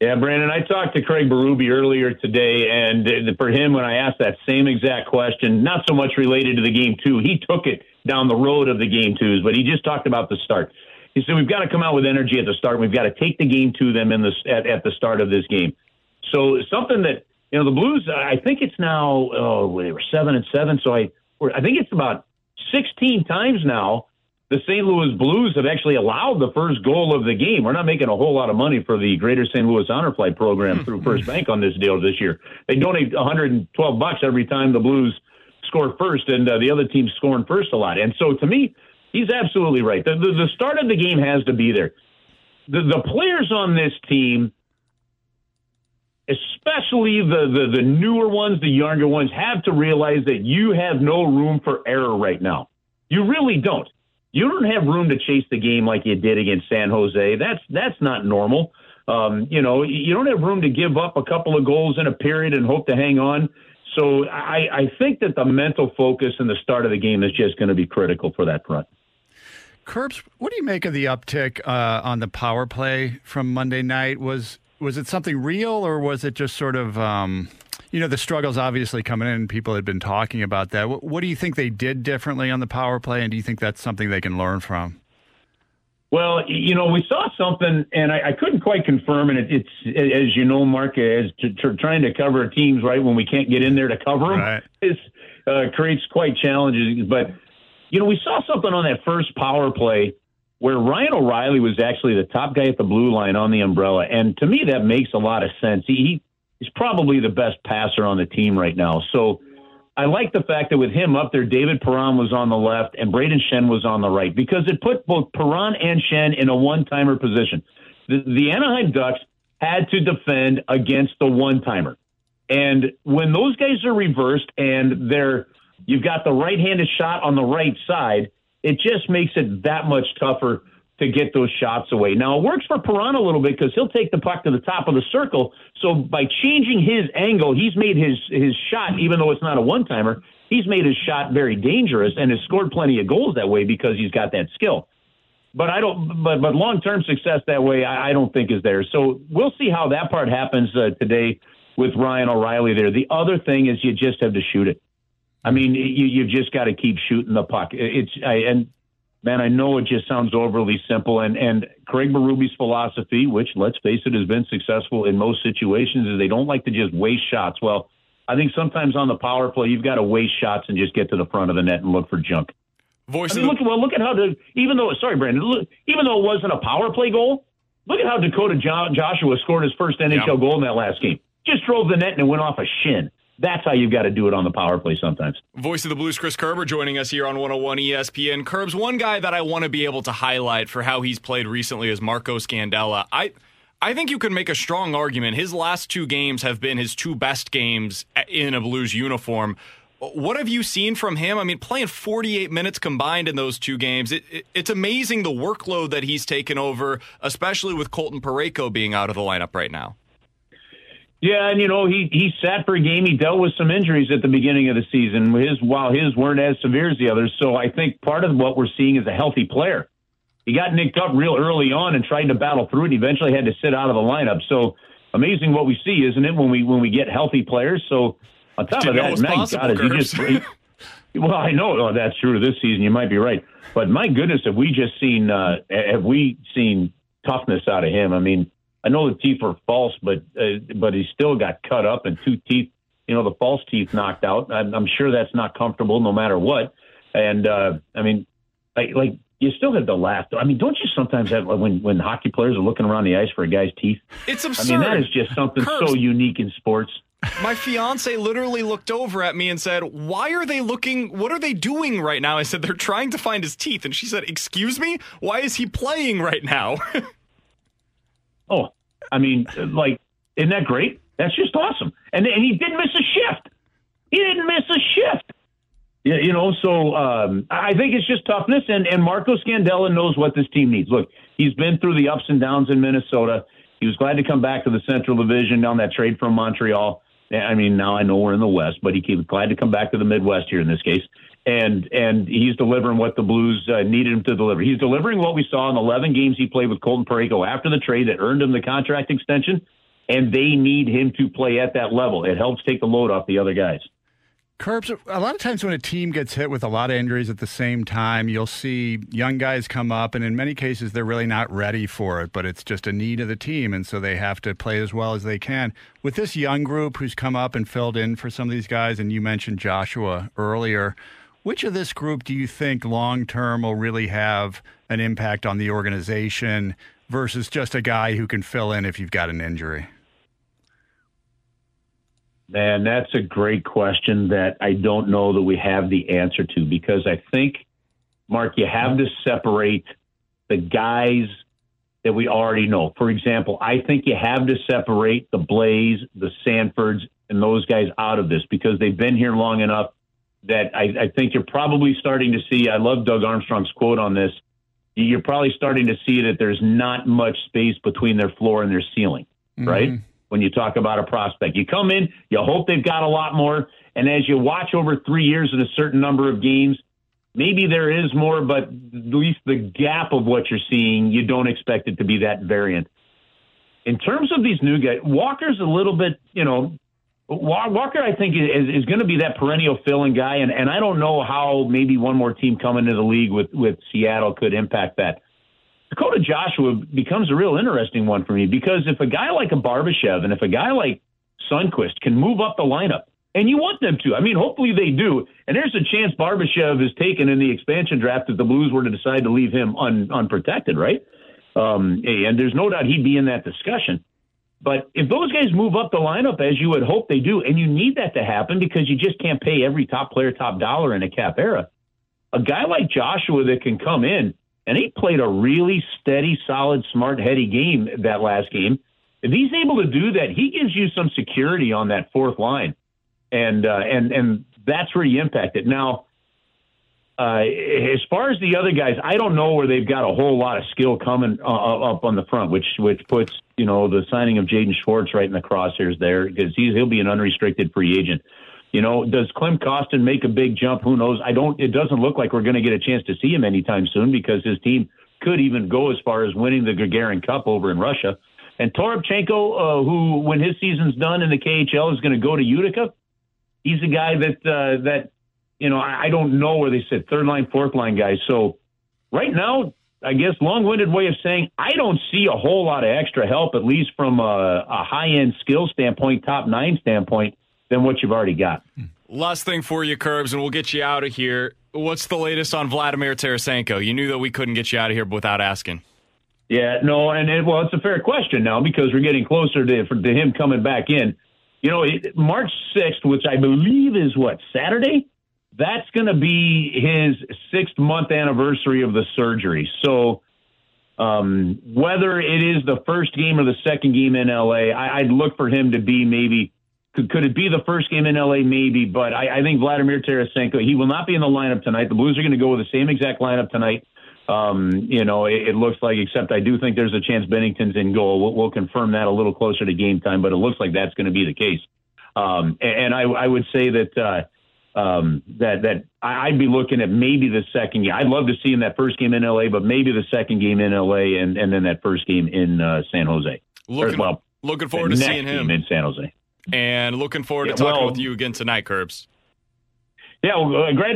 Yeah, Brandon, I talked to Craig Berube earlier today, and for him, when I asked that same exact question, not so much related to the Game 2. He took it down the road of the Game 2s, but he just talked about the start. He said, we've got to come out with energy at the start. We've got to take the game to them at the start of this game. So something that, you know, the Blues, I think it's now, they were 7-7. So I think it's about 16 times now the St. Louis Blues have actually allowed the first goal of the game. We're not making a whole lot of money for the Greater St. Louis Honor Flight program through First Bank on this deal this year. They donate $112 every time the Blues score first, and the other team's scoring first a lot. And so to me, he's absolutely right. The start of the game has to be there. The players on this team, especially the newer ones, the younger ones, have to realize that you have no room for error right now. You really don't. You don't have room to chase the game like you did against San Jose. That's not normal. You know, you don't have room to give up a couple of goals in a period and hope to hang on. So I think that the mental focus and the start of the game is just going to be critical for that front. Kerbs, what do you make of the uptick on the power play from Monday night? Was it something real, or was it just sort of, the struggles obviously coming in, people had been talking about that. What do you think they did differently on the power play, and do you think that's something they can learn from? Well, we saw something, and I couldn't quite confirm, and it's, as you know, Mark, as to trying to cover teams, right, when we can't get in there to cover them, right, creates quite challenges. But, we saw something on that first power play where Ryan O'Reilly was actually the top guy at the blue line on the umbrella, and to me that makes a lot of sense. He's probably the best passer on the team right now. So I like the fact that with him up there, David Perron was on the left and Braden Shen was on the right, because it put both Perron and Shen in a one-timer position. The Anaheim Ducks had to defend against the one-timer. And when those guys are reversed and you've got the right-handed shot on the right side, it just makes it that much tougher to get those shots away. Now, it works for Perron a little bit because he'll take the puck to the top of the circle. So by changing his angle, he's made his shot, even though it's not a one-timer, he's made his shot very dangerous and has scored plenty of goals that way because he's got that skill. But but long-term success that way, I don't think is there. So we'll see how that part happens today with Ryan O'Reilly there. The other thing is you just have to shoot it. I mean, you've just got to keep shooting the puck. Man, I know it just sounds overly simple. And Craig Berube philosophy, which, let's face it, has been successful in most situations, is they don't like to just waste shots. Well, I think sometimes on the power play, you've got to waste shots and just get to the front of the net and look for junk. Look at how even though it wasn't a power play goal, look at how Dakota Joshua scored his first NHL goal in that last game. Just drove the net and it went off a shin. That's how you've got to do it on the power play sometimes. Voice of the Blues, Chris Kerber, joining us here on 101 ESPN. Kerbs, one guy that I want to be able to highlight for how he's played recently is Marco Scandella. I think you can make a strong argument. His last two games have been his two best games in a Blues uniform. What have you seen from him? I mean, playing 48 minutes combined in those two games, it's amazing the workload that he's taken over, especially with Colton Parayko being out of the lineup right now. Yeah, and he sat for a game. He dealt with some injuries at the beginning of the season. His weren't as severe as the others, so I think part of what we're seeing is a healthy player. He got nicked up real early on and tried to battle through it. Eventually had to sit out of the lineup. So amazing what we see, isn't it? When we get healthy players. So on top of that, my God, well, I know that's true this season. You might be right, but my goodness, have we seen toughness out of him? I mean, I know the teeth were false, but he still got cut up and two teeth, the false teeth knocked out. I'm sure that's not comfortable no matter what. And, I mean, like you still have to laugh. I mean, don't you sometimes have, when hockey players are looking around the ice for a guy's teeth? It's absurd. I mean, that is just something so unique in sports. My fiance literally looked over at me and said, "Why are they looking? What are they doing right now?" I said, "They're trying to find his teeth." And she said, "Excuse me? Why is he playing right now?" Oh, I mean, isn't that great? That's just awesome. And he didn't miss a shift. He didn't miss a shift. So I think it's just toughness. And Marco Scandella knows what this team needs. Look, he's been through the ups and downs in Minnesota. He was glad to come back to the Central Division on that trade from Montreal. I mean, now I know we're in the West, but he was glad to come back to the Midwest here in this case. And he's delivering what the Blues needed him to deliver. He's delivering what we saw in 11 games he played with Colton Parayko after the trade that earned him the contract extension, and they need him to play at that level. It helps take the load off the other guys. Kerbs, a lot of times when a team gets hit with a lot of injuries at the same time, you'll see young guys come up, and in many cases they're really not ready for it, but it's just a need of the team, and so they have to play as well as they can. With this young group who's come up and filled in for some of these guys, and you mentioned Joshua earlier, which of this group do you think long-term will really have an impact on the organization versus just a guy who can fill in if you've got an injury? Man, that's a great question that I don't know that we have the answer to, because I think, Mark, you have to separate the guys that we already know. For example, I think you have to separate the Blaze, the Sanfords, and those guys out of this, because they've been here long enough that I think you're probably starting to see. I love Doug Armstrong's quote on this. You're probably starting to see that there's not much space between their floor and their ceiling, mm-hmm. right? When you talk about a prospect, you come in, you hope they've got a lot more. And as you watch over 3 years in a certain number of games, maybe there is more, but at least the gap of what you're seeing, you don't expect it to be that variant. In terms of these new guys, Walker's a little bit, you know, Walker, I think, is going to be that perennial fill-in guy, and I don't know how maybe one more team coming to the league with Seattle could impact that. Dakota Joshua becomes a real interesting one for me, because if a guy like a Barbashev and if a guy like Sundquist can move up the lineup, and you want them to, I mean, hopefully they do, and there's a chance Barbashev is taken in the expansion draft if the Blues were to decide to leave him unprotected, right? And there's no doubt he'd be in that discussion. But if those guys move up the lineup, as you would hope they do, and you need that to happen because you just can't pay every top player top dollar in a cap era, a guy like Joshua that can come in, and he played a really steady, solid, smart, heady game that last game. If he's able to do that, he gives you some security on that fourth line, and that's where you impact it. Now, as far as the other guys, I don't know where they've got a whole lot of skill coming up on the front, which puts, you know, the signing of Jaden Schwartz right in the crosshairs there, because he'll be an unrestricted free agent. You know, does Clem Costin make a big jump? Who knows? It doesn't look like we're going to get a chance to see him anytime soon, because his team could even go as far as winning the Gagarin Cup over in Russia. And Toropchenko, who, when his season's done in the KHL, is going to go to Utica. He's a guy that. You know, I don't know where they sit, third line, fourth line guys. So right now, I guess long-winded way of saying I don't see a whole lot of extra help, at least from a high-end skill standpoint, top nine standpoint, than what you've already got. Last thing for you, Curbs, and we'll get you out of here. What's the latest on Vladimir Tarasenko? You knew that we couldn't get you out of here without asking. Yeah, no, and it's a fair question now, because we're getting closer to him coming back in. You know, March 6th, which I believe is Saturday? That's going to be his 6th-month anniversary of the surgery. So whether it is the first game or the second game in L.A., I'd look for him to be maybe – could it be the first game in L.A.? Maybe, but I think Vladimir Tarasenko, he will not be in the lineup tonight. The Blues are going to go with the same exact lineup tonight. You know, it looks like, except I do think there's a chance Bennington's in goal. We'll confirm that a little closer to game time, but it looks like that's going to be the case. And I would say that that I'd be looking at maybe the second game. I'd love to see him that first game in LA, but maybe the second game in LA and then that first game in San Jose. Looking forward to seeing him in San Jose, and looking forward to talking with you again tonight, Curbs. Yeah, well, glad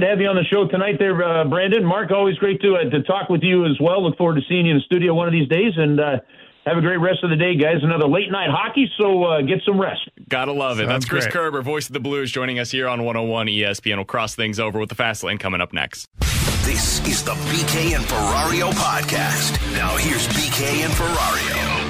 to have you on the show tonight, there, Brandon. Mark, always great to talk with you as well. Look forward to seeing you in the studio one of these days, and have a great rest of the day, guys. Another late-night hockey, so get some rest. Gotta love it. That's Chris Kerber, voice of the Blues, joining us here on 101 ESPN. We'll cross things over with the Fast Lane coming up next. This is the BK and Ferrario podcast. Now here's BK and Ferrario.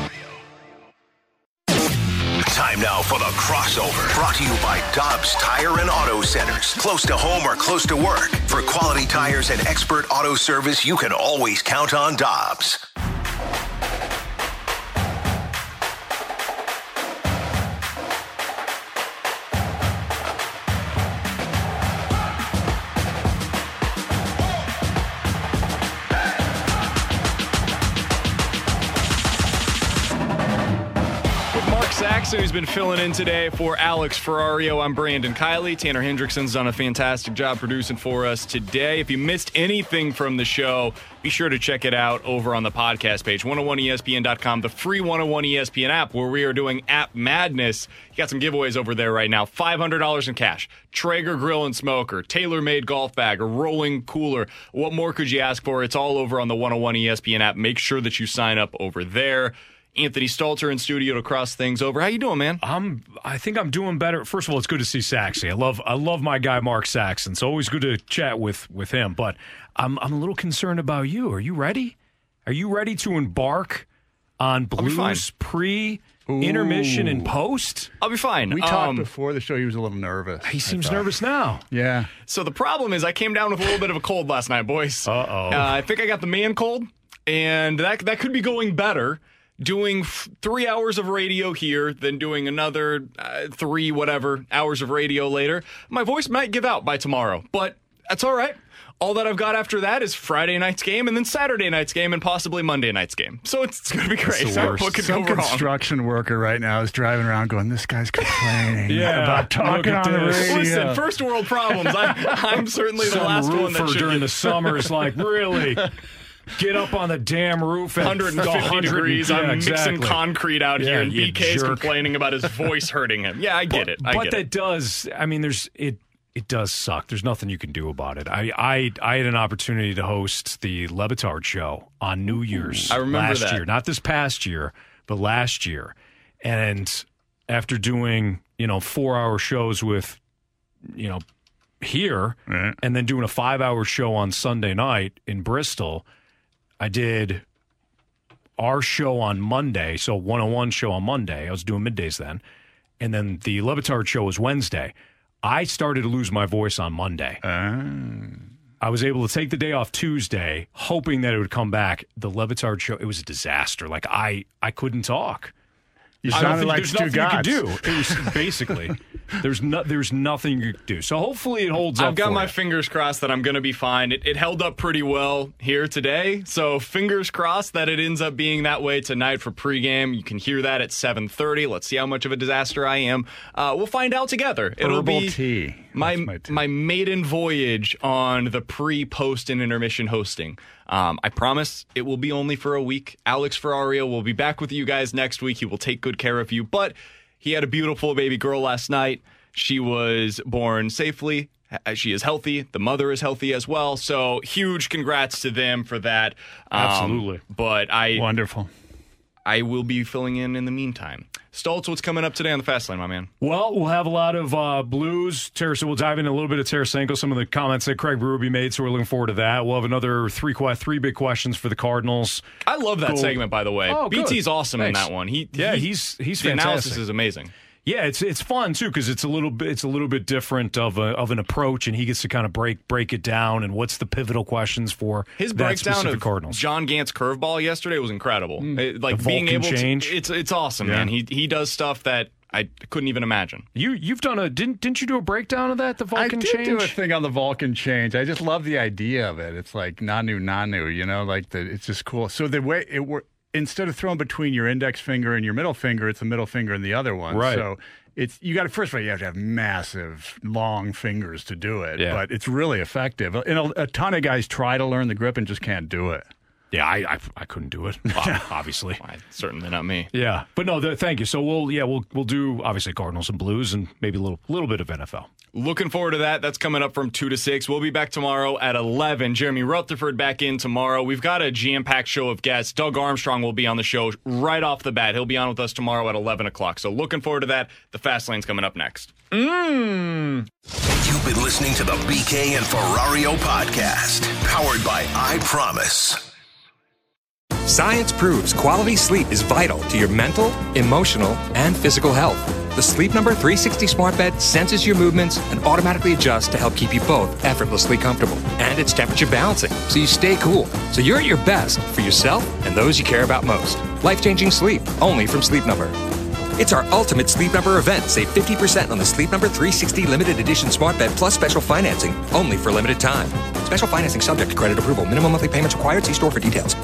Time now for the crossover, brought to you by Dobbs Tire and Auto Centers. Close to home or close to work. For quality tires and expert auto service, you can always count on Dobbs. Who's been filling in today for Alex Ferrario. I'm Brandon Kiley. Tanner Hendrickson's done a fantastic job producing for us today. If you missed anything from the show, be sure to check it out over on the podcast page, 101ESPN.com, the free 101 ESPN app, where we are doing App Madness. You got some giveaways over there right now. $500 in cash, Traeger Grill and Smoker, TaylorMade Golf Bag, a rolling cooler. What more could you ask for? It's all over on the 101 ESPN app. Make sure that you sign up over there. Anthony Stalter in studio to cross things over. How you doing, man? I think I'm doing better. First of all, it's good to see Saxey. I love my guy Mark Saxon. It's always good to chat with him. But I'm a little concerned about you. Are you ready? Are you ready to embark on Blues pre, intermission, and post? I'll be fine. We talked before the show. He was a little nervous. He seems nervous now. Yeah. So the problem is I came down with a little bit of a cold last night, boys. Uh-oh. I think I got the man cold, and that could be going better. Doing 3 hours of radio here, then doing another 3 hours of radio later. My voice might give out by tomorrow, but That's all right. All that I've got after that is Friday night's game, and then Saturday night's game, and possibly Monday night's game. So it's going to be great. Some construction worker right now is driving around going, this guy's complaining about talking on the radio. Listen, first world problems. I'm certainly the last one that should during the summer is like, really? Get up on the damn roof at 150 degrees. Yeah, I'm mixing concrete out here, and BK's complaining about his voice hurting him. Yeah, I get it. It does suck. There's nothing you can do about it. I had an opportunity to host the Le Batard show on New Year's last year. Not this past year, but last year. And after doing, 4-hour shows with, here, and then doing a 5-hour show on Sunday night in Bristol, I did our show on Monday, so 101 show on Monday. I was doing middays then. And then the Le Batard show was Wednesday. I started to lose my voice on Monday. I was able to take the day off Tuesday, hoping that it would come back. The Le Batard show, it was a disaster. Like, I couldn't talk. You sounded like two gods. There's nothing you could do. It was basically, there's nothing you could do. So hopefully it holds up. I've got my fingers crossed that I'm going to be fine. It held up pretty well here today. So fingers crossed that it ends up being that way tonight for pregame. You can hear that at 7:30. Let's see how much of a disaster I am. We'll find out together. It'll be my maiden voyage on the pre-post and intermission hosting. I promise it will be only for a week. Alex Ferrario will be back with you guys next week. He will take good care of you. But he had a beautiful baby girl last night. She was born safely. She is healthy. The mother is healthy as well. So huge congrats to them for that. Absolutely. But Wonderful. I will be filling in the meantime. Stoltz, what's coming up today on the Fast Lane, my man? Well, we'll have a lot of Blues. We'll dive into a little bit of Tarasenko, some of the comments that Craig Berube made, so we're looking forward to that. We'll have another three big questions for the Cardinals. I love that segment, by the way. Oh, BT's awesome in that one. He's fantastic. The analysis is amazing. Yeah, it's fun too because it's a little bit different of an approach, and he gets to kind of break it down and what's the pivotal questions for his breakdown of Cardinals. John Gant's curveball yesterday was incredible. Like being able to, it's awesome, man. He does stuff that I couldn't even imagine. You've done didn't you do a breakdown of that, the Vulcan change? I did do a thing on the Vulcan change. I just love the idea of it. It's like nanu, it's just cool. So the way it works. Instead of throwing between your index finger and your middle finger, it's the middle finger and the other one. Right. So you have to have massive, long fingers to do it. Yeah. But it's really effective. And a ton of guys try to learn the grip and just can't do it. Yeah, I couldn't do it, obviously. Certainly not me. Yeah, but no, thank you. So we'll do obviously Cardinals and Blues and maybe a little bit of NFL. Looking forward to that. That's coming up from 2 to 6. We'll be back tomorrow at 11. Jeremy Rutherford back in tomorrow. We've got a jam-packed show of guests. Doug Armstrong will be on the show right off the bat. He'll be on with us tomorrow at 11 o'clock. So looking forward to that. The Fast Lane's coming up next. You've been listening to the BK and Ferrario podcast, powered by I Promise. Science proves quality sleep is vital to your mental, emotional, and physical health. The Sleep Number 360 smart bed senses your movements and automatically adjusts to help keep you both effortlessly comfortable. And it's temperature balancing, so you stay cool. So you're at your best for yourself and those you care about most. Life-changing sleep, only from Sleep Number. It's our ultimate Sleep Number event. Save 50% on the Sleep Number 360 limited edition smart bed plus special financing, only for a limited time. Special financing subject to credit approval. Minimum monthly payments required. See store for details.